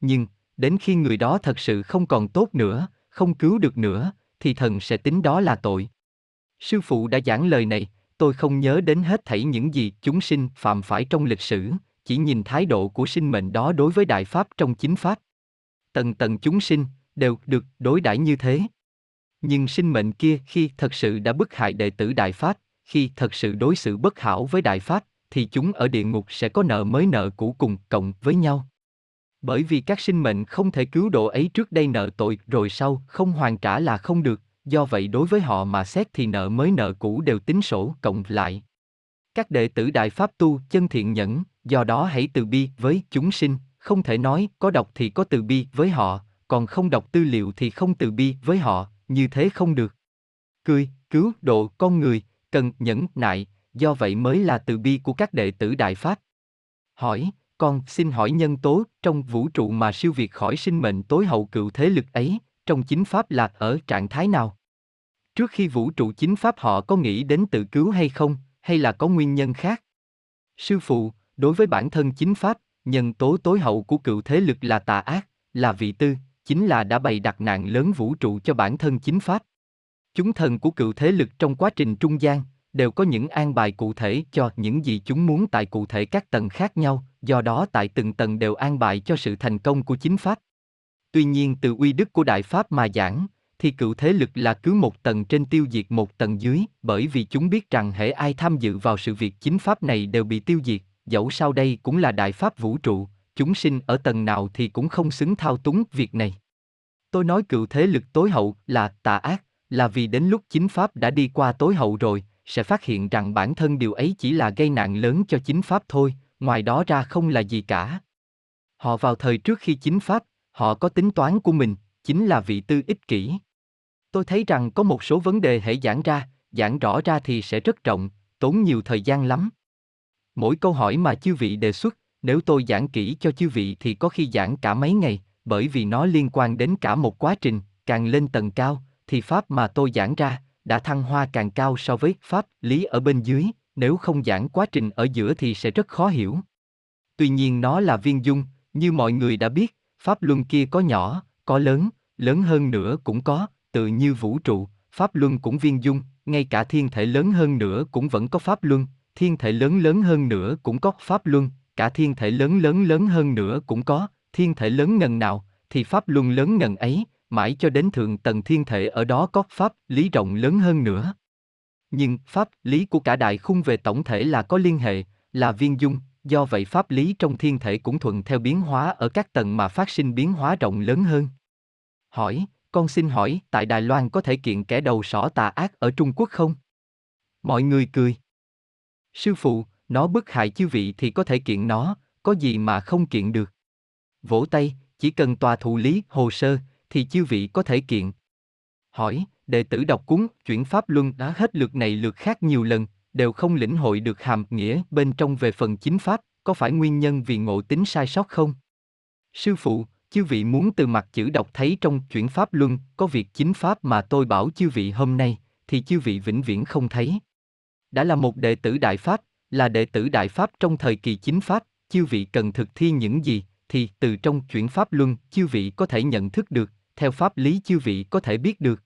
Nhưng, đến khi người đó thật sự không còn tốt nữa, không cứu được nữa, thì thần sẽ tính đó là tội. Sư phụ đã giảng lời này, tôi không nhớ đến hết thảy những gì chúng sinh phạm phải trong lịch sử. Chỉ nhìn thái độ của sinh mệnh đó đối với Đại Pháp trong chính Pháp. Tầng tầng chúng sinh đều được đối đãi như thế. Nhưng sinh mệnh kia khi thật sự đã bức hại đệ tử Đại Pháp, khi thật sự đối xử bất hảo với Đại Pháp, thì chúng ở địa ngục sẽ có nợ mới nợ cũ cùng cộng với nhau. Bởi vì các sinh mệnh không thể cứu độ ấy trước đây nợ tội rồi sau không hoàn trả là không được, do vậy đối với họ mà xét thì nợ mới nợ cũ đều tính sổ cộng lại. Các đệ tử Đại Pháp tu chân thiện nhẫn, do đó hãy từ bi với chúng sinh, không thể nói có đọc thì có từ bi với họ, còn không đọc tư liệu thì không từ bi với họ, như thế không được. Cười, cứu độ con người, cần nhẫn nại, do vậy mới là từ bi của các đệ tử Đại Pháp. Hỏi, con xin hỏi nhân tố trong vũ trụ mà siêu việt khỏi sinh mệnh tối hậu cựu thế lực ấy, trong chính Pháp là ở trạng thái nào? Trước khi vũ trụ chính Pháp họ có nghĩ đến tự cứu hay không, hay là có nguyên nhân khác? Sư phụ, đối với bản thân chính Pháp, nhân tố tối hậu của cựu thế lực là tà ác, là vị tư, chính là đã bày đặt nạn lớn vũ trụ cho bản thân chính Pháp. Chúng thần của cựu thế lực trong quá trình trung gian đều có những an bài cụ thể cho những gì chúng muốn tại cụ thể các tầng khác nhau, do đó tại từng tầng đều an bài cho sự thành công của chính Pháp. Tuy nhiên từ uy đức của Đại Pháp mà giảng, thì cựu thế lực là cứ một tầng trên tiêu diệt một tầng dưới, bởi vì chúng biết rằng hễ ai tham dự vào sự việc chính Pháp này đều bị tiêu diệt, dẫu sao đây cũng là Đại Pháp vũ trụ, chúng sinh ở tầng nào thì cũng không xứng thao túng việc này. Tôi nói cựu thế lực tối hậu là tà ác, là vì đến lúc chính Pháp đã đi qua tối hậu rồi, sẽ phát hiện rằng bản thân điều ấy chỉ là gây nạn lớn cho chính Pháp thôi, ngoài đó ra không là gì cả. Họ vào thời trước khi chính Pháp, họ có tính toán của mình, chính là vị tư ích kỷ. Tôi thấy rằng có một số vấn đề hãy giảng ra, giảng rõ ra thì sẽ rất rộng, tốn nhiều thời gian lắm. Mỗi câu hỏi mà chư vị đề xuất, nếu tôi giảng kỹ cho chư vị thì có khi giảng cả mấy ngày, bởi vì nó liên quan đến cả một quá trình, càng lên tầng cao, thì Pháp mà tôi giảng ra đã thăng hoa càng cao so với Pháp lý ở bên dưới, nếu không giảng quá trình ở giữa thì sẽ rất khó hiểu. Tuy nhiên nó là viên dung, như mọi người đã biết, Pháp luân kia có nhỏ, có lớn, lớn hơn nữa cũng có, tự như vũ trụ, Pháp luân cũng viên dung, ngay cả thiên thể lớn hơn nữa cũng vẫn có Pháp luân, thiên thể lớn lớn hơn nữa cũng có Pháp luân, cả thiên thể lớn lớn lớn hơn nữa cũng có, thiên thể lớn ngần nào thì Pháp luân lớn ngần ấy, mãi cho đến thượng tầng thiên thể ở đó có pháp lý rộng lớn hơn nữa. Nhưng pháp lý của cả đại khung về tổng thể là có liên hệ, là viên dung, do vậy pháp lý trong thiên thể cũng thuận theo biến hóa ở các tầng mà phát sinh biến hóa rộng lớn hơn. Hỏi, con xin hỏi tại Đài Loan có thể kiện kẻ đầu sỏ tà ác ở Trung Quốc không? Mọi người cười. Sư phụ, nó bức hại chư vị thì có thể kiện nó, có gì mà không kiện được. Vỗ tay, chỉ cần tòa thụ lý hồ sơ thì chư vị có thể kiện. Hỏi, đệ tử đọc cuốn Chuyển Pháp Luân đã hết lượt này lượt khác nhiều lần, đều không lĩnh hội được hàm nghĩa bên trong về phần chính Pháp, có phải nguyên nhân vì ngộ tính sai sót không? Sư phụ, chư vị muốn từ mặt chữ đọc thấy trong Chuyển Pháp Luân có việc chính Pháp mà tôi bảo chư vị hôm nay, thì chư vị vĩnh viễn không thấy. Đã là một đệ tử Đại Pháp, là đệ tử Đại Pháp trong thời kỳ chính Pháp, chư vị cần thực thi những gì, thì từ trong Chuyển Pháp Luân chư vị có thể nhận thức được, theo pháp lý chư vị có thể biết được.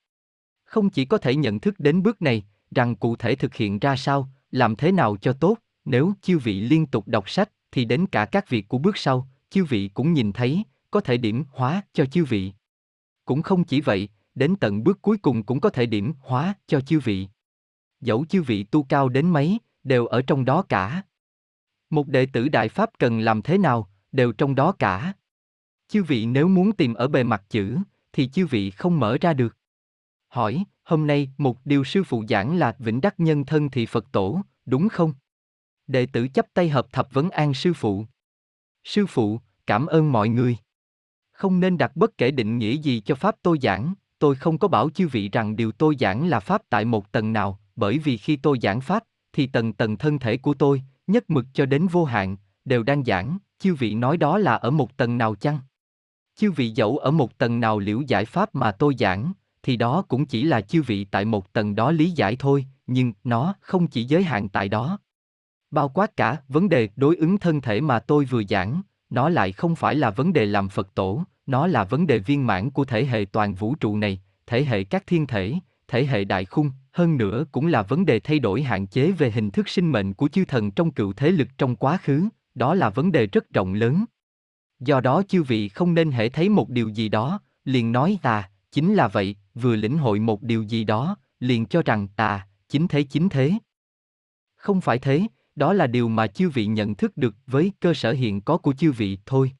Không chỉ có thể nhận thức đến bước này, rằng cụ thể thực hiện ra sao, làm thế nào cho tốt, nếu chư vị liên tục đọc sách, thì đến cả các việc của bước sau, chư vị cũng nhìn thấy, có thể điểm hóa cho chư vị. Cũng không chỉ vậy, đến tận bước cuối cùng cũng có thể điểm hóa cho chư vị. Dẫu chư vị tu cao đến mấy, đều ở trong đó cả. Một đệ tử Đại Pháp cần làm thế nào, đều trong đó cả. Chư vị nếu muốn tìm ở bề mặt chữ, thì chư vị không mở ra được. Hỏi, hôm nay một điều sư phụ giảng là vĩnh đắc nhân thân thị Phật tổ, đúng không? Đệ tử chắp tay hợp thập vấn an sư phụ. Sư phụ, cảm ơn mọi người. Không nên đặt bất kể định nghĩa gì cho pháp tôi giảng, tôi không có bảo chư vị rằng điều tôi giảng là pháp tại một tầng nào, bởi vì khi tôi giảng pháp, thì tầng tầng thân thể của tôi, nhất mực cho đến vô hạn, đều đang giảng, chư vị nói đó là ở một tầng nào chăng? Chư vị dẫu ở một tầng nào liễu giải pháp mà tôi giảng, thì đó cũng chỉ là chư vị tại một tầng đó lý giải thôi, nhưng nó không chỉ giới hạn tại đó. Bao quát cả vấn đề đối ứng thân thể mà tôi vừa giảng, nó lại không phải là vấn đề làm Phật tổ, nó là vấn đề viên mãn của thể hệ toàn vũ trụ này, thể hệ các thiên thể, thể hệ đại khung, hơn nữa cũng là vấn đề thay đổi hạn chế về hình thức sinh mệnh của chư thần trong cựu thế lực trong quá khứ, đó là vấn đề rất rộng lớn. Do đó chư vị không nên hễ thấy một điều gì đó, liền nói tà, chính là vậy, vừa lĩnh hội một điều gì đó, liền cho rằng tà, chính thế chính thế. Không phải thế, đó là điều mà chư vị nhận thức được với cơ sở hiện có của chư vị thôi.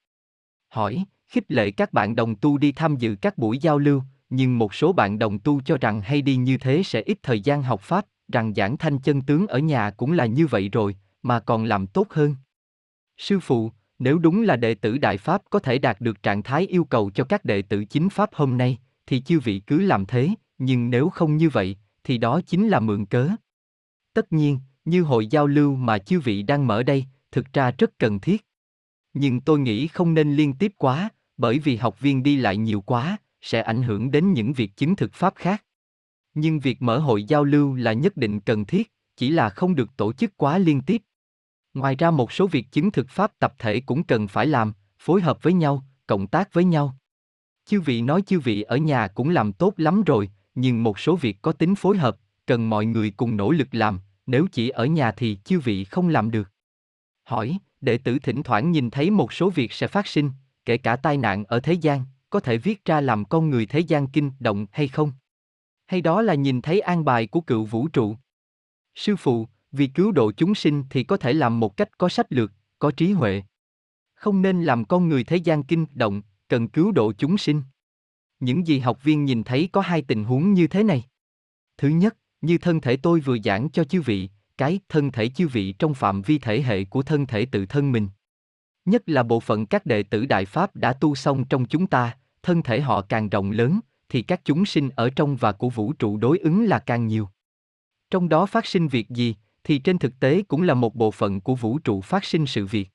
hỏi, khích lệ các bạn đồng tu đi tham dự các buổi giao lưu, nhưng một số bạn đồng tu cho rằng hay đi như thế sẽ ít thời gian học Pháp, rằng giảng thanh chân tướng ở nhà cũng là như vậy rồi, mà còn làm tốt hơn. Sư phụ, nếu đúng là đệ tử Đại Pháp có thể đạt được trạng thái yêu cầu cho các đệ tử chính Pháp hôm nay, thì chư vị cứ làm thế, nhưng nếu không như vậy, thì đó chính là mượn cớ. Tất nhiên, như hội giao lưu mà chư vị đang mở đây, thực ra rất cần thiết. Nhưng tôi nghĩ không nên liên tiếp quá, bởi vì học viên đi lại nhiều quá, sẽ ảnh hưởng đến những việc chứng thực Pháp khác. Nhưng việc mở hội giao lưu là nhất định cần thiết, chỉ là không được tổ chức quá liên tiếp. Ngoài ra một số việc chứng thực Pháp tập thể cũng cần phải làm, phối hợp với nhau, cộng tác với nhau. Chư vị nói chư vị ở nhà cũng làm tốt lắm rồi, nhưng một số việc có tính phối hợp, cần mọi người cùng nỗ lực làm, nếu chỉ ở nhà thì chư vị không làm được. Hỏi, đệ tử thỉnh thoảng nhìn thấy một số việc sẽ phát sinh, kể cả tai nạn ở thế gian, có thể viết ra làm con người thế gian kinh động hay không? Hay đó là nhìn thấy an bài của cựu vũ trụ? Sư phụ, vì cứu độ chúng sinh thì có thể làm một cách có sách lược, có trí huệ. Không nên làm con người thế gian kinh động, cần cứu độ chúng sinh. Những gì học viên nhìn thấy có hai tình huống như thế này. Thứ nhất, như thân thể tôi vừa giảng cho chư vị, cái thân thể chư vị trong phạm vi thể hệ của thân thể tự thân mình. Nhất là bộ phận các đệ tử Đại Pháp đã tu xong trong chúng ta, thân thể họ càng rộng lớn, thì các chúng sinh ở trong và của vũ trụ đối ứng là càng nhiều. Trong đó phát sinh việc gì, thì trên thực tế cũng là một bộ phận của vũ trụ phát sinh sự việc.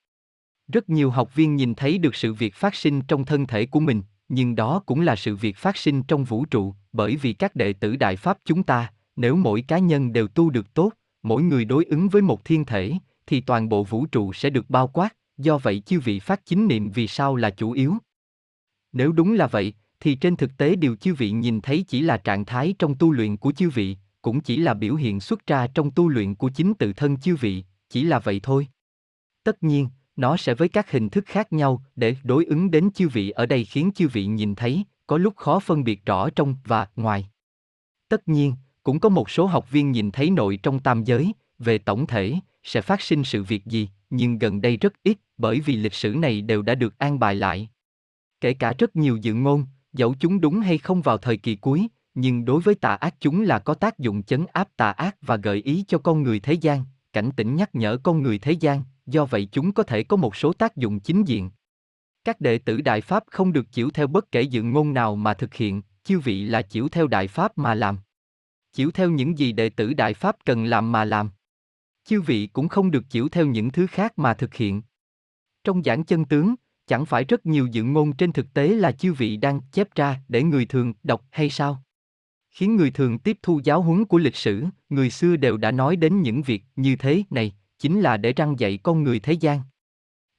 Rất nhiều học viên nhìn thấy được sự việc phát sinh trong thân thể của mình, nhưng đó cũng là sự việc phát sinh trong vũ trụ, bởi vì các đệ tử Đại Pháp chúng ta, nếu mỗi cá nhân đều tu được tốt, mỗi người đối ứng với một thiên thể, thì toàn bộ vũ trụ sẽ được bao quát, do vậy chư vị phát chính niệm vì sao là chủ yếu. Nếu đúng là vậy, thì trên thực tế điều chư vị nhìn thấy chỉ là trạng thái trong tu luyện của chư vị, cũng chỉ là biểu hiện xuất ra trong tu luyện của chính tự thân chư vị, chỉ là vậy thôi. Tất nhiên, nó sẽ với các hình thức khác nhau để đối ứng đến chư vị ở đây khiến chư vị nhìn thấy, có lúc khó phân biệt rõ trong và ngoài. Tất nhiên, cũng có một số học viên nhìn thấy nội trong tam giới, về tổng thể, sẽ phát sinh sự việc gì, nhưng gần đây rất ít bởi vì lịch sử này đều đã được an bài lại. Kể cả rất nhiều dự ngôn, dẫu chúng đúng hay không vào thời kỳ cuối, nhưng đối với tà ác chúng là có tác dụng chấn áp tà ác và gợi ý cho con người thế gian, cảnh tỉnh nhắc nhở con người thế gian, do vậy chúng có thể có một số tác dụng chính diện. Các đệ tử Đại Pháp không được chiểu theo bất kể dự ngôn nào mà thực hiện, chư vị là chiểu theo Đại Pháp mà làm. Chiểu theo những gì đệ tử Đại Pháp cần làm mà làm. Chư vị cũng không được chiểu theo những thứ khác mà thực hiện. Trong giảng chân tướng, chẳng phải rất nhiều dự ngôn trên thực tế là chư vị đang chép ra để người thường đọc hay sao? Khiến người thường tiếp thu giáo huấn của lịch sử, người xưa đều đã nói đến những việc như thế này, chính là để răn dạy con người thế gian.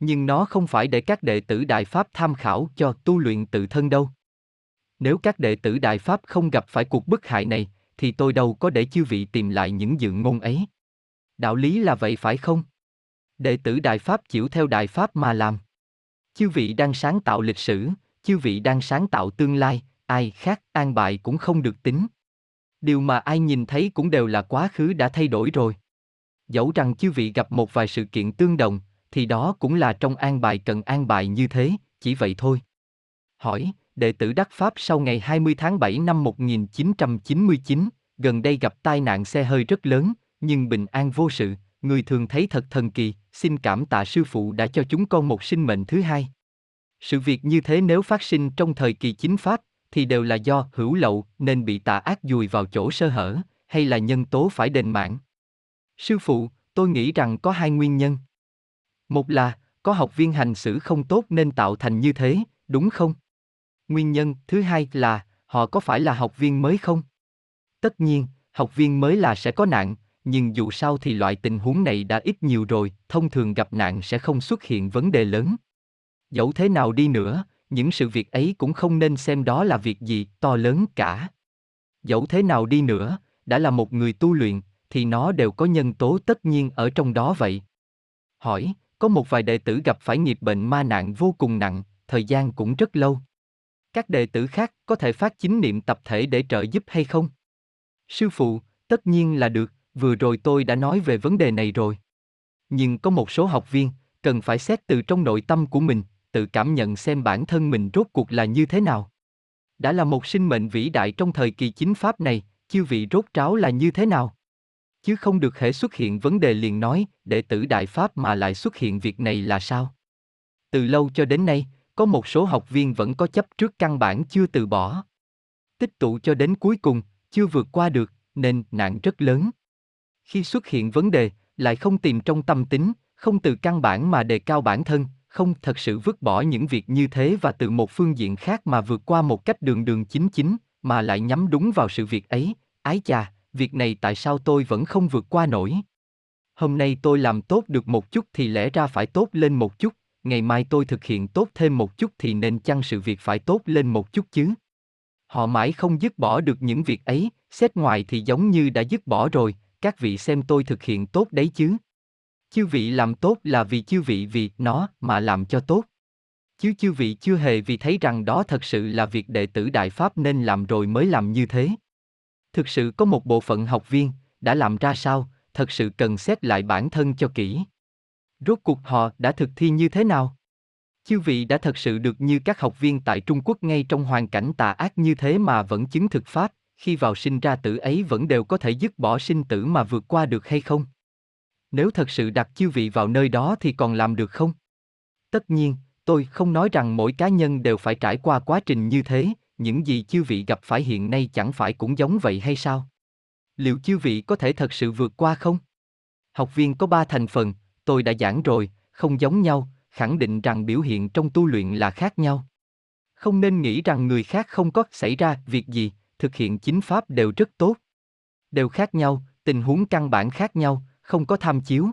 Nhưng nó không phải để các đệ tử Đại Pháp tham khảo cho tu luyện tự thân đâu. Nếu các đệ tử Đại Pháp không gặp phải cuộc bức hại này, thì tôi đâu có để chư vị tìm lại những dự ngôn ấy. Đạo lý là vậy phải không? Đệ tử Đại Pháp chịu theo Đại Pháp mà làm. Chư vị đang sáng tạo lịch sử, chư vị đang sáng tạo tương lai, ai khác an bài cũng không được tính. Điều mà ai nhìn thấy cũng đều là quá khứ đã thay đổi rồi. Dẫu rằng chư vị gặp một vài sự kiện tương đồng, thì đó cũng là trong an bài cần an bài như thế, chỉ vậy thôi. Hỏi, đệ tử đắc Pháp sau ngày hai mươi tháng bảy năm một nghìn chín trăm chín mươi chín, gần đây gặp tai nạn xe hơi rất lớn, nhưng bình an vô sự, người thường thấy thật thần kỳ, xin cảm tạ sư phụ đã cho chúng con một sinh mệnh thứ hai. Sự việc như thế nếu phát sinh trong thời kỳ chính Pháp, thì đều là do hữu lậu nên bị tà ác dùi vào chỗ sơ hở, hay là nhân tố phải đền mạng. Sư phụ, tôi nghĩ rằng có hai nguyên nhân. Một là, có học viên hành xử không tốt nên tạo thành như thế, đúng không? Nguyên nhân thứ hai là, họ có phải là học viên mới không? Tất nhiên, học viên mới là sẽ có nạn, nhưng dù sao thì loại tình huống này đã ít nhiều rồi, thông thường gặp nạn sẽ không xuất hiện vấn đề lớn. Dẫu thế nào đi nữa, những sự việc ấy cũng không nên xem đó là việc gì to lớn cả. Dẫu thế nào đi nữa, đã là một người tu luyện, thì nó đều có nhân tố tất nhiên ở trong đó vậy. Hỏi, có một vài đệ tử gặp phải nghiệp bệnh ma nạn vô cùng nặng, thời gian cũng rất lâu. Các đệ tử khác có thể phát chính niệm tập thể để trợ giúp hay không? Sư phụ, tất nhiên là được, vừa rồi tôi đã nói về vấn đề này rồi. Nhưng có một số học viên cần phải xét từ trong nội tâm của mình, tự cảm nhận xem bản thân mình rốt cuộc là như thế nào. Đã là một sinh mệnh vĩ đại trong thời kỳ chính pháp này, chư vị rốt ráo là như thế nào? Chứ không được hễ xuất hiện vấn đề liền nói, đệ tử Đại Pháp mà lại xuất hiện việc này là sao? Từ lâu cho đến nay, có một số học viên vẫn có chấp trước căn bản chưa từ bỏ. Tích tụ cho đến cuối cùng, chưa vượt qua được, nên nạn rất lớn. Khi xuất hiện vấn đề, lại không tìm trong tâm tính, không từ căn bản mà đề cao bản thân, không thật sự vứt bỏ những việc như thế và từ một phương diện khác mà vượt qua một cách đường đường chính chính, mà lại nhắm đúng vào sự việc ấy, ái chà, việc này tại sao tôi vẫn không vượt qua nổi? Hôm nay tôi làm tốt được một chút thì lẽ ra phải tốt lên một chút, ngày mai tôi thực hiện tốt thêm một chút thì nên chăng sự việc phải tốt lên một chút chứ? Họ mãi không dứt bỏ được những việc ấy, xét ngoài thì giống như đã dứt bỏ rồi, các vị xem tôi thực hiện tốt đấy chứ. Chư vị làm tốt là vì chư vị vì nó mà làm cho tốt. Chứ chư vị chưa hề vì thấy rằng đó thật sự là việc đệ tử Đại Pháp nên làm rồi mới làm như thế. Thực sự có một bộ phận học viên, đã làm ra sao, thật sự cần xét lại bản thân cho kỹ. Rốt cuộc họ đã thực thi như thế nào? Chư vị đã thật sự được như các học viên tại Trung Quốc ngay trong hoàn cảnh tà ác như thế mà vẫn chứng thực Pháp, khi vào sinh ra tử ấy vẫn đều có thể dứt bỏ sinh tử mà vượt qua được hay không? Nếu thật sự đặt chư vị vào nơi đó thì còn làm được không? Tất nhiên, tôi không nói rằng mỗi cá nhân đều phải trải qua quá trình như thế, những gì chư vị gặp phải hiện nay chẳng phải cũng giống vậy hay sao? Liệu chư vị có thể thật sự vượt qua không? Học viên có ba thành phần, tôi đã giảng rồi, không giống nhau, khẳng định rằng biểu hiện trong tu luyện là khác nhau. Không nên nghĩ rằng người khác không có xảy ra việc gì, thực hiện chính pháp đều rất tốt. Đều khác nhau, tình huống căn bản khác nhau, không có tham chiếu.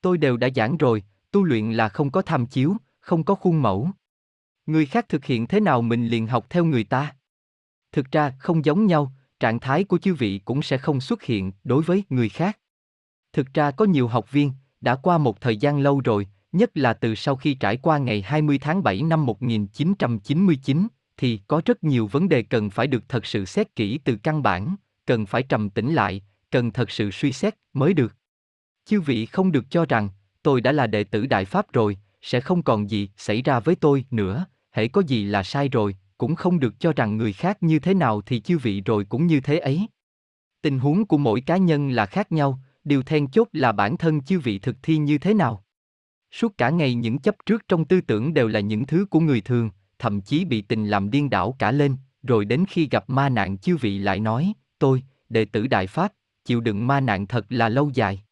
Tôi đều đã giảng rồi, tu luyện là không có tham chiếu, không có khuôn mẫu. Người khác thực hiện thế nào mình liền học theo người ta. Thực ra không giống nhau, trạng thái của chư vị cũng sẽ không xuất hiện đối với người khác. Thực ra có nhiều học viên, đã qua một thời gian lâu rồi, nhất là từ sau khi trải qua ngày hai mươi tháng bảy năm một nghìn chín trăm chín mươi chín, thì có rất nhiều vấn đề cần phải được thật sự xét kỹ từ căn bản, cần phải trầm tĩnh lại, cần thật sự suy xét mới được. Chư vị không được cho rằng, tôi đã là đệ tử Đại Pháp rồi, sẽ không còn gì xảy ra với tôi nữa, hễ có gì là sai rồi, cũng không được cho rằng người khác như thế nào thì chư vị rồi cũng như thế ấy. Tình huống của mỗi cá nhân là khác nhau, điều then chốt là bản thân chư vị thực thi như thế nào. Suốt cả ngày những chấp trước trong tư tưởng đều là những thứ của người thường, thậm chí bị tình làm điên đảo cả lên, rồi đến khi gặp ma nạn chư vị lại nói, tôi, đệ tử Đại Pháp, chịu đựng ma nạn thật là lâu dài.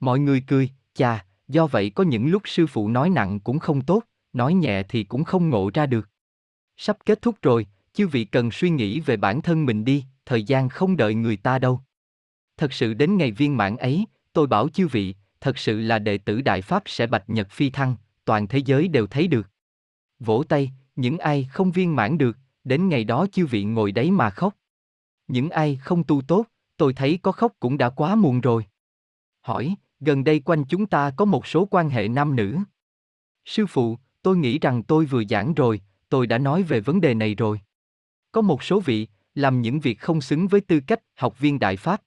Mọi người cười, chà, do vậy có những lúc sư phụ nói nặng cũng không tốt, nói nhẹ thì cũng không ngộ ra được. Sắp kết thúc rồi, chư vị cần suy nghĩ về bản thân mình đi, thời gian không đợi người ta đâu. Thật sự đến ngày viên mãn ấy, tôi bảo chư vị, thật sự là đệ tử Đại Pháp sẽ bạch nhật phi thăng, toàn thế giới đều thấy được. Vỗ tay, những ai không viên mãn được, đến ngày đó chư vị ngồi đấy mà khóc. Những ai không tu tốt, tôi thấy có khóc cũng đã quá muộn rồi. Hỏi, gần đây quanh chúng ta có một số quan hệ nam nữ. Sư phụ, tôi nghĩ rằng tôi vừa giảng rồi, tôi đã nói về vấn đề này rồi. Có một số vị, làm những việc không xứng với tư cách học viên Đại Pháp.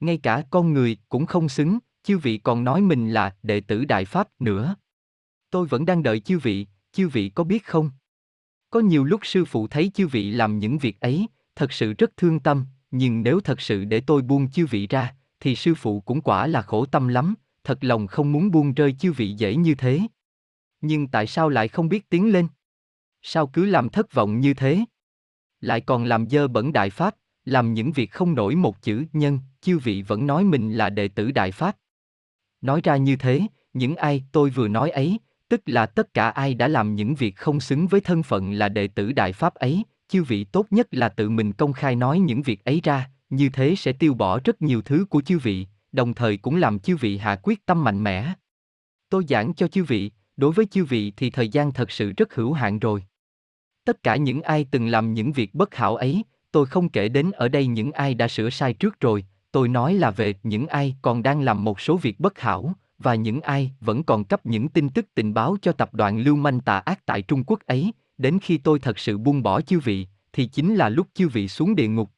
Ngay cả con người cũng không xứng, chư vị còn nói mình là đệ tử Đại Pháp nữa. Tôi vẫn đang đợi chư vị, chư vị có biết không? Có nhiều lúc sư phụ thấy chư vị làm những việc ấy, thật sự rất thương tâm, nhưng nếu thật sự để tôi buông chư vị ra, thì sư phụ cũng quả là khổ tâm lắm, thật lòng không muốn buông rơi chư vị dễ như thế. Nhưng tại sao lại không biết tiến lên? Sao cứ làm thất vọng như thế? Lại còn làm dơ bẩn Đại Pháp, làm những việc không nổi một chữ nhân, chư vị vẫn nói mình là đệ tử Đại Pháp. Nói ra như thế, những ai tôi vừa nói ấy, tức là tất cả ai đã làm những việc không xứng với thân phận là đệ tử Đại Pháp ấy, chư vị tốt nhất là tự mình công khai nói những việc ấy ra, như thế sẽ tiêu bỏ rất nhiều thứ của chư vị, đồng thời cũng làm chư vị hạ quyết tâm mạnh mẽ. Tôi giảng cho chư vị, đối với chư vị thì thời gian thật sự rất hữu hạn rồi. Tất cả những ai từng làm những việc bất hảo ấy, tôi không kể đến ở đây những ai đã sửa sai trước rồi, tôi nói là về những ai còn đang làm một số việc bất hảo, và những ai vẫn còn cấp những tin tức tình báo cho tập đoàn lưu manh tà ác tại Trung Quốc ấy, đến khi tôi thật sự buông bỏ chư vị, thì chính là lúc chư vị xuống địa ngục.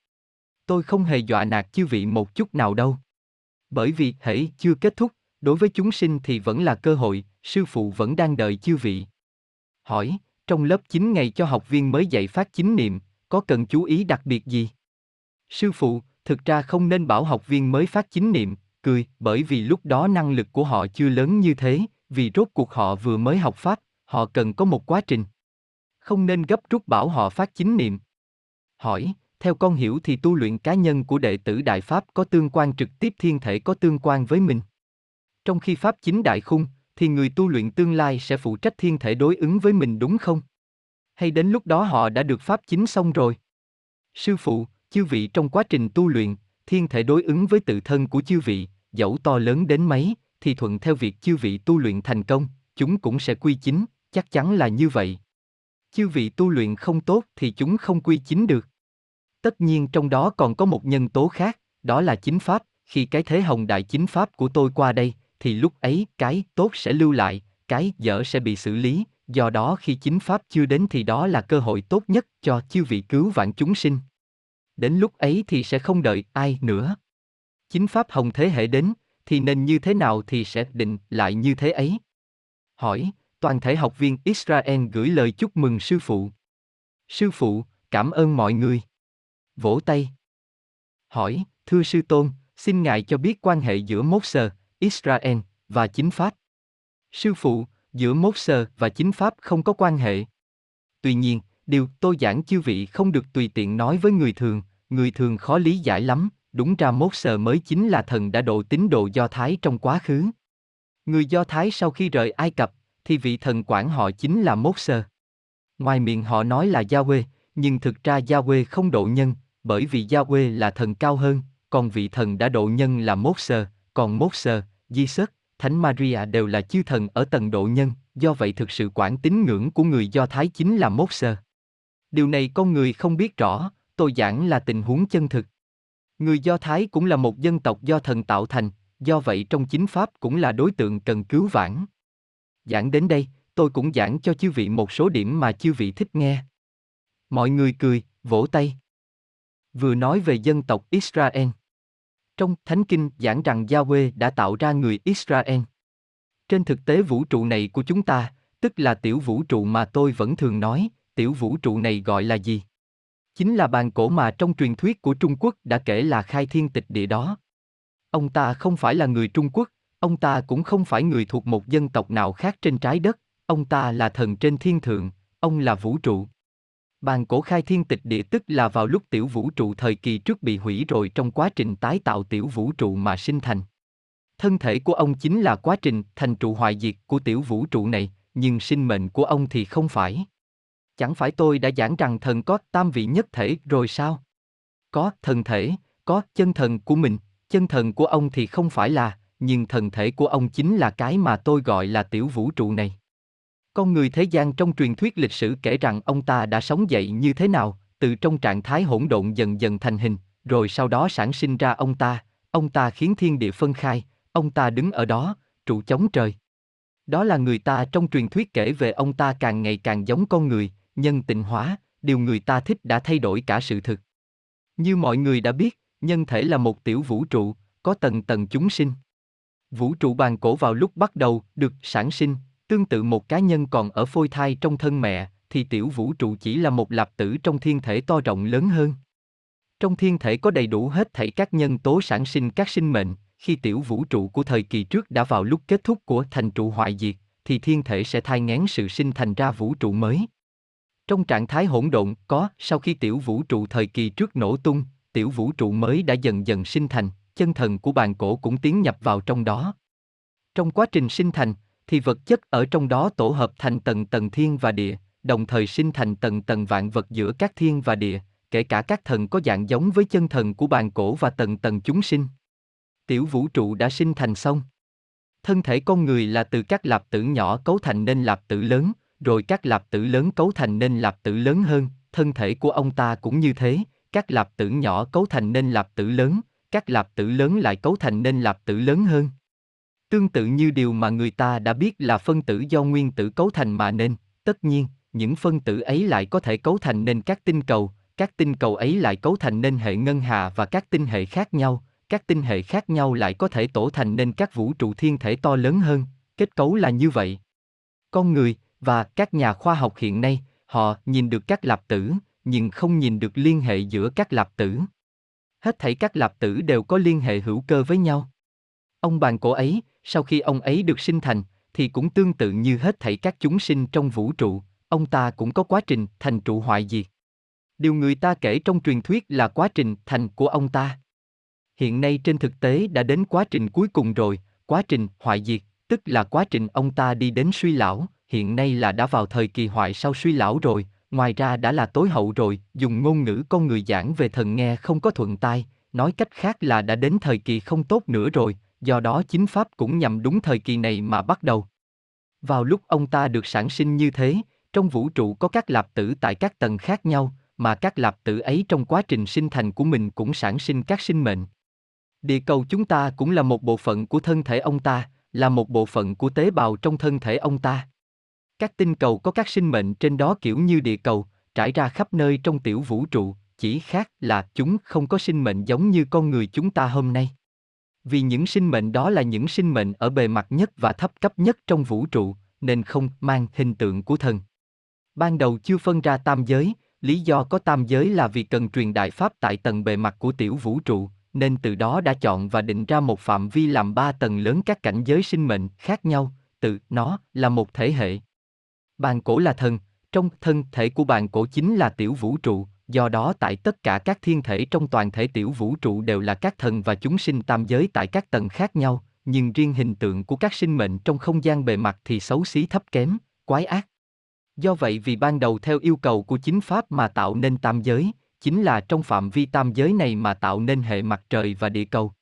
Tôi không hề dọa nạt chư vị một chút nào đâu. Bởi vì hễ chưa kết thúc, đối với chúng sinh thì vẫn là cơ hội, sư phụ vẫn đang đợi chư vị. hỏi, trong lớp chín ngày cho học viên mới dạy phát chính niệm, có cần chú ý đặc biệt gì? Sư phụ, thực ra không nên bảo học viên mới phát chính niệm, cười, bởi vì lúc đó năng lực của họ chưa lớn như thế, vì rốt cuộc họ vừa mới học Pháp, họ cần có một quá trình. Không nên gấp rút bảo họ phát chính niệm. Hỏi, theo con hiểu thì tu luyện cá nhân của đệ tử Đại Pháp có tương quan trực tiếp thiên thể có tương quan với mình. Trong khi Pháp chính đại khung, thì người tu luyện tương lai sẽ phụ trách thiên thể đối ứng với mình đúng không? Hay đến lúc đó họ đã được Pháp chính xong rồi? Sư phụ, chư vị trong quá trình tu luyện, thiên thể đối ứng với tự thân của chư vị, dẫu to lớn đến mấy, thì thuận theo việc chư vị tu luyện thành công, chúng cũng sẽ quy chính, chắc chắn là như vậy. Chư vị tu luyện không tốt thì chúng không quy chính được. Tất nhiên trong đó còn có một nhân tố khác, đó là chính Pháp, khi cái thế hồng đại chính Pháp của tôi qua đây, thì lúc ấy cái tốt sẽ lưu lại, cái dở sẽ bị xử lý, do đó khi chính Pháp chưa đến thì đó là cơ hội tốt nhất cho chư vị cứu vãn chúng sinh. Đến lúc ấy thì sẽ không đợi ai nữa. Chính Pháp hồng thế hệ đến, thì nên như thế nào thì sẽ định lại như thế ấy. Hỏi, toàn thể học viên Israel gửi lời chúc mừng sư phụ. Sư phụ, cảm ơn mọi người. Vỗ tay. Hỏi, thưa sư tôn, xin ngài cho biết quan hệ giữa Mốt Sơ, Israel, và chính Pháp. Sư phụ, giữa Mốt Sơ và chính Pháp không có quan hệ. Tuy nhiên, điều tôi giảng chư vị không được tùy tiện nói với người thường, người thường khó lý giải lắm, đúng ra Mốt Sơ mới chính là thần đã độ tín đồ Do Thái trong quá khứ. Người Do Thái sau khi rời Ai Cập, thì vị thần quản họ chính là Mốt Sơ. Ngoài miệng họ nói là Yahweh, nhưng thực ra Yahweh không độ nhân, bởi vì Yahweh là thần cao hơn, còn vị thần đã độ nhân là Mốt Sơ, còn Mốt Sơ, Di Sức, Thánh Maria đều là chư thần ở tầng độ nhân, do vậy thực sự quản tín ngưỡng của người Do Thái chính là Mốt Sơ. Điều này con người không biết rõ, tôi giảng là tình huống chân thực. Người Do Thái cũng là một dân tộc do thần tạo thành, do vậy trong chính Pháp cũng là đối tượng cần cứu vãn. Giảng đến đây, tôi cũng giảng cho chư vị một số điểm mà chư vị thích nghe. Mọi người cười, vỗ tay. Vừa nói về dân tộc Israel. Trong Thánh Kinh giảng rằng Yahweh đã tạo ra người Israel. Trên thực tế vũ trụ này của chúng ta, tức là tiểu vũ trụ mà tôi vẫn thường nói, tiểu vũ trụ này gọi là gì? Chính là Bàn Cổ mà trong truyền thuyết của Trung Quốc đã kể là khai thiên tịch địa đó. Ông ta không phải là người Trung Quốc, ông ta cũng không phải người thuộc một dân tộc nào khác trên trái đất, ông ta là thần trên thiên thượng, ông là vũ trụ. Bàn Cổ khai thiên tịch địa tức là vào lúc tiểu vũ trụ thời kỳ trước bị hủy rồi trong quá trình tái tạo tiểu vũ trụ mà sinh thành. Thân thể của ông chính là quá trình thành trụ hoại diệt của tiểu vũ trụ này, nhưng sinh mệnh của ông thì không phải. Chẳng phải tôi đã giảng rằng thần có tam vị nhất thể rồi sao? Có thần thể, có chân thần của mình, chân thần của ông thì không phải là, nhưng thần thể của ông chính là cái mà tôi gọi là tiểu vũ trụ này. Con người thế gian trong truyền thuyết lịch sử kể rằng ông ta đã sống dậy như thế nào, từ trong trạng thái hỗn độn dần dần thành hình, rồi sau đó sản sinh ra ông ta, ông ta khiến thiên địa phân khai, ông ta đứng ở đó, trụ chống trời. Đó là người ta trong truyền thuyết kể về ông ta càng ngày càng giống con người, nhân tịnh hóa, điều người ta thích đã thay đổi cả sự thực. Như mọi người đã biết, nhân thể là một tiểu vũ trụ, có tầng tầng chúng sinh. Vũ trụ Bàn Cổ vào lúc bắt đầu được sản sinh, tương tự một cá nhân còn ở phôi thai trong thân mẹ, thì tiểu vũ trụ chỉ là một lạp tử trong thiên thể to rộng lớn hơn. Trong thiên thể có đầy đủ hết thảy các nhân tố sản sinh các sinh mệnh, khi tiểu vũ trụ của thời kỳ trước đã vào lúc kết thúc của thành trụ hoại diệt, thì thiên thể sẽ thai ngén sự sinh thành ra vũ trụ mới. Trong trạng thái hỗn độn có, sau khi tiểu vũ trụ thời kỳ trước nổ tung, tiểu vũ trụ mới đã dần dần sinh thành, chân thần của Bàn Cổ cũng tiến nhập vào trong đó. Trong quá trình sinh thành, thì vật chất ở trong đó tổ hợp thành tầng tầng thiên và địa, đồng thời sinh thành tầng tầng vạn vật giữa các thiên và địa, kể cả các thần có dạng giống với chân thần của Bàn Cổ và tầng tầng chúng sinh. Tiểu vũ trụ đã sinh thành xong. Thân thể con người là từ các lạp tử nhỏ cấu thành nên lạp tử lớn, rồi các lạp tử lớn cấu thành nên lạp tử lớn hơn, thân thể của ông ta cũng như thế, các lạp tử nhỏ cấu thành nên lạp tử lớn, các lạp tử lớn lại cấu thành nên lạp tử lớn hơn. Tương tự như điều mà người ta đã biết là phân tử do nguyên tử cấu thành mà nên, tất nhiên, những phân tử ấy lại có thể cấu thành nên các tinh cầu, các tinh cầu ấy lại cấu thành nên hệ ngân hà và các tinh hệ khác nhau, các tinh hệ khác nhau lại có thể tổ thành nên các vũ trụ thiên thể to lớn hơn, kết cấu là như vậy. Con người, Và các nhà khoa học hiện nay, họ nhìn được các lạp tử, nhưng không nhìn được liên hệ giữa các lạp tử. Hết thảy các lạp tử đều có liên hệ hữu cơ với nhau. Ông Bàn Cổ ấy, sau khi ông ấy được sinh thành, thì cũng tương tự như hết thảy các chúng sinh trong vũ trụ, ông ta cũng có quá trình thành trụ hoại diệt. Điều người ta kể trong truyền thuyết là quá trình thành của ông ta. Hiện nay trên thực tế đã đến quá trình cuối cùng rồi, quá trình hoại diệt, tức là quá trình ông ta đi đến suy lão, hiện nay là đã vào thời kỳ hoại sau suy lão rồi, ngoài ra đã là tối hậu rồi, dùng ngôn ngữ con người giảng về thần nghe không có thuận tai, nói cách khác là đã đến thời kỳ không tốt nữa rồi, do đó chính Pháp cũng nhằm đúng thời kỳ này mà bắt đầu. Vào lúc ông ta được sản sinh như thế, trong vũ trụ có các lạp tử tại các tầng khác nhau, mà các lạp tử ấy trong quá trình sinh thành của mình cũng sản sinh các sinh mệnh. Địa cầu chúng ta cũng là một bộ phận của thân thể ông ta, là một bộ phận của tế bào trong thân thể ông ta. Các tinh cầu có các sinh mệnh trên đó kiểu như địa cầu, trải ra khắp nơi trong tiểu vũ trụ, chỉ khác là chúng không có sinh mệnh giống như con người chúng ta hôm nay. Vì những sinh mệnh đó là những sinh mệnh ở bề mặt nhất và thấp cấp nhất trong vũ trụ, nên không mang hình tượng của thần. Ban đầu chưa phân ra tam giới, lý do có tam giới là vì cần truyền đại pháp tại tầng bề mặt của tiểu vũ trụ, nên từ đó đã chọn và định ra một phạm vi làm ba tầng lớn các cảnh giới sinh mệnh khác nhau, tự nó là một thể hệ. Bàn Cổ là thần, trong thân thể của Bàn Cổ chính là tiểu vũ trụ, do đó tại tất cả các thiên thể trong toàn thể tiểu vũ trụ đều là các thần và chúng sinh tam giới tại các tầng khác nhau, nhưng riêng hình tượng của các sinh mệnh trong không gian bề mặt thì xấu xí thấp kém, quái ác. Do vậy vì ban đầu theo yêu cầu của chính Pháp mà tạo nên tam giới, chính là trong phạm vi tam giới này mà tạo nên hệ mặt trời và địa cầu.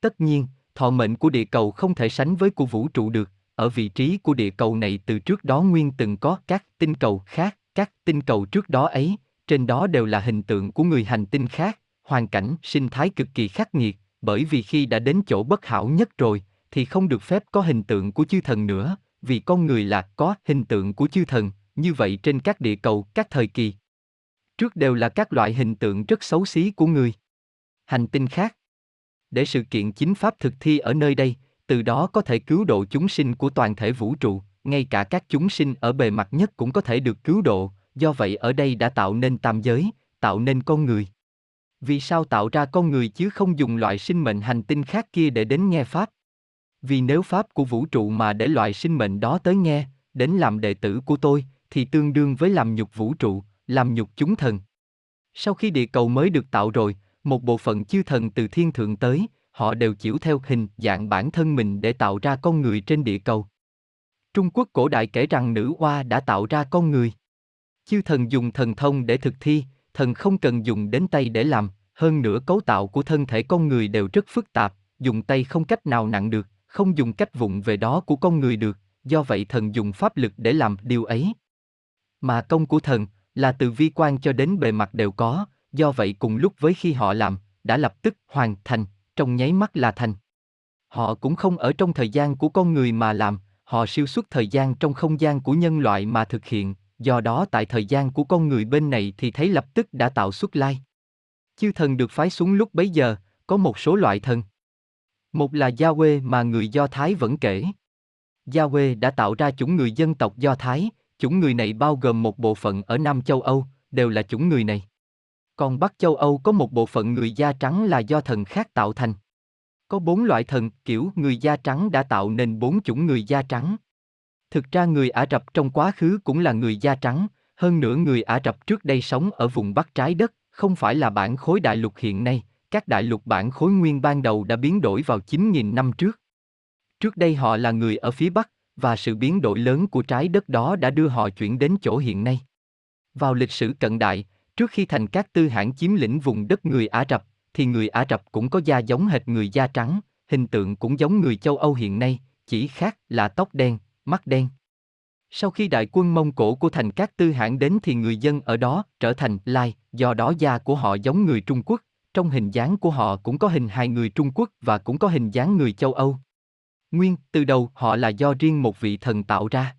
Tất nhiên, thọ mệnh của địa cầu không thể sánh với của vũ trụ được, ở vị trí của địa cầu này từ trước đó nguyên từng có các tinh cầu khác, các tinh cầu trước đó ấy, trên đó đều là hình tượng của người hành tinh khác, hoàn cảnh sinh thái cực kỳ khắc nghiệt, bởi vì khi đã đến chỗ bất hảo nhất rồi, thì không được phép có hình tượng của chư thần nữa, vì con người là có hình tượng của chư thần, như vậy trên các địa cầu, các thời kỳ trước đều là các loại hình tượng rất xấu xí của người hành tinh khác. Để sự kiện chính Pháp thực thi ở nơi đây, từ đó có thể cứu độ chúng sinh của toàn thể vũ trụ, ngay cả các chúng sinh ở bề mặt nhất cũng có thể được cứu độ, do vậy ở đây đã tạo nên tam giới, tạo nên con người. Vì sao tạo ra con người chứ không dùng loại sinh mệnh hành tinh khác kia để đến nghe Pháp? Vì nếu Pháp của vũ trụ mà để loại sinh mệnh đó tới nghe, đến làm đệ tử của tôi, thì tương đương với làm nhục vũ trụ, làm nhục chúng thần. Sau khi địa cầu mới được tạo rồi, một bộ phận chư thần từ thiên thượng tới, họ đều chiểu theo hình dạng bản thân mình để tạo ra con người trên địa cầu. Trung Quốc cổ đại kể rằng Nữ Oa đã tạo ra con người. Chư thần dùng thần thông để thực thi, thần không cần dùng đến tay để làm, hơn nữa cấu tạo của thân thể con người đều rất phức tạp, dùng tay không cách nào nặng được, không dùng cách vụng về đó của con người được, do vậy thần dùng pháp lực để làm điều ấy. Mà công của thần là từ vi quan cho đến bề mặt đều có, do vậy cùng lúc với khi họ làm, đã lập tức hoàn thành, trong nháy mắt là thành. Họ cũng không ở trong thời gian của con người mà làm, họ siêu xuất thời gian trong không gian của nhân loại mà thực hiện, do đó tại thời gian của con người bên này thì thấy lập tức đã tạo xuất lai. Chư thần được phái xuống lúc bấy giờ, có một số loại thần. Một là Yahweh mà người Do Thái vẫn kể. Yahweh đã tạo ra chủng người dân tộc Do Thái, chủng người này bao gồm một bộ phận ở Nam châu Âu, đều là chủng người này. Còn Bắc châu Âu có một bộ phận người da trắng là do thần khác tạo thành. Có bốn loại thần, kiểu người da trắng đã tạo nên bốn chủng người da trắng. Thực ra người Ả Rập trong quá khứ cũng là người da trắng, hơn nữa người Ả Rập trước đây sống ở vùng Bắc trái đất, không phải là bản khối đại lục hiện nay, các đại lục bản khối nguyên ban đầu đã biến đổi vào chín nghìn năm trước. Trước đây họ là người ở phía Bắc, và sự biến đổi lớn của trái đất đó đã đưa họ chuyển đến chỗ hiện nay. Vào lịch sử cận đại, trước khi Thành Cát Tư Hãn chiếm lĩnh vùng đất người Ả Rập, thì người Ả Rập cũng có da giống hệt người da trắng, hình tượng cũng giống người châu Âu hiện nay, chỉ khác là tóc đen, mắt đen. Sau khi đại quân Mông Cổ của Thành Cát Tư Hãn đến thì người dân ở đó trở thành Lai, do đó da của họ giống người Trung Quốc, trong hình dáng của họ cũng có hình hài người Trung Quốc và cũng có hình dáng người châu Âu. Nguyên, từ đầu họ là do riêng một vị thần tạo ra.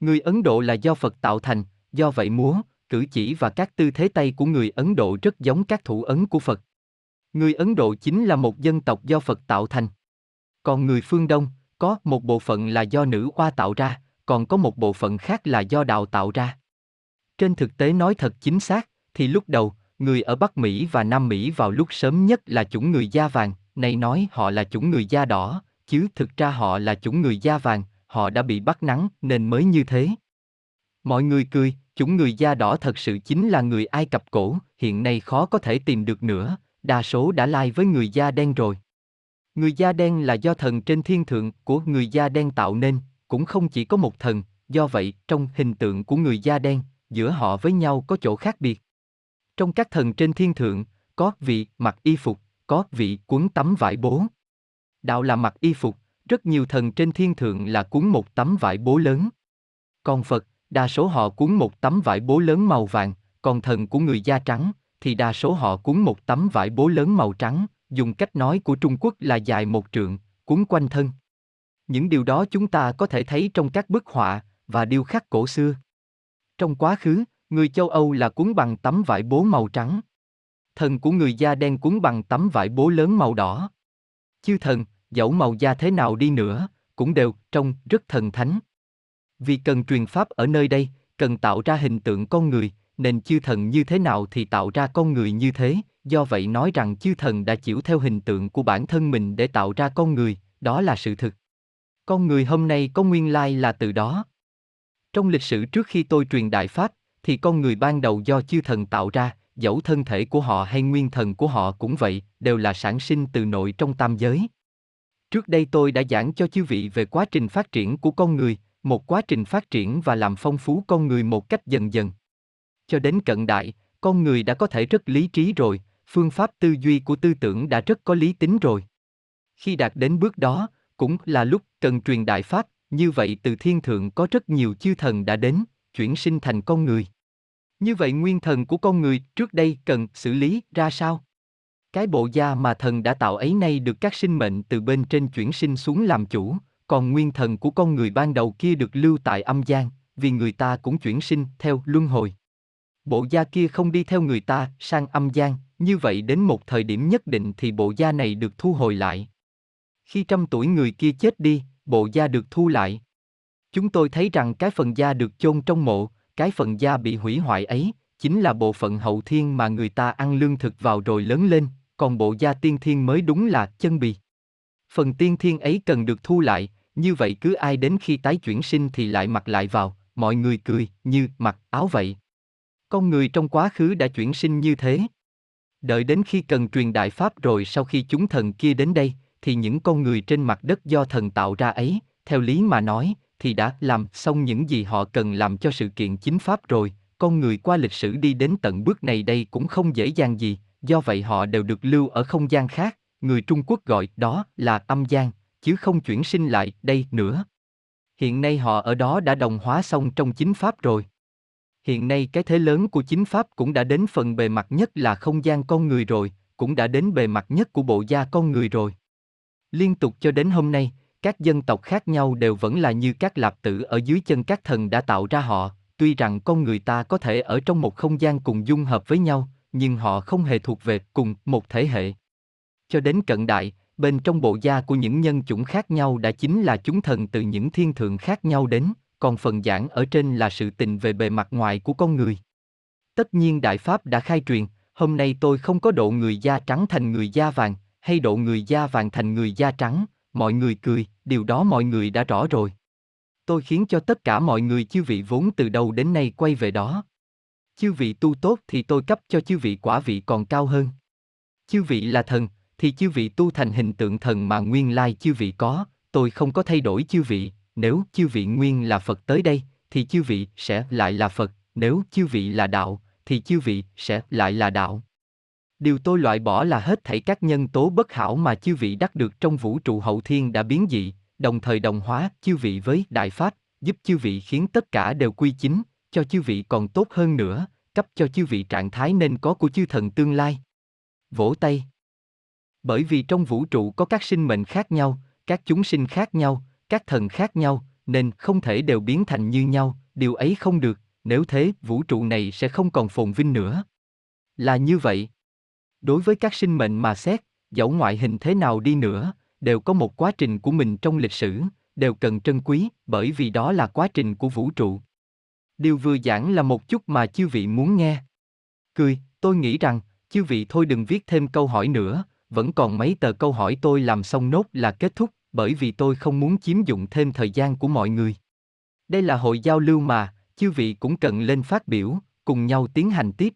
Người Ấn Độ là do Phật tạo thành, do vậy múa, cử chỉ và các tư thế tay của người Ấn Độ rất giống các thủ ấn của Phật. Người Ấn Độ chính là một dân tộc do Phật tạo thành. Còn người phương Đông, có một bộ phận là do Nữ Oa tạo ra, còn có một bộ phận khác là do đạo tạo ra. Trên thực tế nói thật chính xác, thì lúc đầu, người ở Bắc Mỹ và Nam Mỹ vào lúc sớm nhất là chủng người da vàng, nay nói họ là chủng người da đỏ, chứ thực ra họ là chủng người da vàng, họ đã bị bắt nắng nên mới như thế. Mọi người cười, chủng người da đỏ thật sự chính là người Ai Cập cổ, hiện nay khó có thể tìm được nữa, đa số đã lai với người da đen rồi. Người da đen là do thần trên thiên thượng của người da đen tạo nên, cũng không chỉ có một thần, do vậy trong hình tượng của người da đen, giữa họ với nhau có chỗ khác biệt. Trong các thần trên thiên thượng, có vị mặc y phục, có vị quấn tấm vải bố. Đạo là mặc y phục, rất nhiều thần trên thiên thượng là cuốn một tấm vải bố lớn. Còn Phật, đa số họ cuốn một tấm vải bố lớn màu vàng, còn thần của người da trắng, thì đa số họ cuốn một tấm vải bố lớn màu trắng, dùng cách nói của Trung Quốc là dài một trượng, cuốn quanh thân. Những điều đó chúng ta có thể thấy trong các bức họa và điêu khắc cổ xưa. Trong quá khứ, người châu Âu là cuốn bằng tấm vải bố màu trắng. Thần của người da đen cuốn bằng tấm vải bố lớn màu đỏ. Chư thần, dẫu màu da thế nào đi nữa, cũng đều trông rất thần thánh. Vì cần truyền pháp ở nơi đây, cần tạo ra hình tượng con người, nên chư thần như thế nào thì tạo ra con người như thế. Do vậy nói rằng chư thần đã chiểu theo hình tượng của bản thân mình để tạo ra con người, đó là sự thực. Con người hôm nay có nguyên lai là từ đó. Trong lịch sử trước khi tôi truyền Đại Pháp, thì con người ban đầu do chư thần tạo ra, dẫu thân thể của họ hay nguyên thần của họ cũng vậy, đều là sản sinh từ nội trong tam giới. Trước đây tôi đã giảng cho chư vị về quá trình phát triển của con người, một quá trình phát triển và làm phong phú con người một cách dần dần. Cho đến cận đại, con người đã có thể rất lý trí rồi, phương pháp tư duy của tư tưởng đã rất có lý tính rồi. Khi đạt đến bước đó, cũng là lúc cần truyền Đại Pháp, như vậy từ thiên thượng có rất nhiều chư thần đã đến, chuyển sinh thành con người. Như vậy nguyên thần của con người trước đây cần xử lý ra sao? Cái bộ da mà thần đã tạo ấy nay được các sinh mệnh từ bên trên chuyển sinh xuống làm chủ, còn nguyên thần của con người ban đầu kia được lưu tại âm gian, vì người ta cũng chuyển sinh theo luân hồi. Bộ da kia không đi theo người ta sang âm gian, như vậy đến một thời điểm nhất định thì bộ da này được thu hồi lại. Khi trăm tuổi người kia chết đi, bộ da được thu lại. Chúng tôi thấy rằng cái phần da được chôn trong mộ, cái phần da bị hủy hoại ấy, chính là bộ phận hậu thiên mà người ta ăn lương thực vào rồi lớn lên, còn bộ da tiên thiên mới đúng là chân bì. Phần tiên thiên ấy cần được thu lại, như vậy cứ ai đến khi tái chuyển sinh thì lại mặc lại vào, mọi người cười như mặc áo vậy. Con người trong quá khứ đã chuyển sinh như thế. Đợi đến khi cần truyền Đại Pháp rồi sau khi chúng thần kia đến đây, thì những con người trên mặt đất do thần tạo ra ấy, theo lý mà nói, thì đã làm xong những gì họ cần làm cho sự kiện chính pháp rồi. Con người qua lịch sử đi đến tận bước này đây cũng không dễ dàng gì, do vậy họ đều được lưu ở không gian khác, người Trung Quốc gọi đó là âm gian, chứ không chuyển sinh lại đây nữa. Hiện nay họ ở đó đã đồng hóa xong trong chính pháp rồi. Hiện nay cái thế lớn của chính pháp cũng đã đến phần bề mặt nhất là không gian con người rồi, cũng đã đến bề mặt nhất của bộ da con người rồi. Liên tục cho đến hôm nay, các dân tộc khác nhau đều vẫn là như các lạp tử ở dưới chân các thần đã tạo ra họ, tuy rằng con người ta có thể ở trong một không gian cùng dung hợp với nhau, nhưng họ không hề thuộc về cùng một thể hệ. Cho đến cận đại, bên trong bộ da của những nhân chủng khác nhau đã chính là chúng thần từ những thiên thượng khác nhau đến, còn phần giảng ở trên là sự tình về bề mặt ngoài của con người. Tất nhiên Đại Pháp đã khai truyền, hôm nay tôi không có độ người da trắng thành người da vàng, hay độ người da vàng thành người da trắng, mọi người cười, điều đó mọi người đã rõ rồi. Tôi khiến cho tất cả mọi người chư vị vốn từ đầu đến nay quay về đó. Chư vị tu tốt thì tôi cấp cho chư vị quả vị còn cao hơn. Chư vị là thần, thì chư vị tu thành hình tượng thần mà nguyên lai chư vị có, tôi không có thay đổi chư vị, nếu chư vị nguyên là Phật tới đây, thì chư vị sẽ lại là Phật, nếu chư vị là đạo, thì chư vị sẽ lại là đạo. Điều tôi loại bỏ là hết thảy các nhân tố bất hảo mà chư vị đắc được trong vũ trụ hậu thiên đã biến dị, đồng thời đồng hóa chư vị với Đại Pháp, giúp chư vị khiến tất cả đều quy chính, cho chư vị còn tốt hơn nữa, cấp cho chư vị trạng thái nên có của chư thần tương lai. Vỗ tay. Bởi vì trong vũ trụ có các sinh mệnh khác nhau, các chúng sinh khác nhau, các thần khác nhau, nên không thể đều biến thành như nhau, điều ấy không được, nếu thế vũ trụ này sẽ không còn phồn vinh nữa. Là như vậy. Đối với các sinh mệnh mà xét, dẫu ngoại hình thế nào đi nữa, đều có một quá trình của mình trong lịch sử, đều cần trân quý, bởi vì đó là quá trình của vũ trụ. Điều vừa giảng là một chút mà chư vị muốn nghe. Cười, tôi nghĩ rằng, chư vị thôi đừng viết thêm câu hỏi nữa, vẫn còn mấy tờ câu hỏi tôi làm xong nốt là kết thúc, bởi vì tôi không muốn chiếm dụng thêm thời gian của mọi người. Đây là hội giao lưu mà, chư vị cũng cần lên phát biểu, cùng nhau tiến hành tiếp.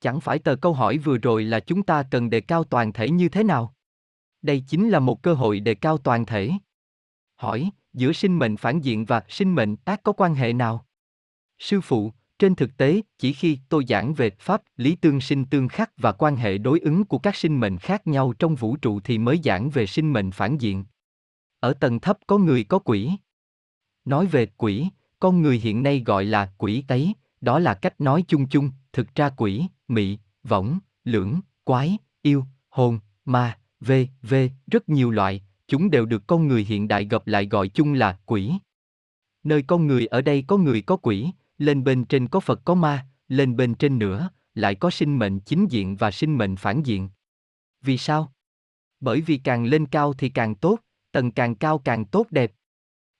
Chẳng phải tờ câu hỏi vừa rồi là chúng ta cần đề cao toàn thể như thế nào? Đây chính là một cơ hội đề cao toàn thể. Hỏi, giữa sinh mệnh phản diện và sinh mệnh ác có quan hệ nào? Sư phụ, trên thực tế, chỉ khi tôi giảng về pháp lý tương sinh tương khắc và quan hệ đối ứng của các sinh mệnh khác nhau trong vũ trụ thì mới giảng về sinh mệnh phản diện. Ở tầng thấp có người có quỷ. Nói về quỷ, con người hiện nay gọi là quỷ tấy, đó là cách nói chung chung, thực ra quỷ, mị, võng, lưỡng, quái, yêu, hồn, ma, vê, vê, rất nhiều loại, chúng đều được con người hiện đại gộp lại gọi chung là quỷ. Nơi con người ở đây có người có quỷ, lên bên trên có Phật có ma, lên bên trên nữa, lại có sinh mệnh chính diện và sinh mệnh phản diện. Vì sao? Bởi vì càng lên cao thì càng tốt, tầng càng cao càng tốt đẹp.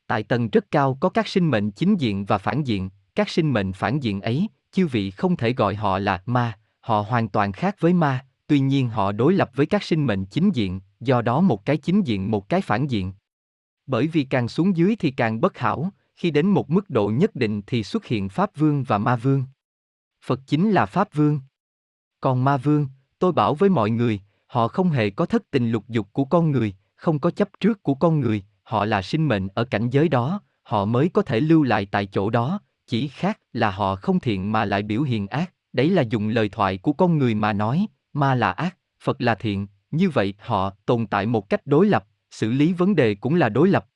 Tại tầng rất cao có các sinh mệnh chính diện và phản diện, các sinh mệnh phản diện ấy, chư vị không thể gọi họ là ma, họ hoàn toàn khác với ma, tuy nhiên họ đối lập với các sinh mệnh chính diện, do đó một cái chính diện một cái phản diện. Bởi vì càng xuống dưới thì càng bất hảo, khi đến một mức độ nhất định thì xuất hiện Pháp Vương và Ma Vương. Phật chính là Pháp Vương. Còn Ma Vương, tôi bảo với mọi người, họ không hề có thất tình lục dục của con người, không có chấp trước của con người, họ là sinh mệnh ở cảnh giới đó, họ mới có thể lưu lại tại chỗ đó, chỉ khác là họ không thiện mà lại biểu hiện ác, đấy là dùng lời thoại của con người mà nói, ma là ác, Phật là thiện, như vậy họ tồn tại một cách đối lập, xử lý vấn đề cũng là đối lập.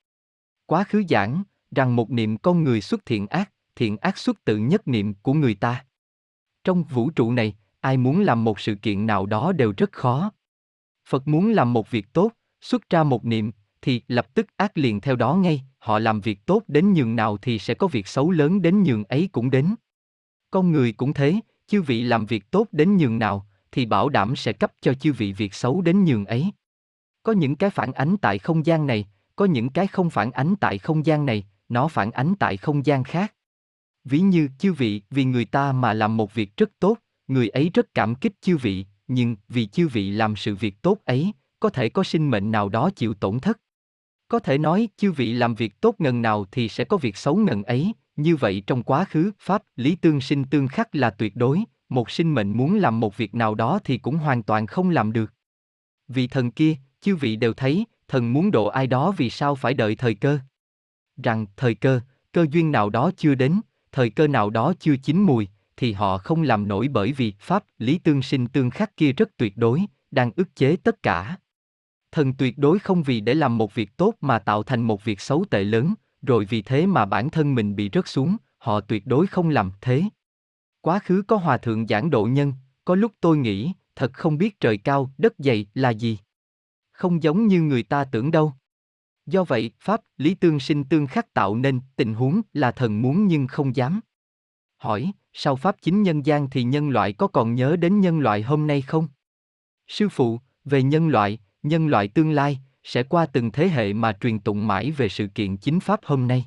Quá khứ giảng rằng một niệm con người xuất thiện ác, thiện ác xuất tự nhất niệm của người ta. Trong vũ trụ này, ai muốn làm một sự kiện nào đó đều rất khó. Phật muốn làm một việc tốt, xuất ra một niệm, thì lập tức ác liền theo đó ngay, họ làm việc tốt đến nhường nào thì sẽ có việc xấu lớn đến nhường ấy cũng đến. Con người cũng thế, chư vị làm việc tốt đến nhường nào, thì bảo đảm sẽ cấp cho chư vị việc xấu đến nhường ấy. Có những cái phản ánh tại không gian này, có những cái không phản ánh tại không gian này, nó phản ánh tại không gian khác. Ví như chư vị vì người ta mà làm một việc rất tốt, người ấy rất cảm kích chư vị, nhưng vì chư vị làm sự việc tốt ấy, có thể có sinh mệnh nào đó chịu tổn thất. Có thể nói chư vị làm việc tốt ngần nào thì sẽ có việc xấu ngần ấy, như vậy trong quá khứ pháp lý tương sinh tương khắc là tuyệt đối, một sinh mệnh muốn làm một việc nào đó thì cũng hoàn toàn không làm được. Vì thần kia, chư vị đều thấy, thần muốn độ ai đó vì sao phải đợi thời cơ? Rằng thời cơ, cơ duyên nào đó chưa đến, thời cơ nào đó chưa chín mùi, thì họ không làm nổi bởi vì pháp lý tương sinh tương khắc kia rất tuyệt đối, đang ức chế tất cả. Thần tuyệt đối không vì để làm một việc tốt mà tạo thành một việc xấu tệ lớn, rồi vì thế mà bản thân mình bị rớt xuống, họ tuyệt đối không làm thế. Quá khứ có hòa thượng giảng độ nhân, có lúc tôi nghĩ, thật không biết trời cao, đất dày là gì. Không giống như người ta tưởng đâu. Do vậy, pháp lý tương sinh tương khắc tạo nên tình huống là thần muốn nhưng không dám. Hỏi, sau pháp chính nhân gian thì nhân loại có còn nhớ đến nhân loại hôm nay không? Sư phụ, về nhân loại, nhân loại tương lai, sẽ qua từng thế hệ mà truyền tụng mãi về sự kiện chính pháp hôm nay.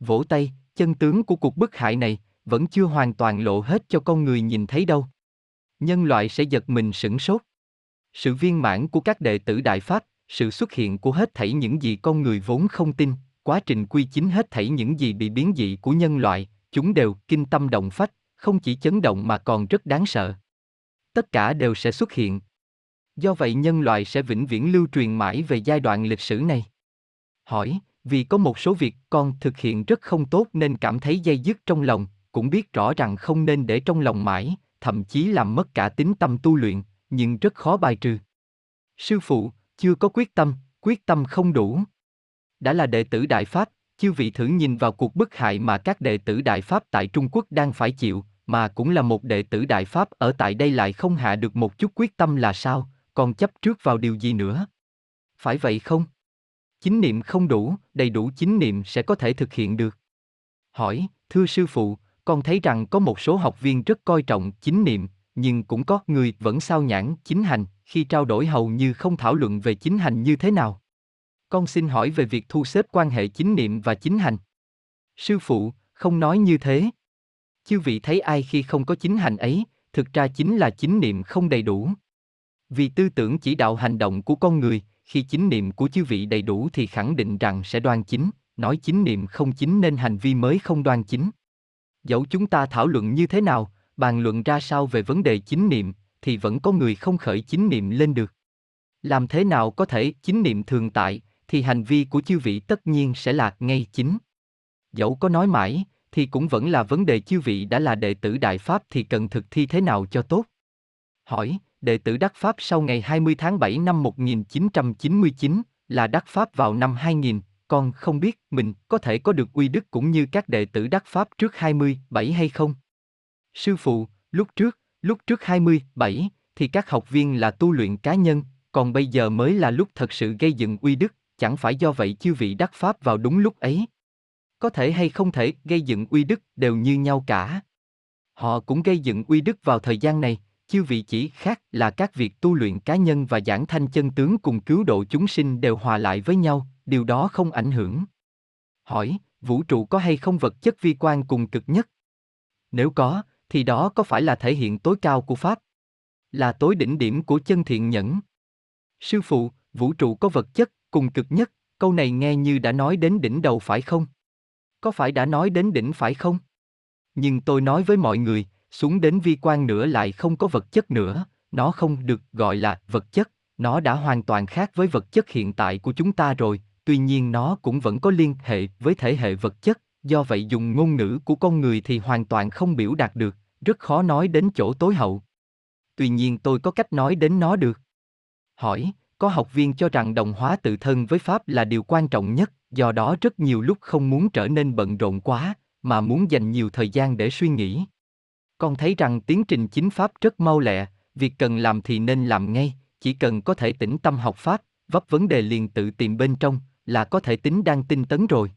Vỗ tay, chân tướng của cuộc bức hại này vẫn chưa hoàn toàn lộ hết cho con người nhìn thấy đâu. Nhân loại sẽ giật mình sửng sốt. Sự viên mãn của các đệ tử Đại Pháp, sự xuất hiện của hết thảy những gì con người vốn không tin, quá trình quy chính hết thảy những gì bị biến dị của nhân loại, chúng đều kinh tâm động phách, không chỉ chấn động mà còn rất đáng sợ. Tất cả đều sẽ xuất hiện. Do vậy nhân loại sẽ vĩnh viễn lưu truyền mãi về giai đoạn lịch sử này. Hỏi, vì có một số việc con thực hiện rất không tốt nên cảm thấy day dứt trong lòng, cũng biết rõ rằng không nên để trong lòng mãi, thậm chí làm mất cả tín tâm tu luyện, nhưng rất khó bài trừ. Sư phụ, chưa có quyết tâm, quyết tâm không đủ. Đã là đệ tử Đại Pháp, chư vị thử nhìn vào cuộc bức hại mà các đệ tử Đại Pháp tại Trung Quốc đang phải chịu, mà cũng là một đệ tử Đại Pháp ở tại đây lại không hạ được một chút quyết tâm là sao, còn chấp trước vào điều gì nữa? Phải vậy không? Chính niệm không đủ, đầy đủ chính niệm sẽ có thể thực hiện được. Hỏi, thưa sư phụ, con thấy rằng có một số học viên rất coi trọng chính niệm, nhưng cũng có người vẫn sao nhãng chính hành, khi trao đổi hầu như không thảo luận về chính hành như thế nào. con xin hỏi về việc thu xếp quan hệ chính niệm và chính hành. Sư phụ, không nói như thế. Chư vị thấy ai khi không có chính hành ấy, thực ra chính là chính niệm không đầy đủ. Vì tư tưởng chỉ đạo hành động của con người, khi chính niệm của chư vị đầy đủ thì khẳng định rằng sẽ đoan chính, nói chính niệm không chính nên hành vi mới không đoan chính. Dẫu chúng ta thảo luận như thế nào, bàn luận ra sao về vấn đề chính niệm, thì vẫn có người không khởi chính niệm lên được. Làm thế nào có thể chính niệm thường tại, thì hành vi của chư vị tất nhiên sẽ là ngay chính. Dẫu có nói mãi, thì cũng vẫn là vấn đề chư vị đã là đệ tử Đại Pháp thì cần thực thi thế nào cho tốt. Hỏi, đệ tử đắc Pháp sau ngày hai mươi tháng bảy năm một nghìn chín trăm chín mươi chín, là đắc Pháp vào năm hai nghìn, con không biết mình có thể có được uy đức cũng như các đệ tử đắc Pháp trước hai mươi bảy hay không? Sư phụ, lúc trước, lúc trước hai mươi bảy, thì các học viên là tu luyện cá nhân, còn bây giờ mới là lúc thật sự gây dựng uy đức, chẳng phải do vậy chư vị đắc Pháp vào đúng lúc ấy. Có thể hay không thể gây dựng uy đức đều như nhau cả. Họ cũng gây dựng uy đức vào thời gian này, chư vị chỉ khác là các việc tu luyện cá nhân và giảng thanh chân tướng cùng cứu độ chúng sinh đều hòa lại với nhau, điều đó không ảnh hưởng. Hỏi, vũ trụ có hay không vật chất vi quan cùng cực nhất? Nếu có, thì đó có phải là thể hiện tối cao của Pháp? Là tối đỉnh điểm của chân thiện nhẫn? Sư phụ, vũ trụ có vật chất cùng cực nhất, câu này nghe như đã nói đến đỉnh đầu phải không? Có phải đã nói đến đỉnh phải không? Nhưng tôi nói với mọi người, xuống đến vi quan nữa lại không có vật chất nữa, nó không được gọi là vật chất, nó đã hoàn toàn khác với vật chất hiện tại của chúng ta rồi, tuy nhiên nó cũng vẫn có liên hệ với thể hệ vật chất, do vậy dùng ngôn ngữ của con người thì hoàn toàn không biểu đạt được, rất khó nói đến chỗ tối hậu. Tuy nhiên tôi có cách nói đến nó được. Hỏi, có học viên cho rằng đồng hóa tự thân với Pháp là điều quan trọng nhất, do đó rất nhiều lúc không muốn trở nên bận rộn quá, mà muốn dành nhiều thời gian để suy nghĩ. Con thấy rằng tiến trình chính Pháp rất mau lẹ, việc cần làm thì nên làm ngay, chỉ cần có thể tĩnh tâm học Pháp, vấp vấn đề liền tự tìm bên trong, là có thể tính đang tinh tấn rồi.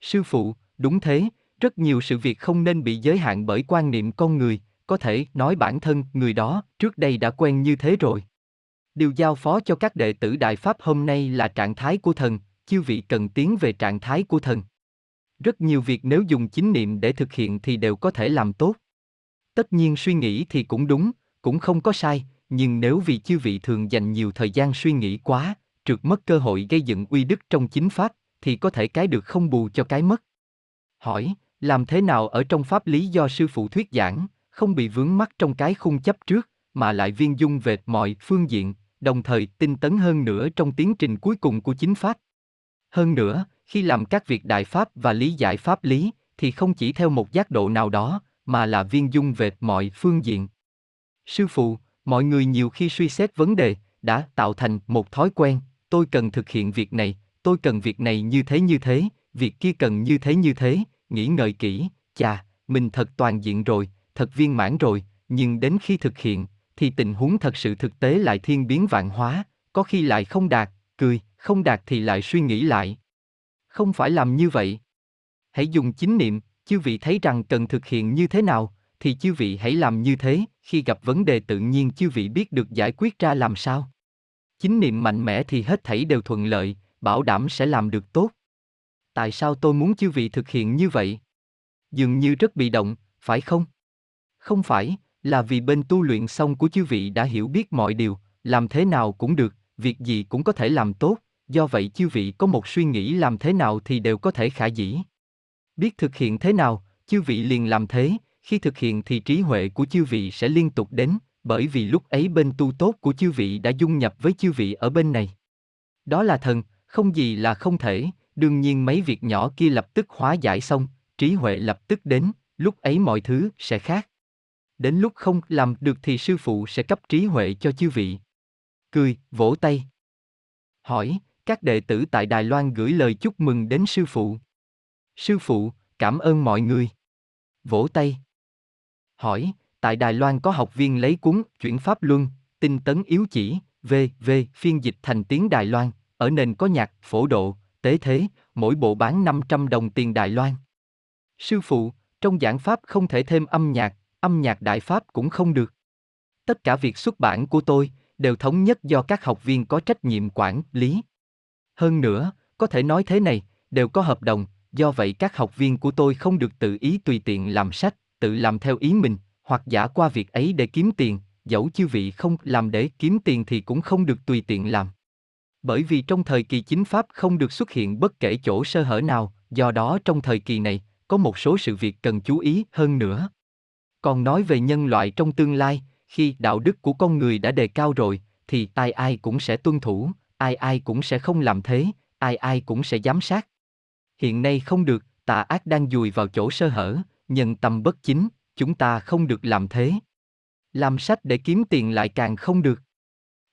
Sư phụ, đúng thế, rất nhiều sự việc không nên bị giới hạn bởi quan niệm con người, có thể nói bản thân người đó trước đây đã quen như thế rồi. Điều giao phó cho các đệ tử Đại Pháp hôm nay là trạng thái của thần, chư vị cần tiến về trạng thái của thần. Rất nhiều việc nếu dùng chính niệm để thực hiện thì đều có thể làm tốt. Tất nhiên suy nghĩ thì cũng đúng, cũng không có sai, nhưng nếu vì chư vị thường dành nhiều thời gian suy nghĩ quá, trượt mất cơ hội gây dựng uy đức trong chính Pháp, thì có thể cái được không bù cho cái mất. Hỏi, làm thế nào ở trong Pháp lý do sư phụ thuyết giảng, không bị vướng mắc trong cái khung chấp trước, mà lại viên dung về mọi phương diện, đồng thời tinh tấn hơn nữa trong tiến trình cuối cùng của chính Pháp. Hơn nữa, khi làm các việc Đại Pháp và lý giải Pháp lý, thì không chỉ theo một giác độ nào đó, mà là viên dung về mọi phương diện. Sư phụ, mọi người nhiều khi suy xét vấn đề, đã tạo thành một thói quen, tôi cần thực hiện việc này, tôi cần việc này như thế như thế, việc kia cần như thế như thế, nghĩ ngợi kỹ, chà, mình thật toàn diện rồi, thật viên mãn rồi, nhưng đến khi thực hiện, thì tình huống thật sự thực tế lại thiên biến vạn hóa, có khi lại không đạt, cười, không đạt thì lại suy nghĩ lại. Không phải làm như vậy. Hãy dùng chính niệm, chư vị thấy rằng cần thực hiện như thế nào, thì chư vị hãy làm như thế, khi gặp vấn đề tự nhiên chư vị biết được giải quyết ra làm sao. Chính niệm mạnh mẽ thì hết thảy đều thuận lợi, bảo đảm sẽ làm được tốt. Tại sao tôi muốn chư vị thực hiện như vậy? Dường như rất bị động, phải không? Không phải. Là vì bên tu luyện xong của chư vị đã hiểu biết mọi điều, làm thế nào cũng được, việc gì cũng có thể làm tốt, do vậy chư vị có một suy nghĩ làm thế nào thì đều có thể khả dĩ. Biết thực hiện thế nào, chư vị liền làm thế, khi thực hiện thì trí huệ của chư vị sẽ liên tục đến, bởi vì lúc ấy bên tu tốt của chư vị đã dung nhập với chư vị ở bên này. Đó là thần, không gì là không thể, đương nhiên mấy việc nhỏ kia lập tức hóa giải xong, trí huệ lập tức đến, lúc ấy mọi thứ sẽ khác. Đến lúc không làm được thì sư phụ sẽ cấp trí huệ cho chư vị. Cười, vỗ tay. Hỏi, các đệ tử tại Đài Loan gửi lời chúc mừng đến sư phụ. Sư phụ, cảm ơn mọi người. Vỗ tay. Hỏi, tại Đài Loan có học viên lấy cuốn Chuyển Pháp Luân, tinh tấn yếu chỉ, vê vê phiên dịch thành tiếng Đài Loan, ở nền có nhạc, phổ độ, tế thế, mỗi bộ bán năm trăm đồng tiền Đài Loan. Sư phụ, trong giảng Pháp không thể thêm âm nhạc, âm nhạc Đại Pháp cũng không được. Tất cả việc xuất bản của tôi đều thống nhất do các học viên có trách nhiệm quản lý. Hơn nữa, có thể nói thế này, đều có hợp đồng, do vậy các học viên của tôi không được tự ý tùy tiện làm sách, tự làm theo ý mình, hoặc giả qua việc ấy để kiếm tiền, dẫu chư vị không làm để kiếm tiền thì cũng không được tùy tiện làm. Bởi vì trong thời kỳ chính Pháp không được xuất hiện bất kể chỗ sơ hở nào, do đó trong thời kỳ này, có một số sự việc cần chú ý hơn nữa. Còn nói về nhân loại trong tương lai, khi đạo đức của con người đã đề cao rồi, thì ai ai cũng sẽ tuân thủ, ai ai cũng sẽ không làm thế, ai ai cũng sẽ giám sát. Hiện nay không được, tà ác đang dùi vào chỗ sơ hở, nhân tâm bất chính, chúng ta không được làm thế. Làm sách để kiếm tiền lại càng không được.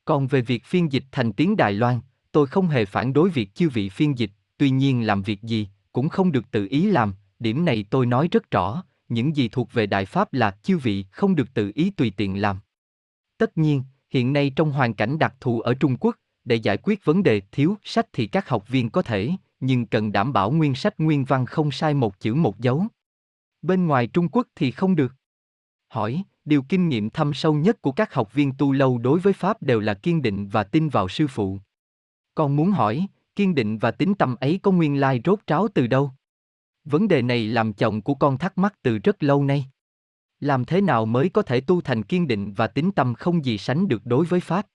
Còn về việc phiên dịch thành tiếng Đài Loan, tôi không hề phản đối việc chư vị phiên dịch, tuy nhiên làm việc gì cũng không được tự ý làm, điểm này tôi nói rất rõ, những gì thuộc về Đại Pháp là chư vị không được tự ý tùy tiện làm. Tất nhiên, hiện nay trong hoàn cảnh đặc thù ở Trung Quốc, để giải quyết vấn đề thiếu sách thì các học viên có thể, nhưng cần đảm bảo nguyên sách nguyên văn không sai một chữ một dấu. Bên ngoài Trung Quốc thì không được. Hỏi, điều kinh nghiệm thâm sâu nhất của các học viên tu lâu đối với Pháp đều là kiên định và tin vào sư phụ. Còn muốn hỏi, kiên định và tín tâm ấy có nguyên lai rốt ráo từ đâu? Vấn đề này làm chồng của con thắc mắc từ rất lâu nay. Làm thế nào mới có thể tu thành kiên định và tín tâm không gì sánh được đối với Pháp?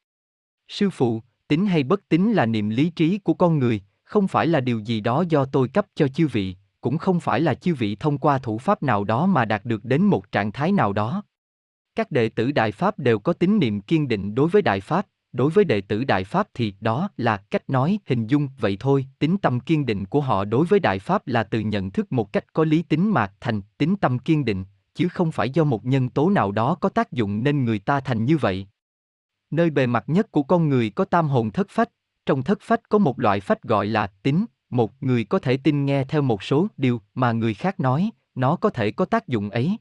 Sư phụ, tín hay bất tín là niềm lý trí của con người, không phải là điều gì đó do tôi cấp cho chư vị, cũng không phải là chư vị thông qua thủ pháp nào đó mà đạt được đến một trạng thái nào đó. Các đệ tử Đại Pháp đều có tín niệm kiên định đối với Đại Pháp, đối với đệ tử Đại Pháp thì đó là cách nói, hình dung, vậy thôi. Tín tâm kiên định của họ đối với Đại Pháp là từ nhận thức một cách có lý tính mà thành tín tâm kiên định, chứ không phải do một nhân tố nào đó có tác dụng nên người ta thành như vậy. Nơi bề mặt nhất của con người có tam hồn thất phách, trong thất phách có một loại phách gọi là tín, một người có thể tin nghe theo một số điều mà người khác nói, nó có thể có tác dụng ấy.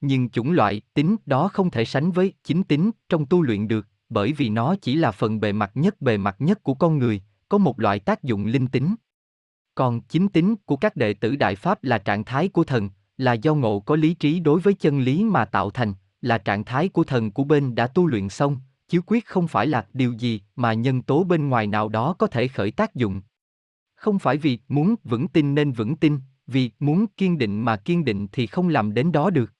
Nhưng chủng loại tín đó không thể sánh với chính tín trong tu luyện được, bởi vì nó chỉ là phần bề mặt nhất bề mặt nhất của con người, có một loại tác dụng linh tính. Còn chính tín của các đệ tử Đại Pháp là trạng thái của thần, là do ngộ có lý trí đối với chân lý mà tạo thành, là trạng thái của thần của bên đã tu luyện xong, chứ quyết không phải là điều gì mà nhân tố bên ngoài nào đó có thể khởi tác dụng. Không phải vì muốn vững tin nên vững tin, vì muốn kiên định mà kiên định thì không làm đến đó được.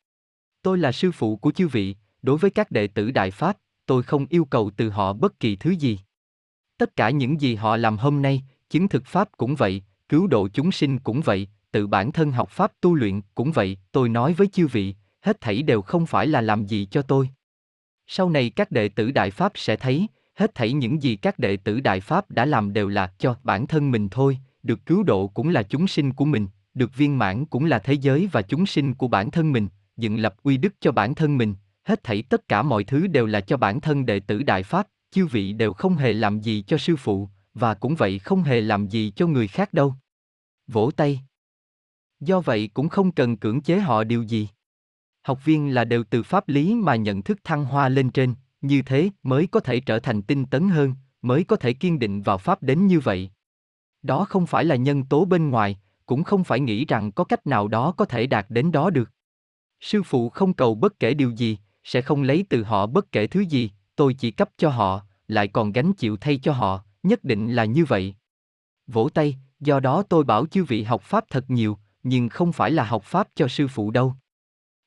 Tôi là sư phụ của chư vị, đối với các đệ tử Đại Pháp, tôi không yêu cầu từ họ bất kỳ thứ gì. Tất cả những gì họ làm hôm nay, chứng thực Pháp cũng vậy, cứu độ chúng sinh cũng vậy, tự bản thân học Pháp tu luyện cũng vậy, tôi nói với chư vị, hết thảy đều không phải là làm gì cho tôi. Sau này các đệ tử Đại Pháp sẽ thấy, hết thảy những gì các đệ tử Đại Pháp đã làm đều là cho bản thân mình thôi, được cứu độ cũng là chúng sinh của mình, được viên mãn cũng là thế giới và chúng sinh của bản thân mình, dựng lập uy đức cho bản thân mình, hết thảy tất cả mọi thứ đều là cho bản thân đệ tử Đại Pháp, chư vị đều không hề làm gì cho sư phụ, và cũng vậy không hề làm gì cho người khác đâu. Vỗ tay. Do vậy cũng không cần cưỡng chế họ điều gì. Học viên là đều từ pháp lý mà nhận thức thăng hoa lên trên, như thế mới có thể trở thành tinh tấn hơn, mới có thể kiên định vào Pháp đến như vậy. Đó không phải là nhân tố bên ngoài, cũng không phải nghĩ rằng có cách nào đó có thể đạt đến đó được. Sư phụ không cầu bất kể điều gì, sẽ không lấy từ họ bất kể thứ gì, tôi chỉ cấp cho họ, lại còn gánh chịu thay cho họ, nhất định là như vậy. Vỗ tay, do đó tôi bảo chư vị học Pháp thật nhiều, nhưng không phải là học Pháp cho sư phụ đâu.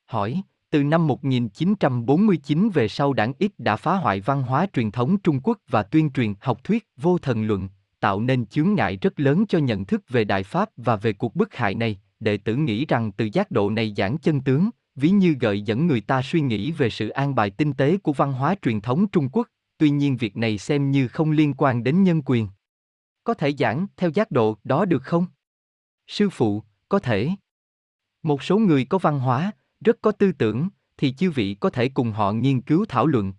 Hỏi, từ năm một nghìn chín trăm bốn mươi chín về sau đảng X đã phá hoại văn hóa truyền thống Trung Quốc và tuyên truyền học thuyết vô thần luận, tạo nên chướng ngại rất lớn cho nhận thức về Đại Pháp và về cuộc bức hại này, đệ tử nghĩ rằng từ giác độ này giảng chân tướng, ví như gợi dẫn người ta suy nghĩ về sự an bài tinh tế của văn hóa truyền thống Trung Quốc, tuy nhiên việc này xem như không liên quan đến nhân quyền. Có thể giảng theo giác độ đó được không? Sư phụ, có thể. Một số người có văn hóa, rất có tư tưởng, thì chư vị có thể cùng họ nghiên cứu thảo luận.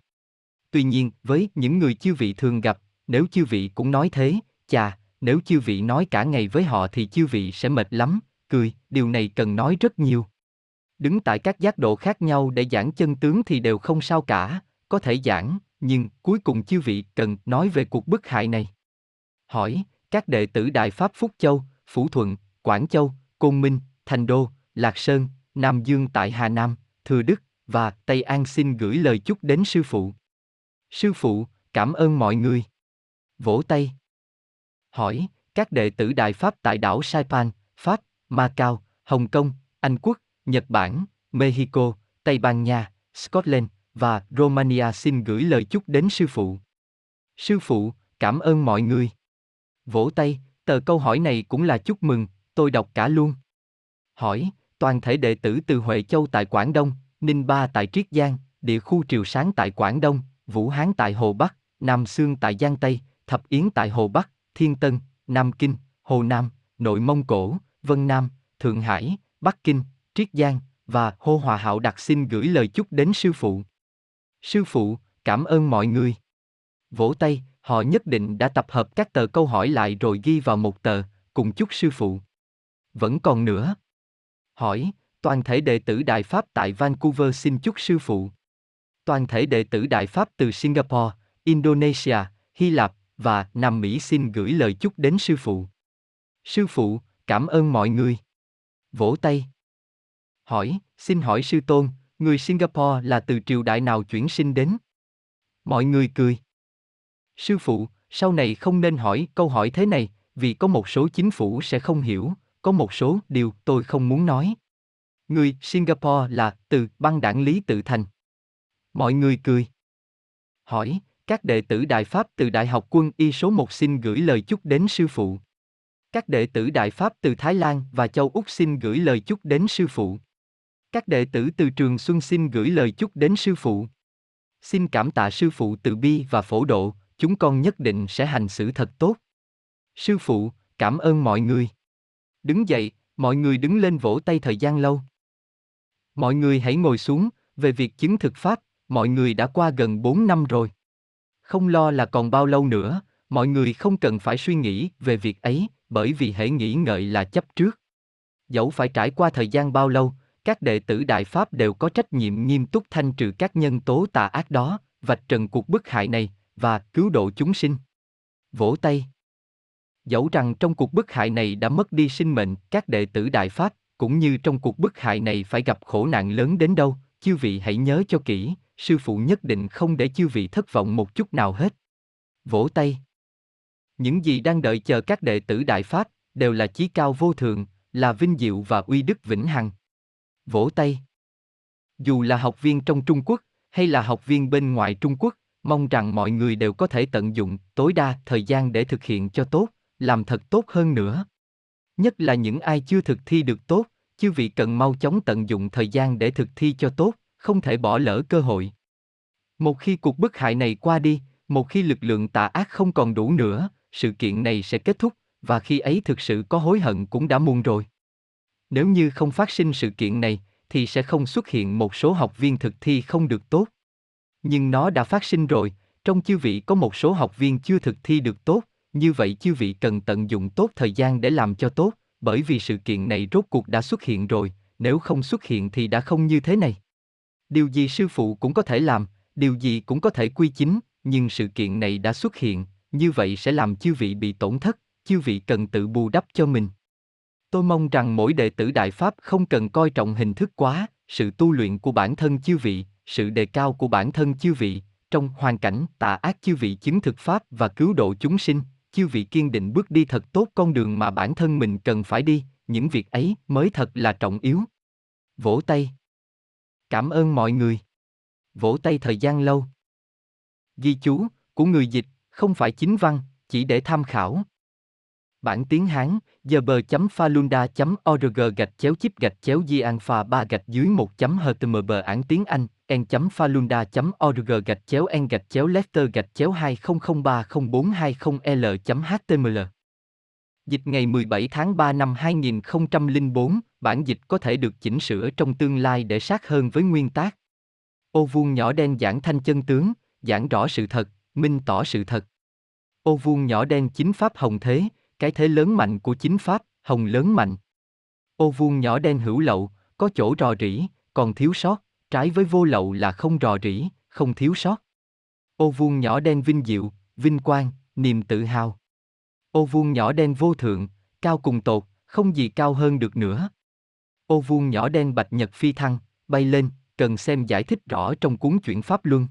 Tuy nhiên, với những người chư vị thường gặp, nếu chư vị cũng nói thế, chà, nếu chư vị nói cả ngày với họ thì chư vị sẽ mệt lắm, cười, điều này cần nói rất nhiều. Đứng tại các giác độ khác nhau để giảng chân tướng thì đều không sao cả, có thể giảng, nhưng cuối cùng chư vị cần nói về cuộc bức hại này. Hỏi, các đệ tử Đại Pháp Phúc Châu, Phủ Thuận, Quảng Châu, Côn Minh, Thành Đô, Lạc Sơn, Nam Dương tại Hà Nam, Thừa Đức và Tây An xin gửi lời chúc đến sư phụ. Sư phụ, cảm ơn mọi người. Vỗ tay. hỏi, các đệ tử Đại Pháp tại đảo Saipan, Pháp, Macau, Hồng Kông, Anh Quốc, Nhật Bản, Mexico, Tây Ban Nha, Scotland và Romania xin gửi lời chúc đến sư phụ. Sư phụ, cảm ơn mọi người. Vỗ tay, tờ câu hỏi này cũng là chúc mừng, tôi đọc cả luôn. Hỏi, toàn thể đệ tử từ Huệ Châu tại Quảng Đông, Ninh Ba tại Triết Giang, địa khu Triều Sáng tại Quảng Đông, Vũ Hán tại Hồ Bắc, Nam Xương tại Giang Tây, Thập Yến tại Hồ Bắc, Thiên Tân, Nam Kinh, Hồ Nam, Nội Mông Cổ, Vân Nam, Thượng Hải, Bắc Kinh, Triết Giang và Hô Hòa Hạo Đặc xin gửi lời chúc đến sư phụ. Sư phụ, cảm ơn mọi người. Vỗ tay, họ nhất định đã tập hợp các tờ câu hỏi lại rồi ghi vào một tờ, cùng chúc sư phụ. Vẫn còn nữa. Hỏi, toàn thể đệ tử Đại Pháp tại Vancouver xin chúc sư phụ. Toàn thể đệ tử Đại Pháp từ Singapore, Indonesia, Hy Lạp và Nam Mỹ xin gửi lời chúc đến sư phụ. Sư phụ, cảm ơn mọi người. Vỗ tay. Hỏi, xin hỏi sư tôn, người Singapore là từ triều đại nào chuyển sinh đến? Mọi người cười. Sư phụ, sau này không nên hỏi câu hỏi thế này, vì có một số chính phủ sẽ không hiểu, có một số điều tôi không muốn nói. Người Singapore là từ băng đảng Lý Tự Thành. Mọi người cười. Hỏi, các đệ tử Đại Pháp từ Đại học Quân y số một xin gửi lời chúc đến sư phụ. Các đệ tử Đại Pháp từ Thái Lan và châu Úc xin gửi lời chúc đến sư phụ. Các đệ tử từ Trường Xuân xin gửi lời chúc đến sư phụ. Xin cảm tạ sư phụ từ bi và phổ độ, chúng con nhất định sẽ hành xử thật tốt. Sư phụ, cảm ơn mọi người. Đứng dậy, mọi người đứng lên vỗ tay thời gian lâu. Mọi người hãy ngồi xuống, về việc chứng thực Pháp, mọi người đã qua gần bốn năm rồi. Không lo là còn bao lâu nữa, mọi người không cần phải suy nghĩ về việc ấy, bởi vì hễ nghĩ ngợi là chấp trước. Dẫu phải trải qua thời gian bao lâu, các đệ tử Đại Pháp đều có trách nhiệm nghiêm túc thanh trừ các nhân tố tà ác đó, vạch trần cuộc bức hại này, và cứu độ chúng sinh. Vỗ tay. Dẫu rằng trong cuộc bức hại này đã mất đi sinh mệnh, các đệ tử Đại Pháp, cũng như trong cuộc bức hại này phải gặp khổ nạn lớn đến đâu, chư vị hãy nhớ cho kỹ, sư phụ nhất định không để chư vị thất vọng một chút nào hết. Vỗ tay. Những gì đang đợi chờ các đệ tử Đại Pháp, đều là chí cao vô thượng, là vinh diệu và uy đức vĩnh hằng. Vỗ tay. Dù là học viên trong Trung Quốc, hay là học viên bên ngoài Trung Quốc, mong rằng mọi người đều có thể tận dụng tối đa thời gian để thực hiện cho tốt, làm thật tốt hơn nữa. Nhất là những ai chưa thực thi được tốt, chư vị cần mau chóng tận dụng thời gian để thực thi cho tốt, không thể bỏ lỡ cơ hội. Một khi cuộc bức hại này qua đi, một khi lực lượng tà ác không còn đủ nữa, sự kiện này sẽ kết thúc, và khi ấy thực sự có hối hận cũng đã muộn rồi. Nếu như không phát sinh sự kiện này, thì sẽ không xuất hiện một số học viên thực thi không được tốt. Nhưng nó đã phát sinh rồi, trong chư vị có một số học viên chưa thực thi được tốt, như vậy chư vị cần tận dụng tốt thời gian để làm cho tốt, bởi vì sự kiện này rốt cuộc đã xuất hiện rồi, nếu không xuất hiện thì đã không như thế này. Điều gì sư phụ cũng có thể làm, điều gì cũng có thể quy chính, nhưng sự kiện này đã xuất hiện, như vậy sẽ làm chư vị bị tổn thất, chư vị cần tự bù đắp cho mình. Tôi mong rằng mỗi đệ tử Đại Pháp không cần coi trọng hình thức quá, sự tu luyện của bản thân chư vị, sự đề cao của bản thân chư vị, trong hoàn cảnh tà ác chư vị chứng thực Pháp và cứu độ chúng sinh, chư vị kiên định bước đi thật tốt con đường mà bản thân mình cần phải đi, những việc ấy mới thật là trọng yếu. Vỗ tay. Cảm ơn mọi người. Vỗ tay thời gian lâu. Ghi chú của người dịch, không phải chính văn, chỉ để tham khảo. Bản tiếng Hán, giờ bờ chấm falunda chấm org gạch chéo chip gạch chéo di alpha ba gạch dưới một chấm html bản tiếng Anh, en chấm falunda chấm org gạch chéo en gạch chéo letter gạch chéo hai không không ba không bốn hai không l chấm html. Dịch ngày mười bảy tháng ba năm hai nghìn không trăm lẻ bốn, bản dịch có thể được chỉnh sửa trong tương lai để sát hơn với nguyên tác. Ô vuông nhỏ đen giảng thanh chân tướng, giảng rõ sự thật, minh tỏ sự thật. Ô vuông nhỏ đen chính Pháp hồng thế, cái thế lớn mạnh của chính Pháp, hồng lớn mạnh. Ô vuông nhỏ đen hữu lậu, có chỗ rò rỉ, còn thiếu sót, trái với vô lậu là không rò rỉ, không thiếu sót. Ô vuông nhỏ đen vinh diệu, vinh quang, niềm tự hào. Ô vuông nhỏ đen vô thượng, cao cùng tột, không gì cao hơn được nữa. Ô vuông nhỏ đen bạch nhật phi thăng, bay lên, cần xem giải thích rõ trong cuốn Chuyển Pháp Luân.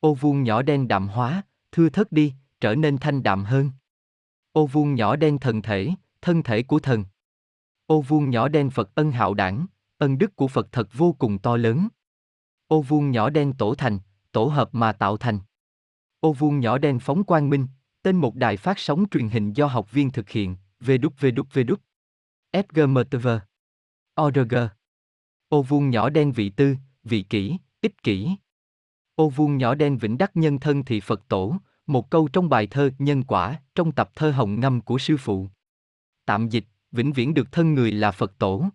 Ô vuông nhỏ đen đạm hóa, thưa thớt đi, trở nên thanh đạm hơn. Ô vuông nhỏ đen thần thể, thân thể của thần. Ô vuông nhỏ đen Phật ân hạo đảng, ân đức của Phật thật vô cùng to lớn. Ô vuông nhỏ đen tổ thành, tổ hợp mà tạo thành. Ô vuông nhỏ đen phóng quang minh, tên một đài phát sóng truyền hình do học viên thực hiện, w w w chấm f g m t v chấm org. Ô vuông nhỏ đen vị tư, vị kỷ, ích kỷ. Ô vuông nhỏ đen vĩnh đắc nhân thân thị Phật tổ, một câu trong bài thơ Nhân Quả, trong tập thơ Hồng Ngâm của sư phụ. Tạm dịch, vĩnh viễn được thân người là Phật tổ.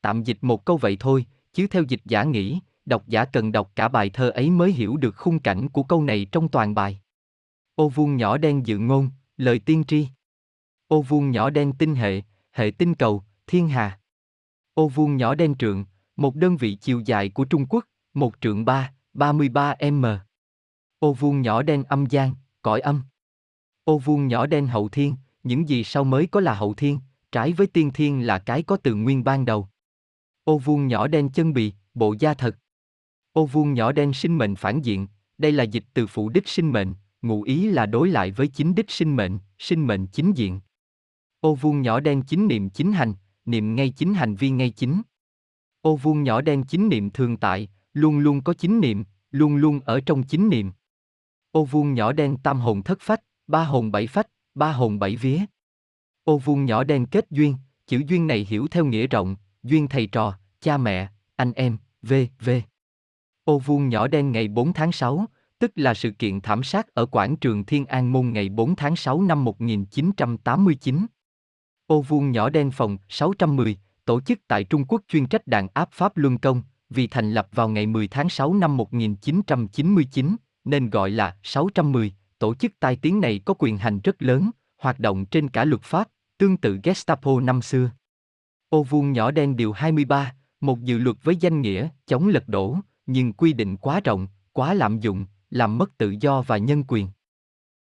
Tạm dịch một câu vậy thôi, chứ theo dịch giả nghĩ, độc giả cần đọc cả bài thơ ấy mới hiểu được khung cảnh của câu này trong toàn bài. Ô vuông nhỏ đen dự ngôn, lời tiên tri. Ô vuông nhỏ đen tinh hệ, hệ tinh cầu, thiên hà. Ô vuông nhỏ đen trượng, một đơn vị chiều dài của Trung Quốc, một trượng ba, ba mươi ba mét. Ô vuông nhỏ đen âm gian, cõi âm. Ô vuông nhỏ đen hậu thiên, những gì sau mới có là hậu thiên, trái với tiên thiên là cái có từ nguyên ban đầu. Ô vuông nhỏ đen chân bì, bộ da thật. Ô vuông nhỏ đen sinh mệnh phản diện, đây là dịch từ phụ đích sinh mệnh, ngụ ý là đối lại với chính đích sinh mệnh, sinh mệnh chính diện. Ô vuông nhỏ đen chính niệm chính hành, niệm ngay chính hành vi ngay chính. Ô vuông nhỏ đen chính niệm thường tại, luôn luôn có chính niệm, luôn luôn ở trong chính niệm. Ô vuông nhỏ đen tam hồn thất phách, ba hồn bảy phách, ba hồn bảy vía. Ô vuông nhỏ đen kết duyên, chữ duyên này hiểu theo nghĩa rộng, duyên thầy trò, cha mẹ, anh em, vân vân. Ô vuông nhỏ đen ngày bốn tháng sáu, tức là sự kiện thảm sát ở quảng trường Thiên An Môn ngày bốn tháng sáu năm một nghìn chín trăm tám mươi chín. Ô vuông nhỏ đen phòng sáu trăm mười, tổ chức tại Trung Quốc chuyên trách đàn áp Pháp Luân Công, vì thành lập vào ngày mười tháng sáu năm một nghìn chín trăm chín mươi chín, nên gọi là sáu trăm mười, tổ chức tai tiếng này có quyền hành rất lớn, hoạt động trên cả luật pháp, tương tự Gestapo năm xưa. Ô vuông nhỏ đen điều hai mươi ba, một dự luật với danh nghĩa chống lật đổ, nhưng quy định quá rộng, quá lạm dụng, làm mất tự do và nhân quyền.